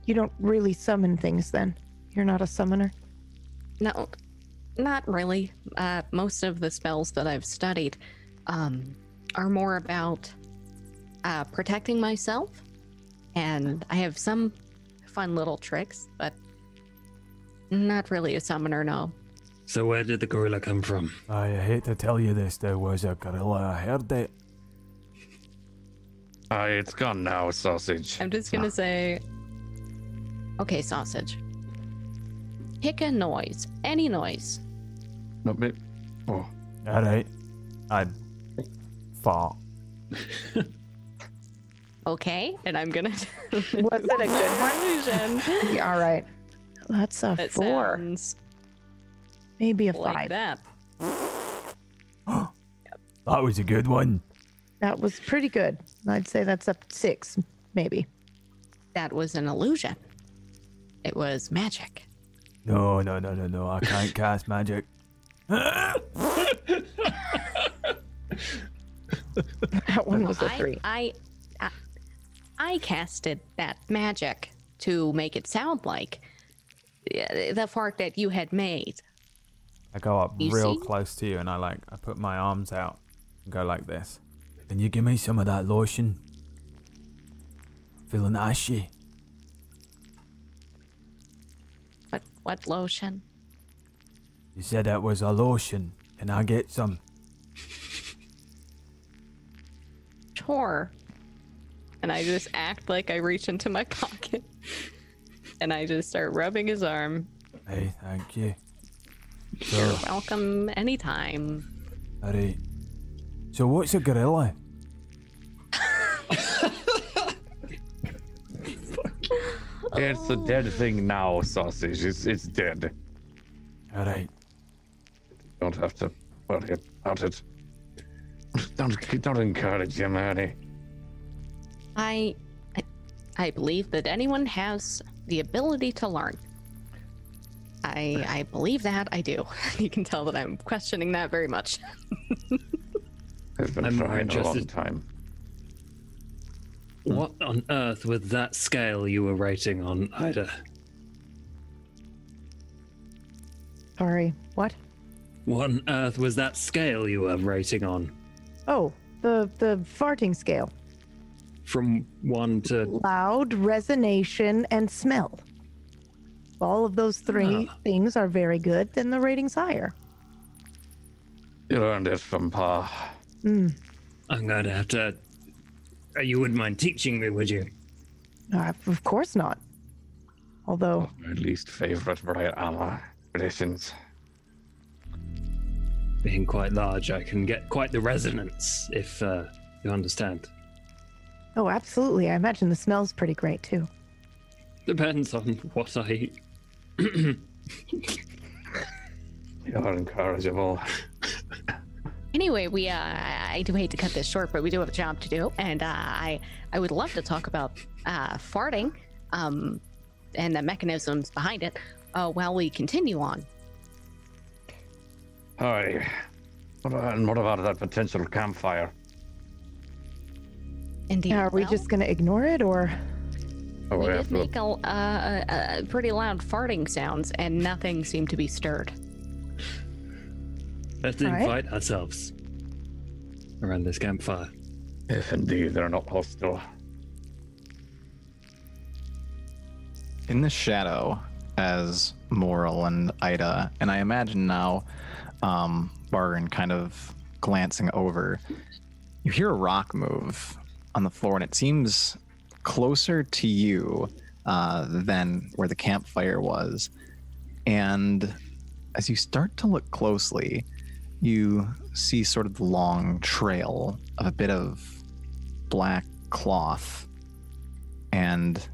you don't really summon things then? You're not a summoner? No, not really. Most of the spells that I've studied are more about protecting myself. And I have some fun little tricks, but not really a summoner, no. So where did the gorilla come from? I hate to tell you this, there was a gorilla. I heard it. It's gone now, Sausage. I'm just gonna say, okay, Sausage. Pick a noise, any noise. Not me. Oh, all right. I fart. Okay, and I'm gonna. Was it a good illusion? Yeah, all right. That's a that 4. Maybe a 5. That. That was a good one. That was pretty good. I'd say that's up 6, maybe. That was an illusion. It was magic. No. I can't cast magic. That one was a 3. I casted that magic to make it sound like the fart that you had made. I go up close to you and I put my arms out and go like this. Can you give me some of that lotion? Feeling ashy. What lotion? You said it was a lotion. Can I get some? horror. And I just act like I reach into my pocket. And I just start rubbing his arm. Hey, thank you. So, you're welcome anytime. Alright. So what's a gorilla? It's a dead thing now, sausage. It's dead. Alright. Don't have to worry about it. Don't encourage him, Ernie. I believe that anyone has the ability to learn. I believe that I do. You can tell that I'm questioning that very much. I've been trying a long time. What on earth with that scale you were rating on, Ida? Sorry, what? What on earth was that scale you were rating on? Oh, the farting scale. From 1 to... Loud, resonation, and smell. If all of those three things are very good, then the rating's higher. You learned it from Pa. Mm. I'm going to have to... You wouldn't mind teaching me, would you? Of course not. Although... Oh, my least favorite Brighthammer traditions. Being quite large, I can get quite the resonance, if you understand. Oh, absolutely. I imagine the smell's pretty great, too. Depends on what I eat. You're incorrigible. Anyway, we I do hate to cut this short, but we do have a job to do, and I would love to talk about farting and the mechanisms behind it while we continue on. All right. What about that potential campfire? Indeed. Are we just going to ignore it, or? Oh, we did make a pretty loud farting sounds, and nothing seemed to be stirred. Let's invite ourselves around this campfire. If indeed they're not hostile. In the shadow, as Morrel and Ida, and I imagine now Bargrin kind of glancing over, you hear a rock move on the floor, and it seems closer to you than where the campfire was. And as you start to look closely, you see sort of the long trail of a bit of black cloth and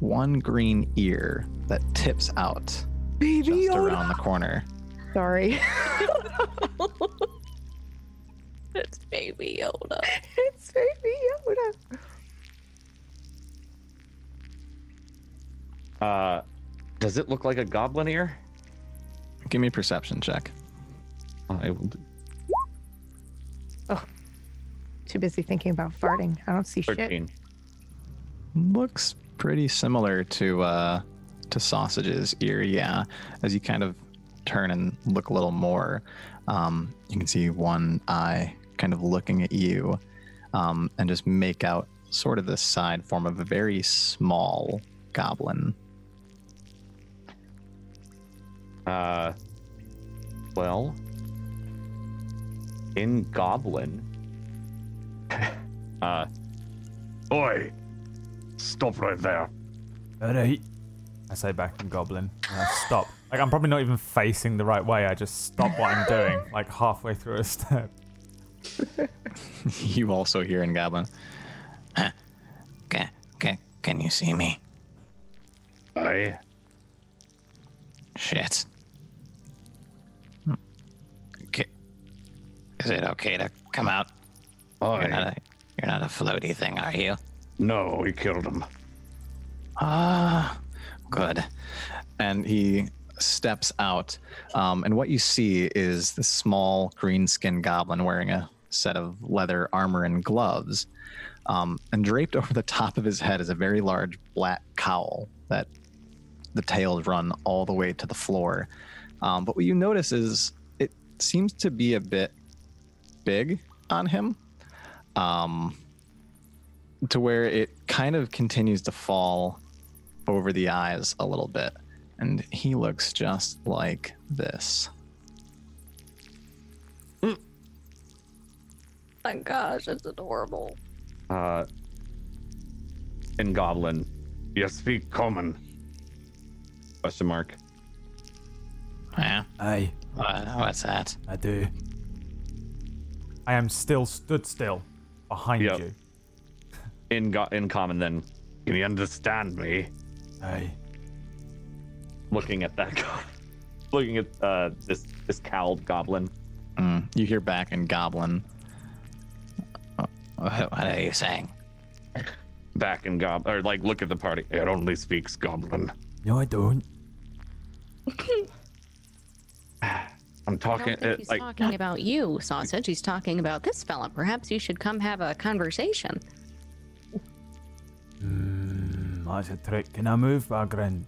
one green ear that tips out Baby just around the corner. Sorry. It's Baby Yoda. It's Baby Yoda. Does it look like a goblin ear? Give me a perception check. I will do. Oh, too busy thinking about farting. I don't see 13. Shit. Looks pretty similar to Sausage's ear, yeah. As you kind of turn and look a little more, you can see one eye kind of looking at you, and just make out sort of the side form of a very small goblin. Well, in goblin. Oi! Stop right there. Alright. I say back in goblin, and I stop. Like, I'm probably not even facing the right way, I just stop what I'm doing, like halfway through a step. You also hear in goblin. Huh. Can you see me? Aye. Shit. Is it okay to come out? You're not a floaty thing, are you? No, we killed him. Ah, good. And he steps out, and what you see is this small green-skinned goblin wearing a set of leather armor and gloves, and draped over the top of his head is a very large black cowl that the tails run all the way to the floor. But what you notice is it seems to be a bit big on him, to where it kind of continues to fall over the eyes a little bit, and he looks just like this. My gosh, it's adorable. In Goblin. You speak common? Question mark. Yeah. Aye. What's that? I do. I am still stood still behind you. In common then. Can you understand me? Aye. Looking at that guy. Looking at this cowled goblin. You hear back in Goblin. What are you saying? Back in Goblin, or like, look at the party. It only speaks Goblin. No, I don't. I'm talking. I don't think he's like, talking about you, Sausage. He's talking about this fella. Perhaps you should come have a conversation. That's a trick. Can I move, Bargrin?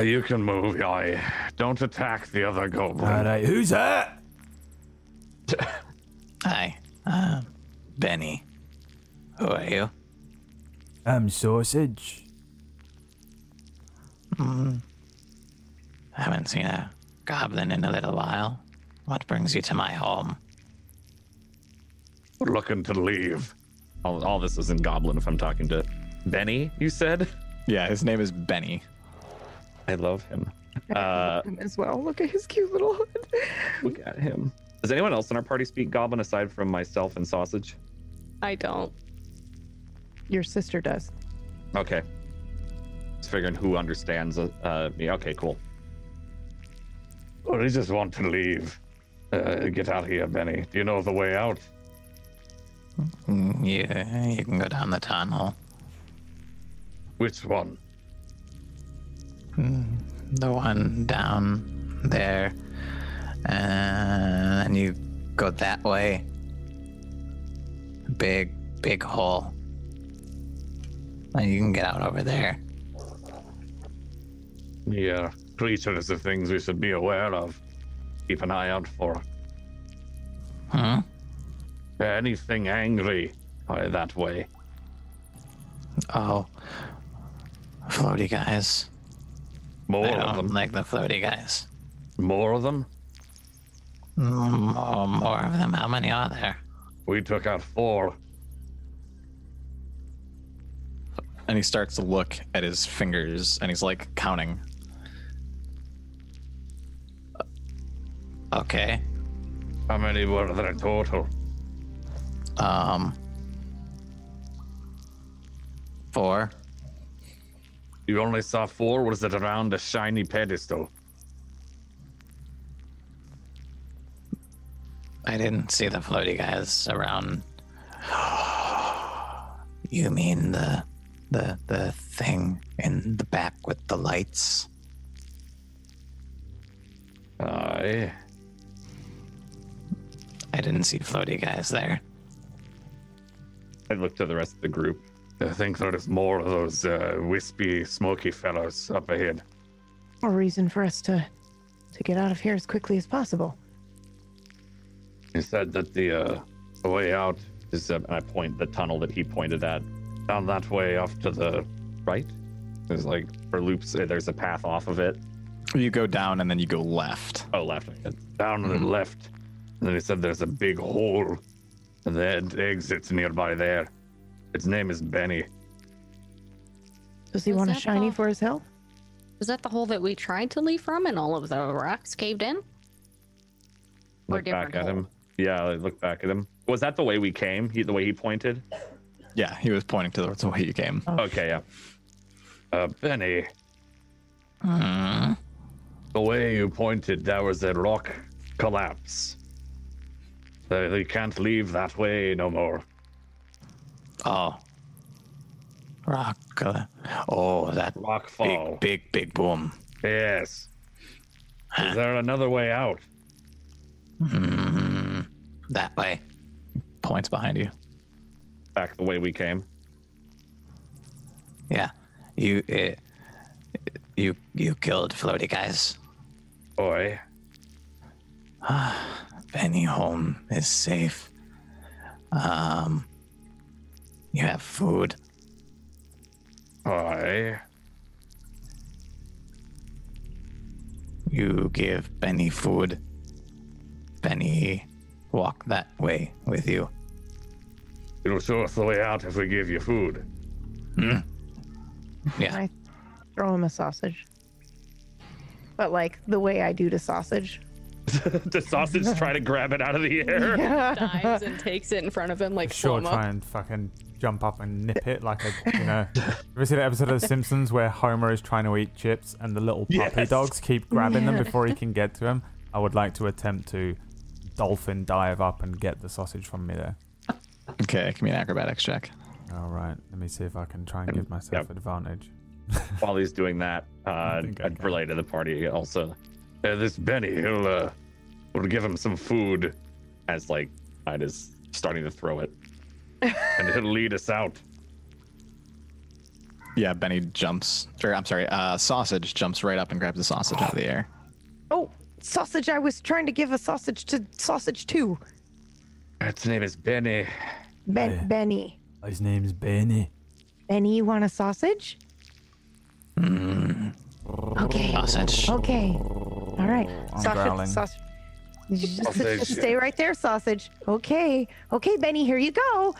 You can move, aye. Don't attack the other goblin. All right, who's that? Hi, Benny. Who are you? I'm Sausage. I haven't seen a goblin in a little while. What brings you to my home? Looking to leave. All this is in Goblin if I'm talking to Benny, you said? Yeah, his name is Benny. I love him. I love him as well. Look at his cute little hood. Look at him. Does anyone else in our party speak Goblin aside from myself and Sausage? I don't. Your sister does. Okay. Just figuring who understands me. Okay, cool. Well, I just want to leave. Get out of here, Benny. Do you know the way out? Yeah, you can go down the tunnel. Which one? The one down there. And you go that way. Big hole. And you can get out over there. Yeah, creatures are things we should be aware of. Keep an eye out for. Huh? Anything angry that way. Oh. Floaty guys. More of them. Like the floaty guys. More of them? More of them. How many are there? We took out 4. And he starts to look at his fingers, and he's like counting. Okay. How many were there in total? 4. You only saw 4? Was it around a shiny pedestal? I didn't see the floaty guys around. You mean the thing in the back with the lights? Aye. I didn't see floaty guys there. I looked at the rest of the group. I think there's more of those wispy, smoky fellows up ahead. More reason for us to get out of here as quickly as possible. He said that the way out is, and I point the tunnel that he pointed at, down that way off to the right. There's like, for loops, there's a path off of it. You go down and then you go left. Oh, left. Down and then left. And then he said there's a big hole. And the exit's nearby there. Its name is Benny. Does he want a shiny for his health? Is that the hole that we tried to leave from and all of the rocks caved in? Look back at him. Yeah, I look back at him. Was that the way we came? The way he pointed? Yeah, he was pointing to the way you came. Oh. Okay, yeah. Benny. The way you pointed, there was a rock collapse. They can't leave that way no more. Oh. Rock. That rock fall. Big boom. Yes. Is there another way out? That way. Points behind you. Back the way we came. Yeah. You killed floaty guys. Oi. Benny home is safe. You have food. Aye. You give Benny food. Benny walk that way with you. It'll show us the way out if we give you food. Hmm. Yeah. I throw him a sausage. But like the way I do to sausage. The sausage try to grab it out of the air. Yeah. Dives and takes it in front of him like sure, slow-mo. Try and fucking jump up and nip it like a, you know. Ever see the episode of The Simpsons where Homer is trying to eat chips and the little puppy dogs keep grabbing them before he can get to him? I would like to attempt to dolphin dive up and get the sausage from me there. Okay, give me an acrobatics check. All right, let me see if I can try and give myself advantage. While he's doing that, I'd relay to the party also. This Benny, we'll give him some food as like Ida's starting to throw it, and he'll lead us out. Yeah, Benny jumps. Or I'm sorry, sausage jumps right up and grabs the sausage out of the air. Oh, sausage! I was trying to give a sausage to sausage too. Its name is Benny. Benny. His name's Benny. Benny, you want a sausage? Mm. Okay. Sausage. Okay. All right. Sausage. Just stay right there, sausage. Okay. Okay, Benny, here you go.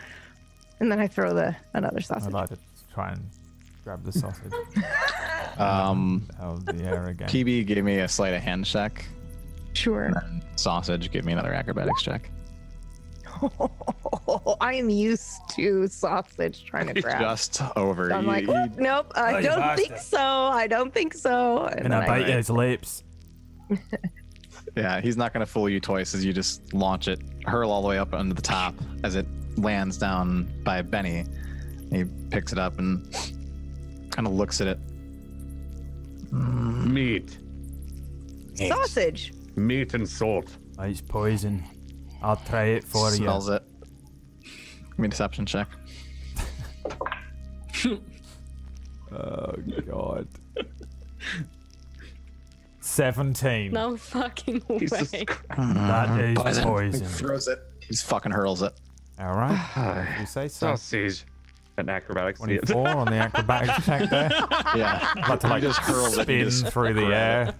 And then I throw another sausage. I'd like to try and grab the sausage. Out of the air again. PB gave me a sleight of hand check. Sure. And then sausage gave me another acrobatics check. I am used to sausage trying to grab. Just over. So I'm like, oh, nope, I don't think so. I don't think so. And I bite his lips. Yeah, he's not going to fool you twice as you just launch it, hurl all the way up under the top as it lands down by Benny. He picks it up and kind of looks at it. Meat. Sausage. Meat and salt. It's poison. I'll try it for you. Smells it. Give me a deception check. Oh, God. 17. No fucking way. Jesus Christ. That is poison. He throws it. He fucking hurls it. All right. You say so. Sausage. An acrobatics. 24 on the acrobatics check there. Yeah. But to like just hurl it through the air.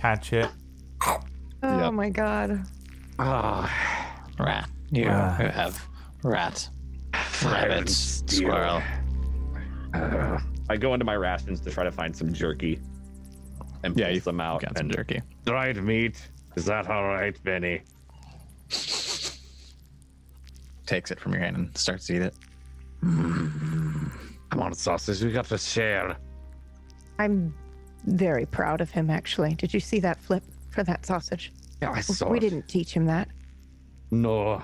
Catch it. Oh, yep. My God. Rat. You have rat, rabbit, squirrel. I go into my rations to try to find some jerky and pull them out. Got some jerky. Dried meat. Is that all right, Benny? Takes it from your hand and starts to eat it. Come on, sausage. We got to share. I'm very proud of him, actually. Did you see that flip for that sausage? Yeah, I saw it. Didn't teach him that. No.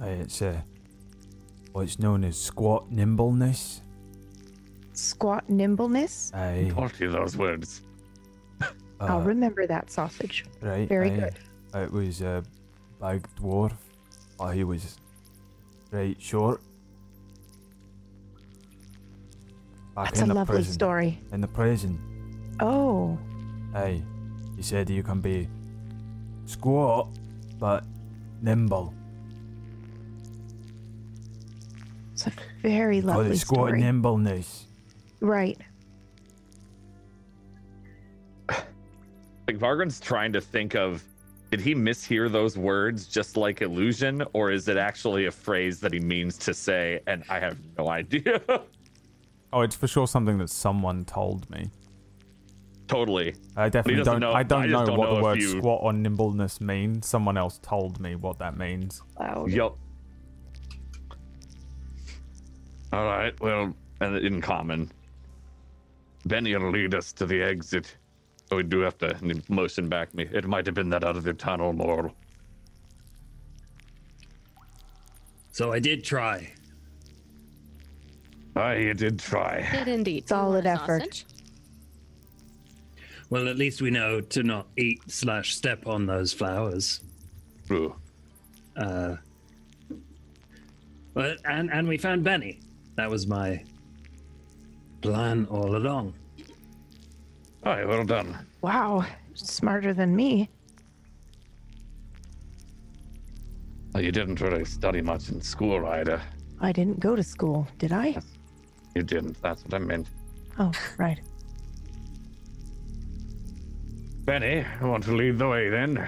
It's known as squat nimbleness. Squat nimbleness? I taught you those words. I'll remember that, sausage. Right. Very good. It was a big dwarf. He was right short. That's a lovely story. In the prison. Oh. Aye. He said you can be squat, but nimble. It's a very lovely story. Squat nimbleness. Right. Like Vargrin's trying to think of, did he mishear those words just like illusion, or is it actually a phrase that he means to say, and I have no idea? Oh, it's for sure something that someone told me. Totally. I definitely don't know. I don't know what the word squat or nimbleness means. Someone else told me what that means. Yup. All right. Well, and in common, Benny will lead us to the exit. Oh, we do have to motion back me. It might have been that out of the tunnel, Marl. So I did try. I did try. Did indeed. Solid effort. Sausage? Well, at least we know to not eat/step on those flowers. True. But and we found Benny. That was my plan all along. All right, well done. Wow, smarter than me. Well, you didn't really study much in school, Ida. I didn't go to school, did I? Yes, you didn't. That's what I meant. Oh, right. Benny, I want to lead the way then.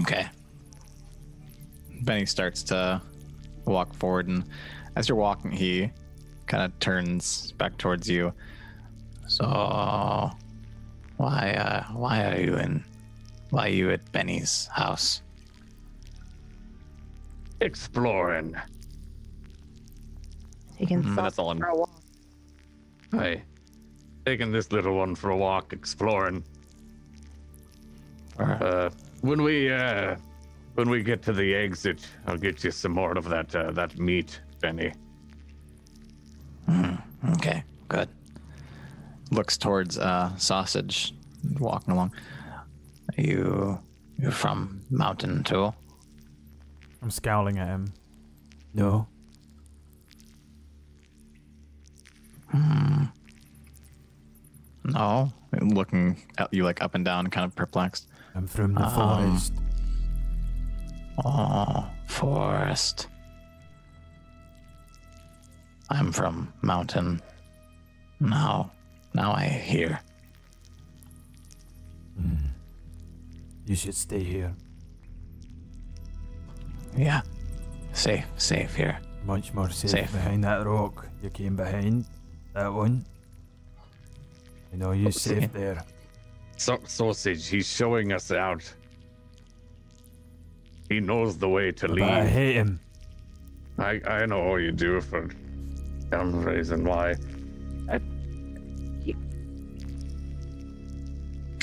Okay. Benny starts to walk forward, and as you're walking, he kind of turns back towards you. So, why are you at Benny's house? Exploring. That's all I'm for a walk. Hey, taking this little one for a walk, exploring. Right. When we get to the exit, I'll get you some more of that meat, Benny. Okay, good. Looks towards Sausage, walking along. You're from Mountain too? I'm scowling at him. No. No, I'm looking at you like up and down, kind of perplexed. I'm from the forest. Oh, forest. I'm from Mountain. Now I hear. You should stay here. Yeah, safe here. Much more safe behind that rock. You came behind that one. You know you're safe there. Sausage, he's showing us out. He knows the way to leave. I hate him. I know all you do for some reason why.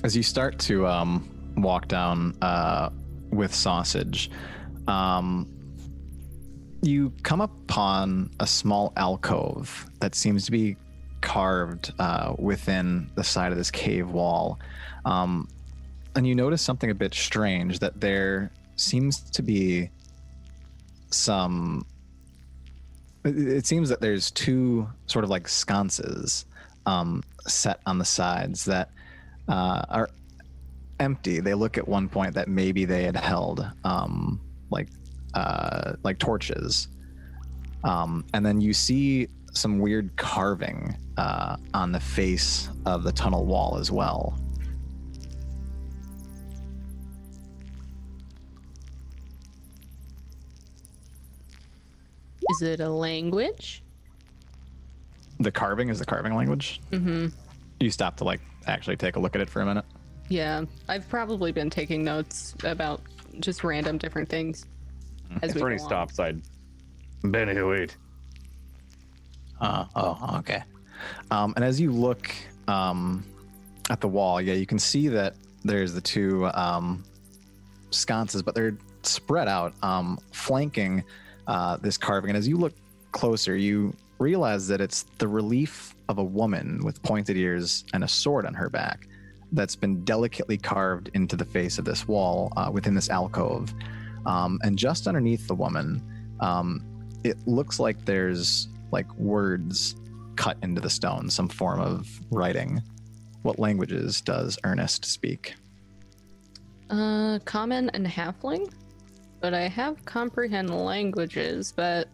As you start to walk down with Sausage, you come upon a small alcove that seems to be carved within the side of this cave wall. And you notice something a bit strange, that there seems to be some... It seems that there's two sort of like sconces set on the sides that are empty. They look at one point that maybe they had held like torches. And then you see some weird carving on the face of the tunnel wall as well. Is it a language? The carving is the carving language? Mm-hmm. You stop to like actually take a look at it for a minute? Yeah, I've probably been taking notes about just random different things. As we go along. Stops, I'd... Benny, wait. Okay. And as you look at the wall, yeah, you can see that there's the two sconces, but they're spread out, flanking this carving. And as you look closer, you realize that it's the relief of a woman with pointed ears and a sword on her back that's been delicately carved into the face of this wall within this alcove. And just underneath the woman, it looks like there's like words cut into the stone, some form of writing. What languages does Ernest speak? Common and Halfling? But I have comprehend languages, but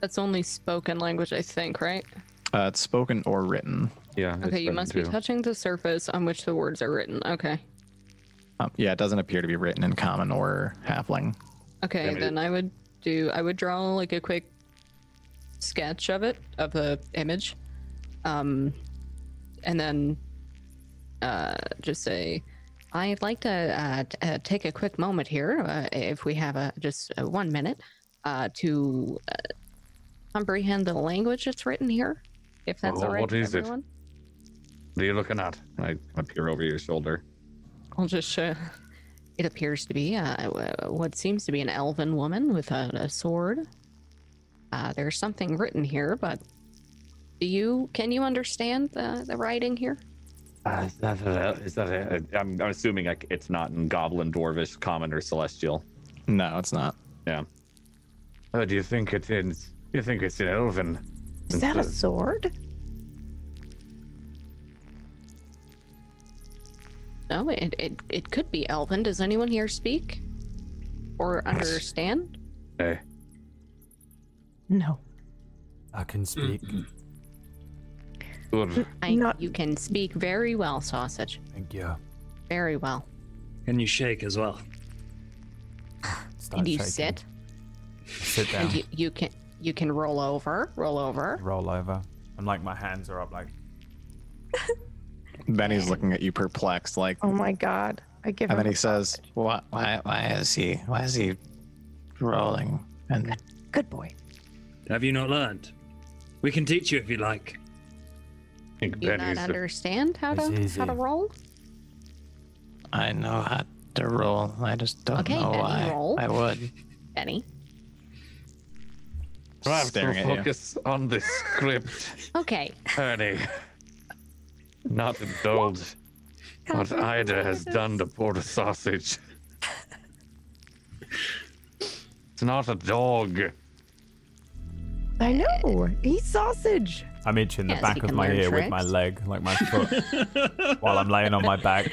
that's only spoken language, I think, right? It's spoken or written. Yeah. Okay, you must be touching the surface on which the words are written. Okay. Yeah, it doesn't appear to be written in common or halfling. Okay, then I would draw like a quick sketch of it, of the image, and then just say, I'd like to take a quick moment here, if we have just 1 minute, to comprehend the language that's written here, if that's all right. What is everyone. It? What are you looking at? I peer over your shoulder. I'll just it appears to be what seems to be an elven woman with a sword. There's something written here, but can you understand the writing here? I'm assuming it's not in Goblin, Dwarvish, Common, or Celestial. No, it's not. Yeah. Do you think it is? You think it's an elven? Is that a sword? No, it could be elven. Does anyone here speak or understand? Hey. No. I can speak. You can speak very well, Sausage. Thank you. Very well. And you shake as well. And you sit. Sit down. You can roll over. And like my hands are up like. Benny's looking at you perplexed, like. Oh my God! I give. And then he says, "Why is he rolling?" And good boy. Have you not learned? We can teach you if you like. Do you not understand how to roll? I know how to roll. I just don't know Benny, why roll. I would. Benny. I have to focus on the script. Okay. Ernie. Not indulge what Ida has done to poor sausage. It's not a dog. I know. He's sausage. I'm itching the back of my ear with my leg, like my foot, while I'm laying on my back.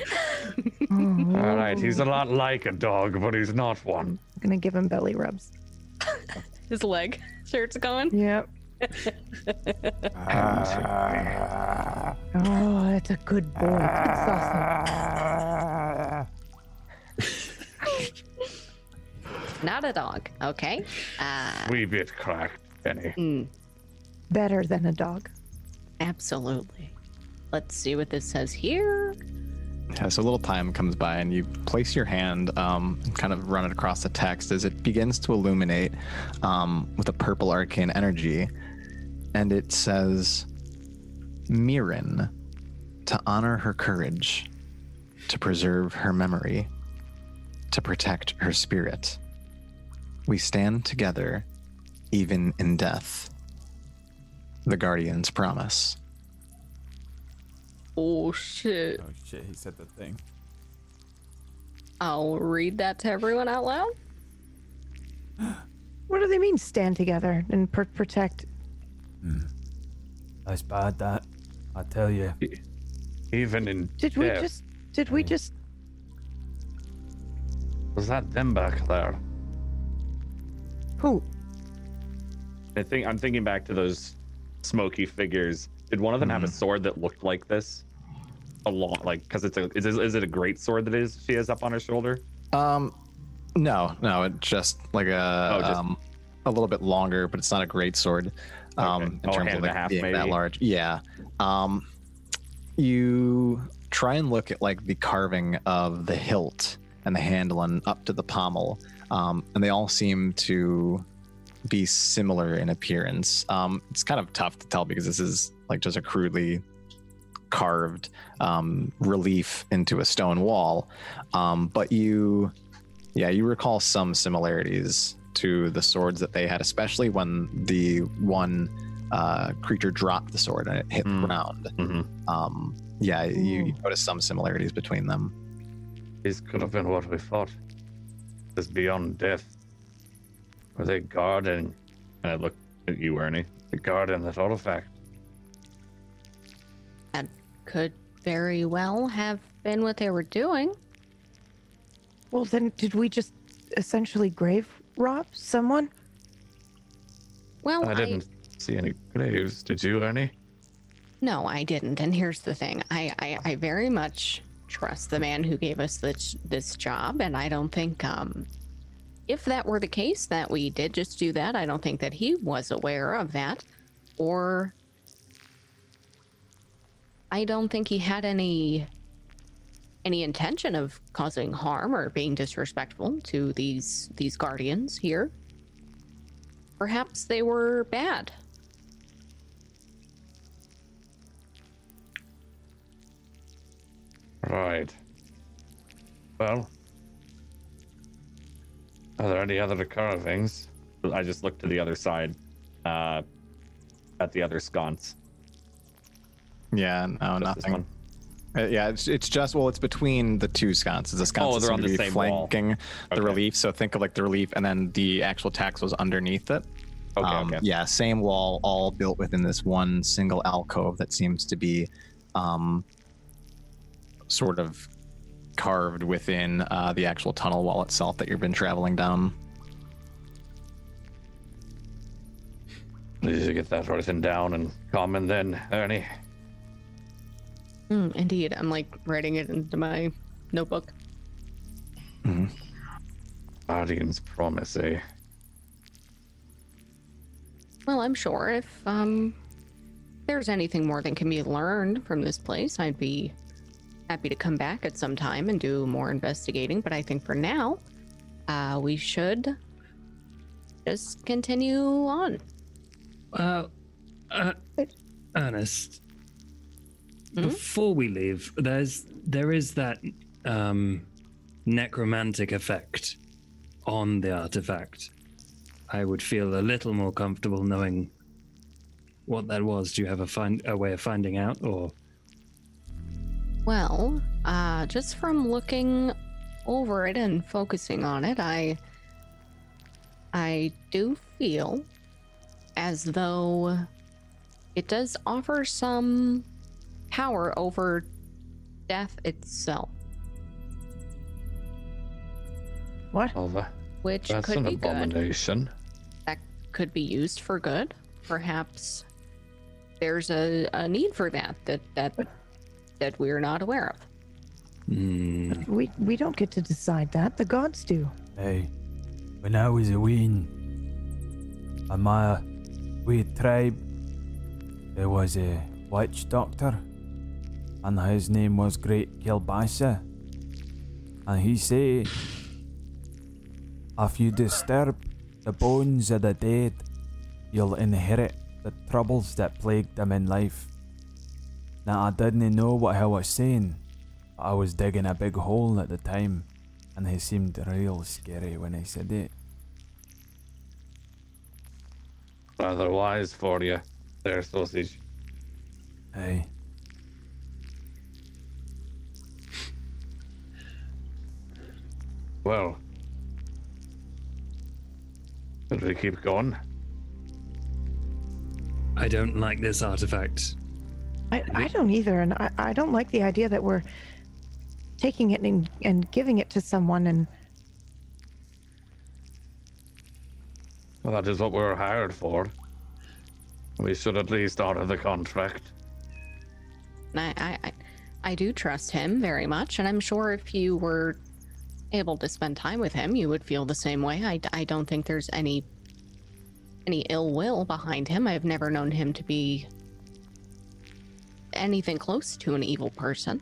All right, he's a lot like a dog, but he's not one. I'm going to give him belly rubs. His leg shirt's going? Yep. Oh, that's a good boy. Sausage. Not a dog. Okay. Wee bit cracked, Benny. Mm. Better than a dog. Absolutely. Let's see what this says here. Yeah, so a little time comes by and you place your hand, kind of run it across the text as it begins to illuminate with a purple arcane energy. And it says, Mirin, to honor her courage, to preserve her memory, to protect her spirit. We stand together, even in death. The Guardian's Promise. Oh, shit. Oh, shit, he said the thing. I'll read that to everyone out loud. What do they mean, stand together and protect? That's bad, that. I tell you. Even in death. Did we just... Was that them back there? Who? I'm thinking back to those smoky figures. Did one of them have a sword that looked like this? A lot, like, because it's is it a great sword that she has up on her shoulder? No, it's just like a little bit longer, but it's not a great sword. In terms of like being that large. Yeah. You try and look at like the carving of the hilt and the handle and up to the pommel, and they all seem to be similar in appearance. It's kind of tough to tell because this is like just a crudely carved relief into a stone wall, but you recall some similarities to the swords that they had, especially when the one creature dropped the sword and it hit the ground. Mm-hmm. You notice some similarities between them. This could have been what we fought. This beyond death. Were they guarding? And I looked at you, Ernie. The guarding that artifact. That could very well have been what they were doing. Well, then, did we just essentially grave rob someone? Well, I didn't see any graves. Did you, Ernie? No, I didn't. And here's the thing: I very much trust the man who gave us this job, and I don't think if that were the case that we did just do that, I don't think that he was aware of that, or I don't think he had any intention of causing harm or being disrespectful to these guardians here. Perhaps they were bad. Right. Well, are there any other carvings? I just looked to the other side, at the other sconce. Yeah, no, nothing. Yeah, it's just, well, it's between the two sconces. The sconces are flanking the relief, so think of like the relief, and then the actual tax was underneath it. Okay. Yeah, same wall, all built within this one single alcove that seems to be sort of carved within the actual tunnel wall itself that you've been traveling down. Did you get that written down and common then, Ernie? Indeed, I'm like writing it into my notebook. Guardian's Promise, eh? Well, I'm sure if there's anything more that can be learned from this place, I'd be happy to come back at some time and do more investigating. But I think for now, we should just continue on. Ernest, before we leave, there is that necromantic effect on the artifact. I would feel a little more comfortable knowing what that was. Do you have a way of finding out, or? Well, just from looking over it and focusing on it, I do feel as though it does offer some power over death itself. What? Which that's could an be abomination. Good. That could be used for good. Perhaps there's a need for that we're not aware of. Mm. We don't get to decide that. The gods do. Hey, when I was a ween, on my weird tribe, there was a witch doctor, and his name was Great Gilbasa, and he said, if you disturb the bones of the dead, you'll inherit the troubles that plagued them in life. Now, I didn't know what I was saying, but I was digging a big hole at the time, and he seemed real scary when he said it. Rather wise for you, there, sausage. Aye. Well, should we keep going? I don't like this artifact. I don't either, and I don't like the idea that we're taking it and giving it to someone. And well, that is what we were hired for. We should at least honor the contract. I do trust him very much, and I'm sure if you were able to spend time with him, you would feel the same way. I don't think there's any ill will behind him. I've never known him to be anything close to an evil person.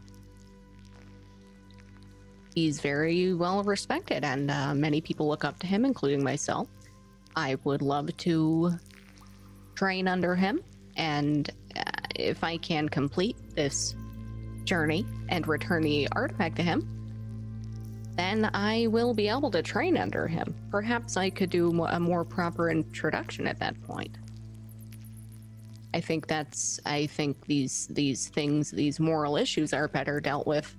He's very well respected, and many people look up to him, including myself. I would love to train under him, and if I can complete this journey and return the artifact to him, then I will be able to train under him. Perhaps I could do a more proper introduction at that point. I think these things, these moral issues, are better dealt with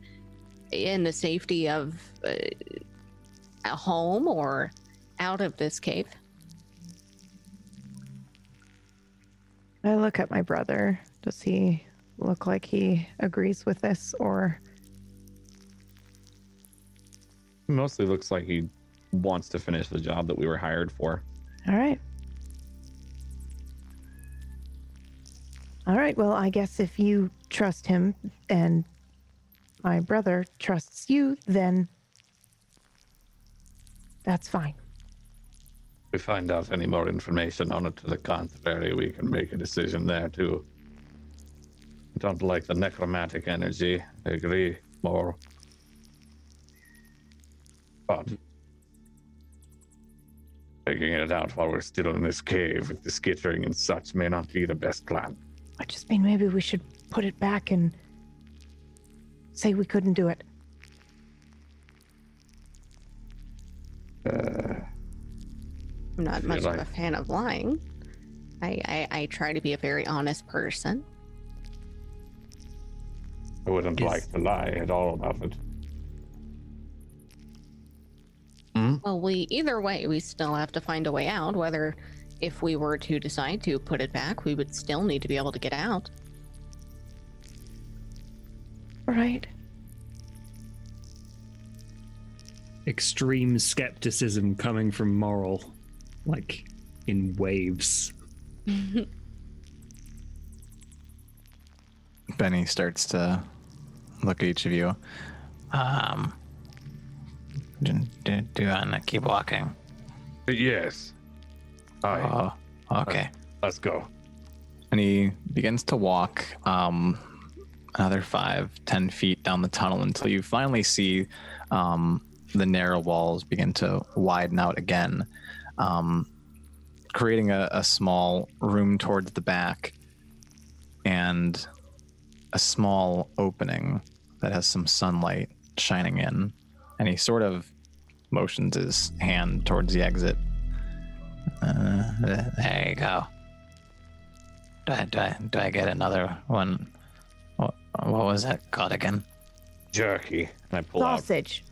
in the safety of a home or out of this cave. I look at my brother. Does he look like he agrees with this, or? He mostly looks like he wants to finish the job that we were hired for. All right. All right. Well, I guess if you trust him and my brother trusts you, then that's fine. If we find out any more information on it to the contrary, we can make a decision there too. I don't like the necromantic energy. I agree more. But figuring it out while we're still in this cave with the skittering and such may not be the best plan. I just mean maybe we should put it back and say we couldn't do it. I'm not much of a fan of lying. I try to be a very honest person. I wouldn't like to lie at all about it. Mm? Well, either way, we still have to find a way out. Whether if we were to decide to put it back, we would still need to be able to get out. Right. Extreme skepticism coming from Marl, like in waves. Benny starts to look at each of you. Do I keep walking? Yes. Okay. Let's go. And he begins to walk another 5-10 feet down the tunnel until you finally see the narrow walls begin to widen out again, creating a small room towards the back and a small opening that has some sunlight shining in. And he sort of motions his hand towards the exit. There you go. Do I get another one? What was that called again? Jerky. And I pull out. Sausage.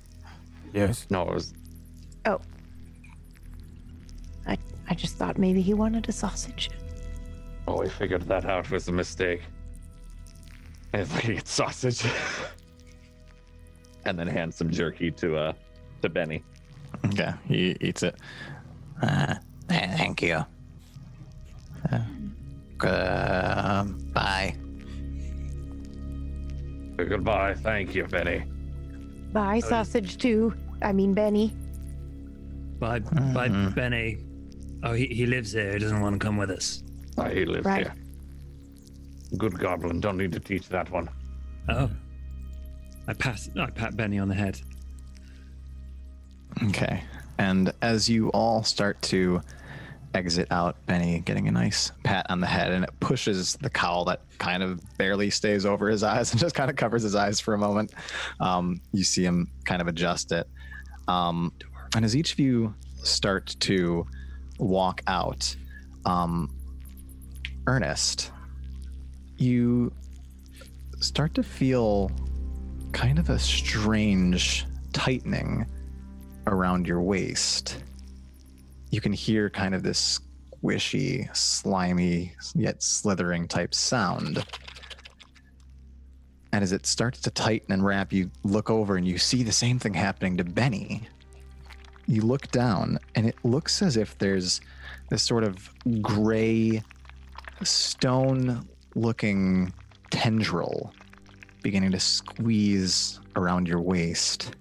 Yes. No, it was... Oh. I just thought maybe he wanted a sausage. Oh, well, we figured that out was a mistake. It's like, it's sausage. And then hand some jerky to Benny. Okay, he eats it. Thank you. Goodbye. Goodbye. Thank you, Benny. Bye, sausage too. I mean, Benny. Bye, Benny. Oh, he lives here. He doesn't want to come with us. Oh, he lives here. Good goblin. Don't need to teach that one. Oh. I pat Benny on the head. Okay. And as you all start to exit out, Benny getting a nice pat on the head, and it pushes the cowl that kind of barely stays over his eyes and just kind of covers his eyes for a moment. You see him kind of adjust it. And as each of you start to walk out, Ernest, you start to feel kind of a strange tightening around your waist. You can hear kind of this squishy, slimy, yet slithering type sound. And as it starts to tighten and wrap, you look over and you see the same thing happening to Benny. You look down, and it looks as if there's this sort of gray, stone-looking tendril beginning to squeeze around your waist.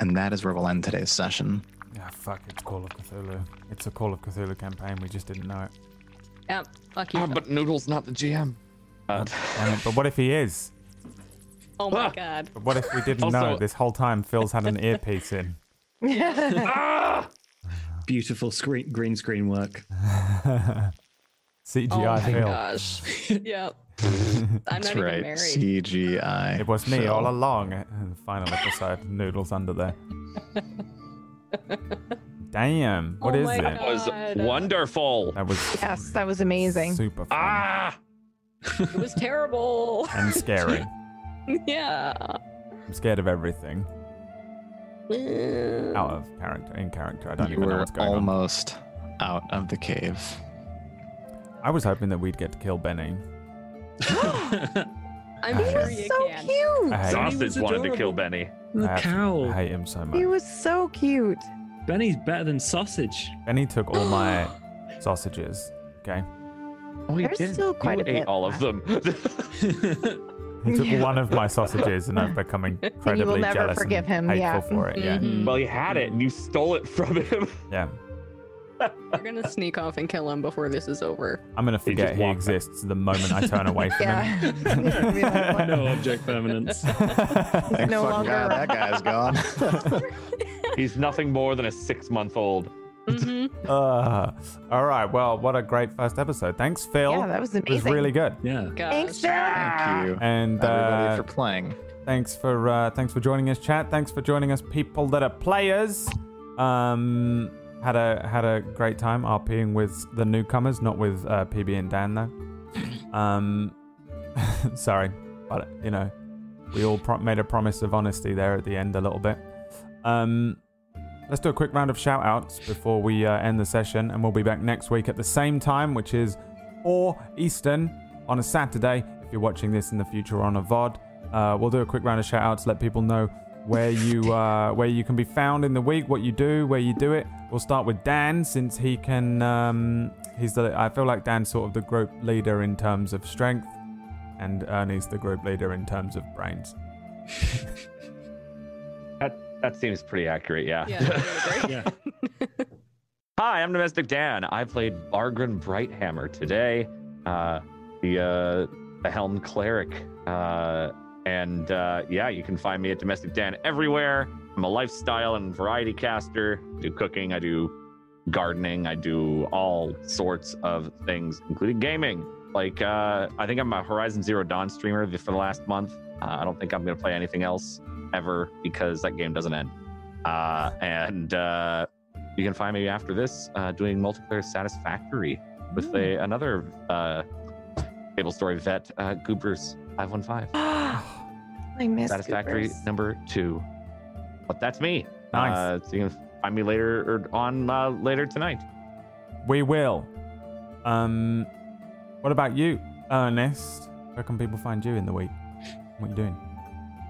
And that is where we'll end today's session. Yeah, fuck, it's Call of Cthulhu. It's a Call of Cthulhu campaign, we just didn't know it. Yeah, fuck you. Oh, but Noodle's not the GM. But what if he is? Oh my god. But what if we didn't know this whole time Phil's had an earpiece in? Beautiful green screen work. CGI Phil. Oh my gosh. Yep. I'm not even married. CGI. It was me all along. The final episode, Noodle's under there. Damn! What is it? That was wonderful. That was that was amazing. Super fun. It was terrible and scary. Yeah. I'm scared of everything. Out of character, in character. I don't even know what's going on. You were almost out of the cave. I was hoping that we'd get to kill Benny. I'm sure you can. He was so cute. Sausage wanted to kill Benny. The cow. I hate him so much. He was so cute. Benny's better than sausage. Benny took all my sausages. Okay. Oh, he did. Still quite a bit. All of them. He took one of my sausages, and I'm becoming incredibly jealous forgive and him. Hateful for it. Mm-hmm. Yeah. Well, he had it, and you stole it from him. Yeah. You're gonna sneak off and kill him before this is over. I'm gonna forget he exists the moment I turn away from him. Yeah. No object permanence. Thank no longer. God, that guy's gone. He's nothing more than a 6-month-old. Mm-hmm. All right. Well, what a great first episode. Thanks, Phil. Yeah, that was amazing. It was really good. Yeah. Gosh. Thanks, Phil. Thank you, and everybody for playing. Thanks for joining us, chat. Thanks for joining us, people that are players. Had a great time RPing with the newcomers, not with PB and Dan though. Sorry, but you know, we all made a promise of honesty there at the end a little bit. Let's do a quick round of shout outs before we end the session, and we'll be back next week at the same time, which is 4 Eastern on a Saturday. If you're watching this in the future on a VOD, we'll do a quick round of shout outs, let people know where you can be found in the week, what you do, where you do it. We'll start with Dan, since he can. I feel like Dan's sort of the group leader in terms of strength, and Ernie's the group leader in terms of brains. That seems pretty accurate, yeah. Yeah. Hi, I'm Domestic Dan. I played Bargrin Brighthammer today, the Helm Cleric. And you can find me at Domestic Dan everywhere. I'm a lifestyle and variety caster. I do cooking, I do gardening, I do all sorts of things, including gaming. Like, I think I'm a Horizon Zero Dawn streamer for the last month. I don't think I'm going to play anything else ever because that game doesn't end. And you can find me after this doing multiplayer Satisfactory with another Table Story vet, Goobers 515. I miss Satisfactory Goobers. number 2. But that's me. Nice. So you can find me later tonight. We will. What about you, Ernest? Where can people find you in the week? What are you doing?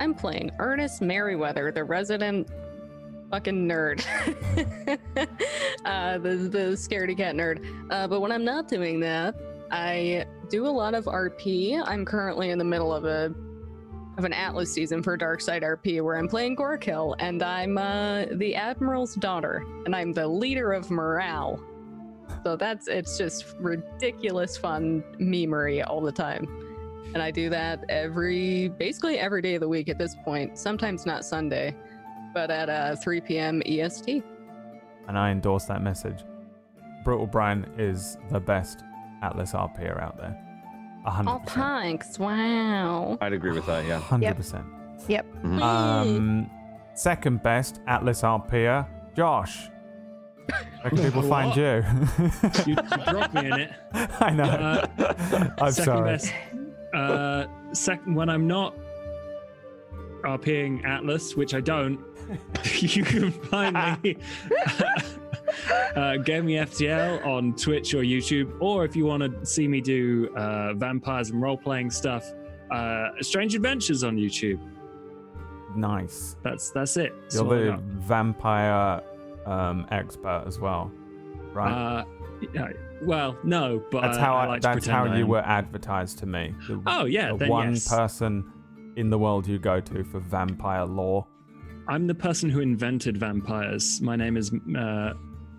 I'm playing Ernest Merriweather, the resident fucking nerd. the scaredy cat nerd. But when I'm not doing that, I do a lot of RP. I'm currently in the middle of an Atlas season for Darkside RP where I'm playing Gorekill, and I'm the Admiral's daughter, and I'm the leader of morale. So it's just ridiculous fun memery all the time. And I do that basically every day of the week at this point, sometimes not Sunday, but at 3 p.m. EST. And I endorse that message. Brutal Brian is the best Atlas RPer out there. 100%. Oh, thanks. Wow. I'd agree with that, yeah. 100%. Yep. Mm-hmm. Second best Atlas RPer, Josh. Where can people find you? You dropped me in it. I know. I'm sorry. Best, when I'm not RPing Atlas, which I don't, you can find me GameFTL on Twitch or YouTube, or if you want to see me do vampires and role-playing stuff, Strange Adventures on YouTube. Nice. That's it. You're the vampire expert as well, right? Well, no, but that's how I like that's to how you were advertised to me. One person in the world you go to for vampire lore. I'm the person who invented vampires. My name is I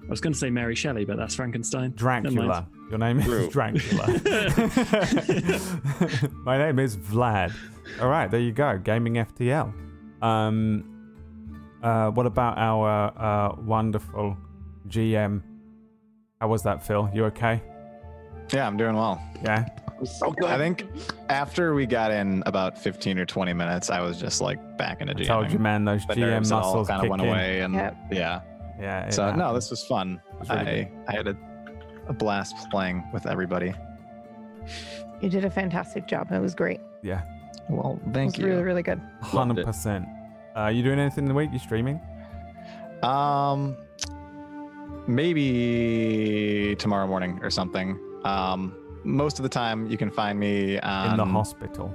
was going to say Mary Shelley, but that's Frankenstein. Dracula. Your name is Dracula. My name is Vlad. All right, there you go. Gaming FTL. What about our wonderful GM? How was that, Phil? You okay? Yeah, I'm doing well. Yeah. So good. I think after we got in about 15 or 20 minutes, I was just like back into GM. I told you, man, those but GM muscles kind of went away, and yeah. So no, this was fun. It was really good. I had a blast playing with everybody. You did a fantastic job. It was great. Yeah. Well, thank you. It was really, really good. 100%. You doing anything in the week? You streaming? Maybe tomorrow morning or something. Most of the time you can find me in the hospital.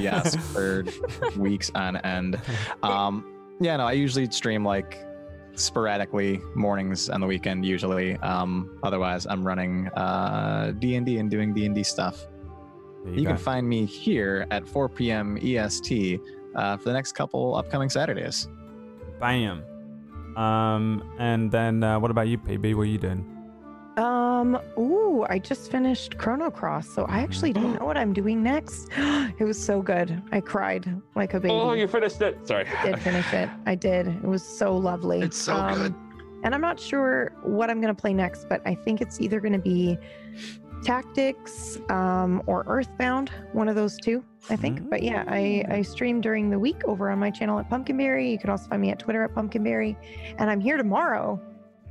Yes, for weeks on end. I usually stream like sporadically mornings on the weekend usually. Otherwise I'm running D&D and doing D&D stuff. You can find me here at 4 p.m. EST for the next couple upcoming Saturdays. Bam. And then what about you, PB? What are you doing? I just finished Chrono Cross, so I actually don't know what I'm doing next. It was so good. I cried like a baby. Oh, you finished it. Sorry. I did finish it. I did. It was so lovely. It's so good. And I'm not sure what I'm going to play next, but I think it's either going to be Tactics or Earthbound, one of those two, I think. But yeah, I stream during the week over on my channel at Pumpkinberry. You can also find me at Twitter at Pumpkinberry. And I'm here tomorrow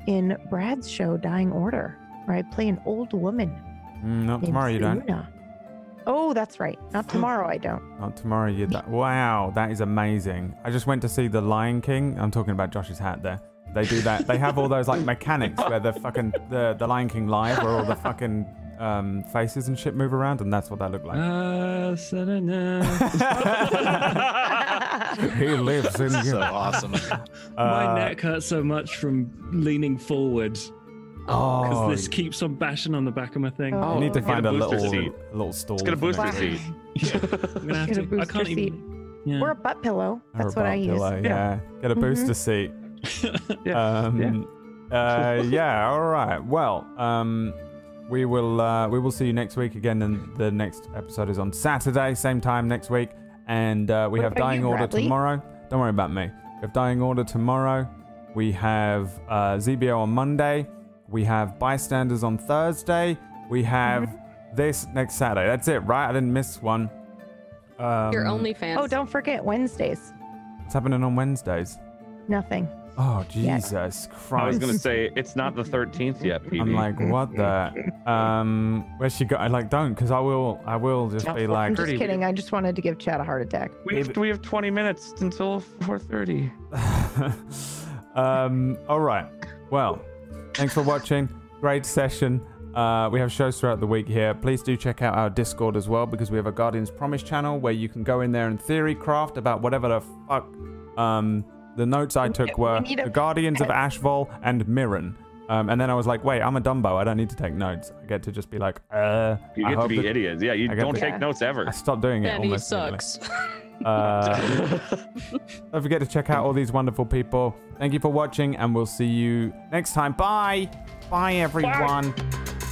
in Brad's show, Dying Order, where I play an old woman. Not tomorrow, you don't. Oh, that's right. Not tomorrow, I don't. Not tomorrow, you don't. Wow, that is amazing. I just went to see The Lion King. I'm talking about Josh's hat there. They do that. They have all those like mechanics where the fucking the Lion King live, where all the fucking faces and shit move around, and that's what that looked like. He lives in you. So awesome. My neck hurts so much from leaning forward. Oh, because this keeps on bashing on the back of my thing. Oh. I need to find a little stall. It's gonna boost your seat. Yeah. I'm gonna have to. I can't even. Yeah. Or a butt pillow. That's what I use. Yeah. Get a booster seat. Yeah. Yeah, all right. Well, we will see you next week again, and the next episode is on Saturday, same time next week. And we have Dying Order tomorrow. Don't worry about me. We have Dying Order tomorrow. We have ZBO on Monday. We have Bystanders on Thursday. We have this next Saturday. That's it, right? I didn't miss one. Your OnlyFans. Oh, don't forget Wednesdays. What's happening on Wednesdays? Nothing. Oh, Jesus Christ. I was going to say, it's not the 13th yet, PB. I'm like, what the? Where's she going? Like, don't, because I will just be like... I'm just kidding. I just wanted to give Chad a heart attack. We have 20 minutes until 4:30. All right. Well, thanks for watching. Great session. We have shows throughout the week here. Please do check out our Discord as well, because we have a Guardian's Promise channel where you can go in there and theory craft about whatever the fuck... the notes I took were the Guardians of Ashfall and Mirin. And then I was like, wait, I'm a dumbo. I don't need to take notes. I get to just be like, You get to be idiots. Yeah, you don't take notes ever. I stopped doing it almost. Sucks. Don't forget to check out all these wonderful people. Thank you for watching, and we'll see you next time. Bye. Bye, everyone. Bye.